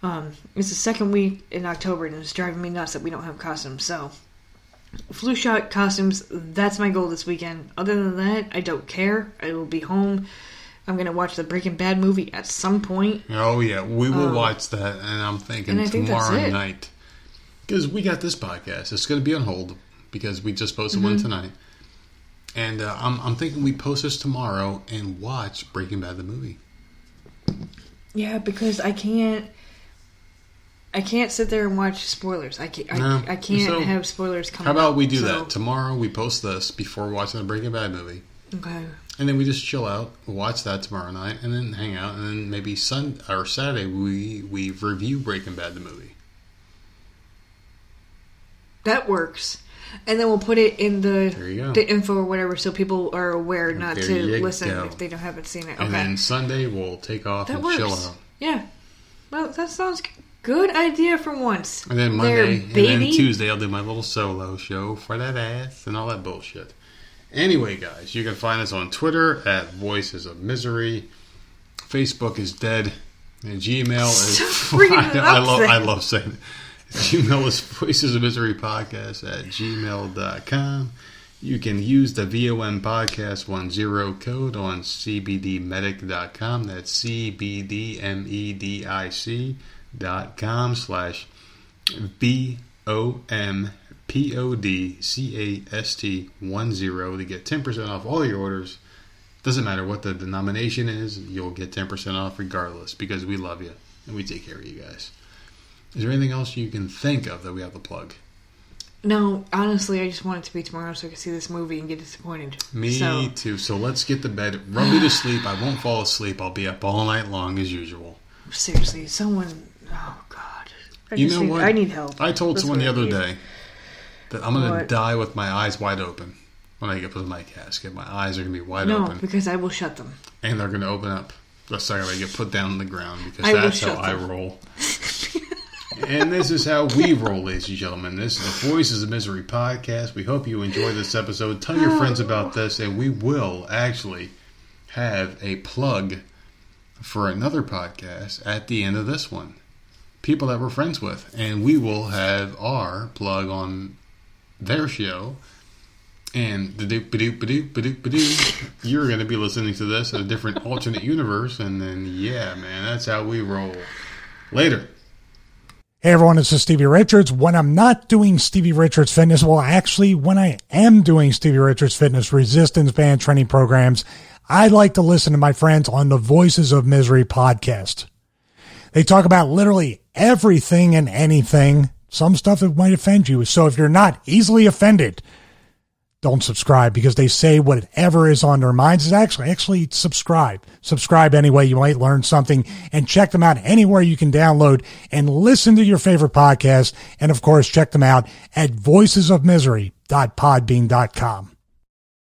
It's the second week in October, and it's driving me nuts that we don't have costumes. So, flu shot costumes. That's my goal this weekend. Other than that, I don't care. I will be home. I'm going to watch the Breaking Bad movie at some point. Oh, yeah. We will watch that, and I'm thinking tomorrow night. Because we got this podcast. It's going to be on hold because we just posted one tonight. And I'm thinking we post this tomorrow and watch Breaking Bad the movie. Yeah, because I can't sit there and watch spoilers. I can't have spoilers come up. How about we do that? Tomorrow we post this before watching the Breaking Bad movie. Okay. And then we just chill out, watch that tomorrow night, and then hang out, and then maybe Sunday or Saturday we review Breaking Bad the movie. That works, and then we'll put it in the info or whatever, so people are aware not to listen if they haven't seen it. Okay. And then Sunday we'll take off and chill out. Yeah, well that sounds good idea for once. And then Monday, and then Tuesday I'll do my little solo show for that ass and all that bullshit. Anyway, guys, you can find us on Twitter at Voices of Misery. Facebook is dead. And Gmail is... I love saying it. Gmail is Voices of Misery Podcast at gmail.com. You can use the VOM Podcast 10 code on cbdmedic.com. That's cbdmedic.com/VOMPODCAST10 to get 10% off all your orders. Doesn't matter what the denomination is, you'll get 10% off regardless because we love you and we take care of you guys. Is there anything else you can think of that we have to plug? No, honestly, I just want it to be tomorrow so I can see this movie and get disappointed. Me too. So let's get to bed. Rub me to sleep. I won't fall asleep. I'll be up all night long as usual. Seriously, someone... Oh, God. I need help. I told someone the other day that I'm going to die with my eyes wide open. When I get put in my casket, my eyes are going to be wide open. No, because I will shut them. And they're going to open up the second I get put down on the ground because that's how I roll. And this is how we roll, ladies and gentlemen. This is the Voices of Misery podcast. We hope you enjoy this episode. Tell your friends about this, and we will actually have a plug for another podcast at the end of this one. People that we're friends with, and we will have our plug on their show, and you're going to be listening to this in a different alternate universe, and then, yeah, man, that's how we roll. Later. Hey everyone, this is Stevie Richards. When I'm not doing Stevie Richards Fitness, well actually when I am doing Stevie Richards Fitness resistance band training programs, I like to listen to my friends on the Voices of Misery podcast. They talk about literally everything and anything, some stuff that might offend you. So if you're not easily offended, don't subscribe because they say whatever is on their minds is actually subscribe. Subscribe anyway. You might learn something and check them out anywhere you can download and listen to your favorite podcast. And of course, check them out at voicesofmisery.podbean.com.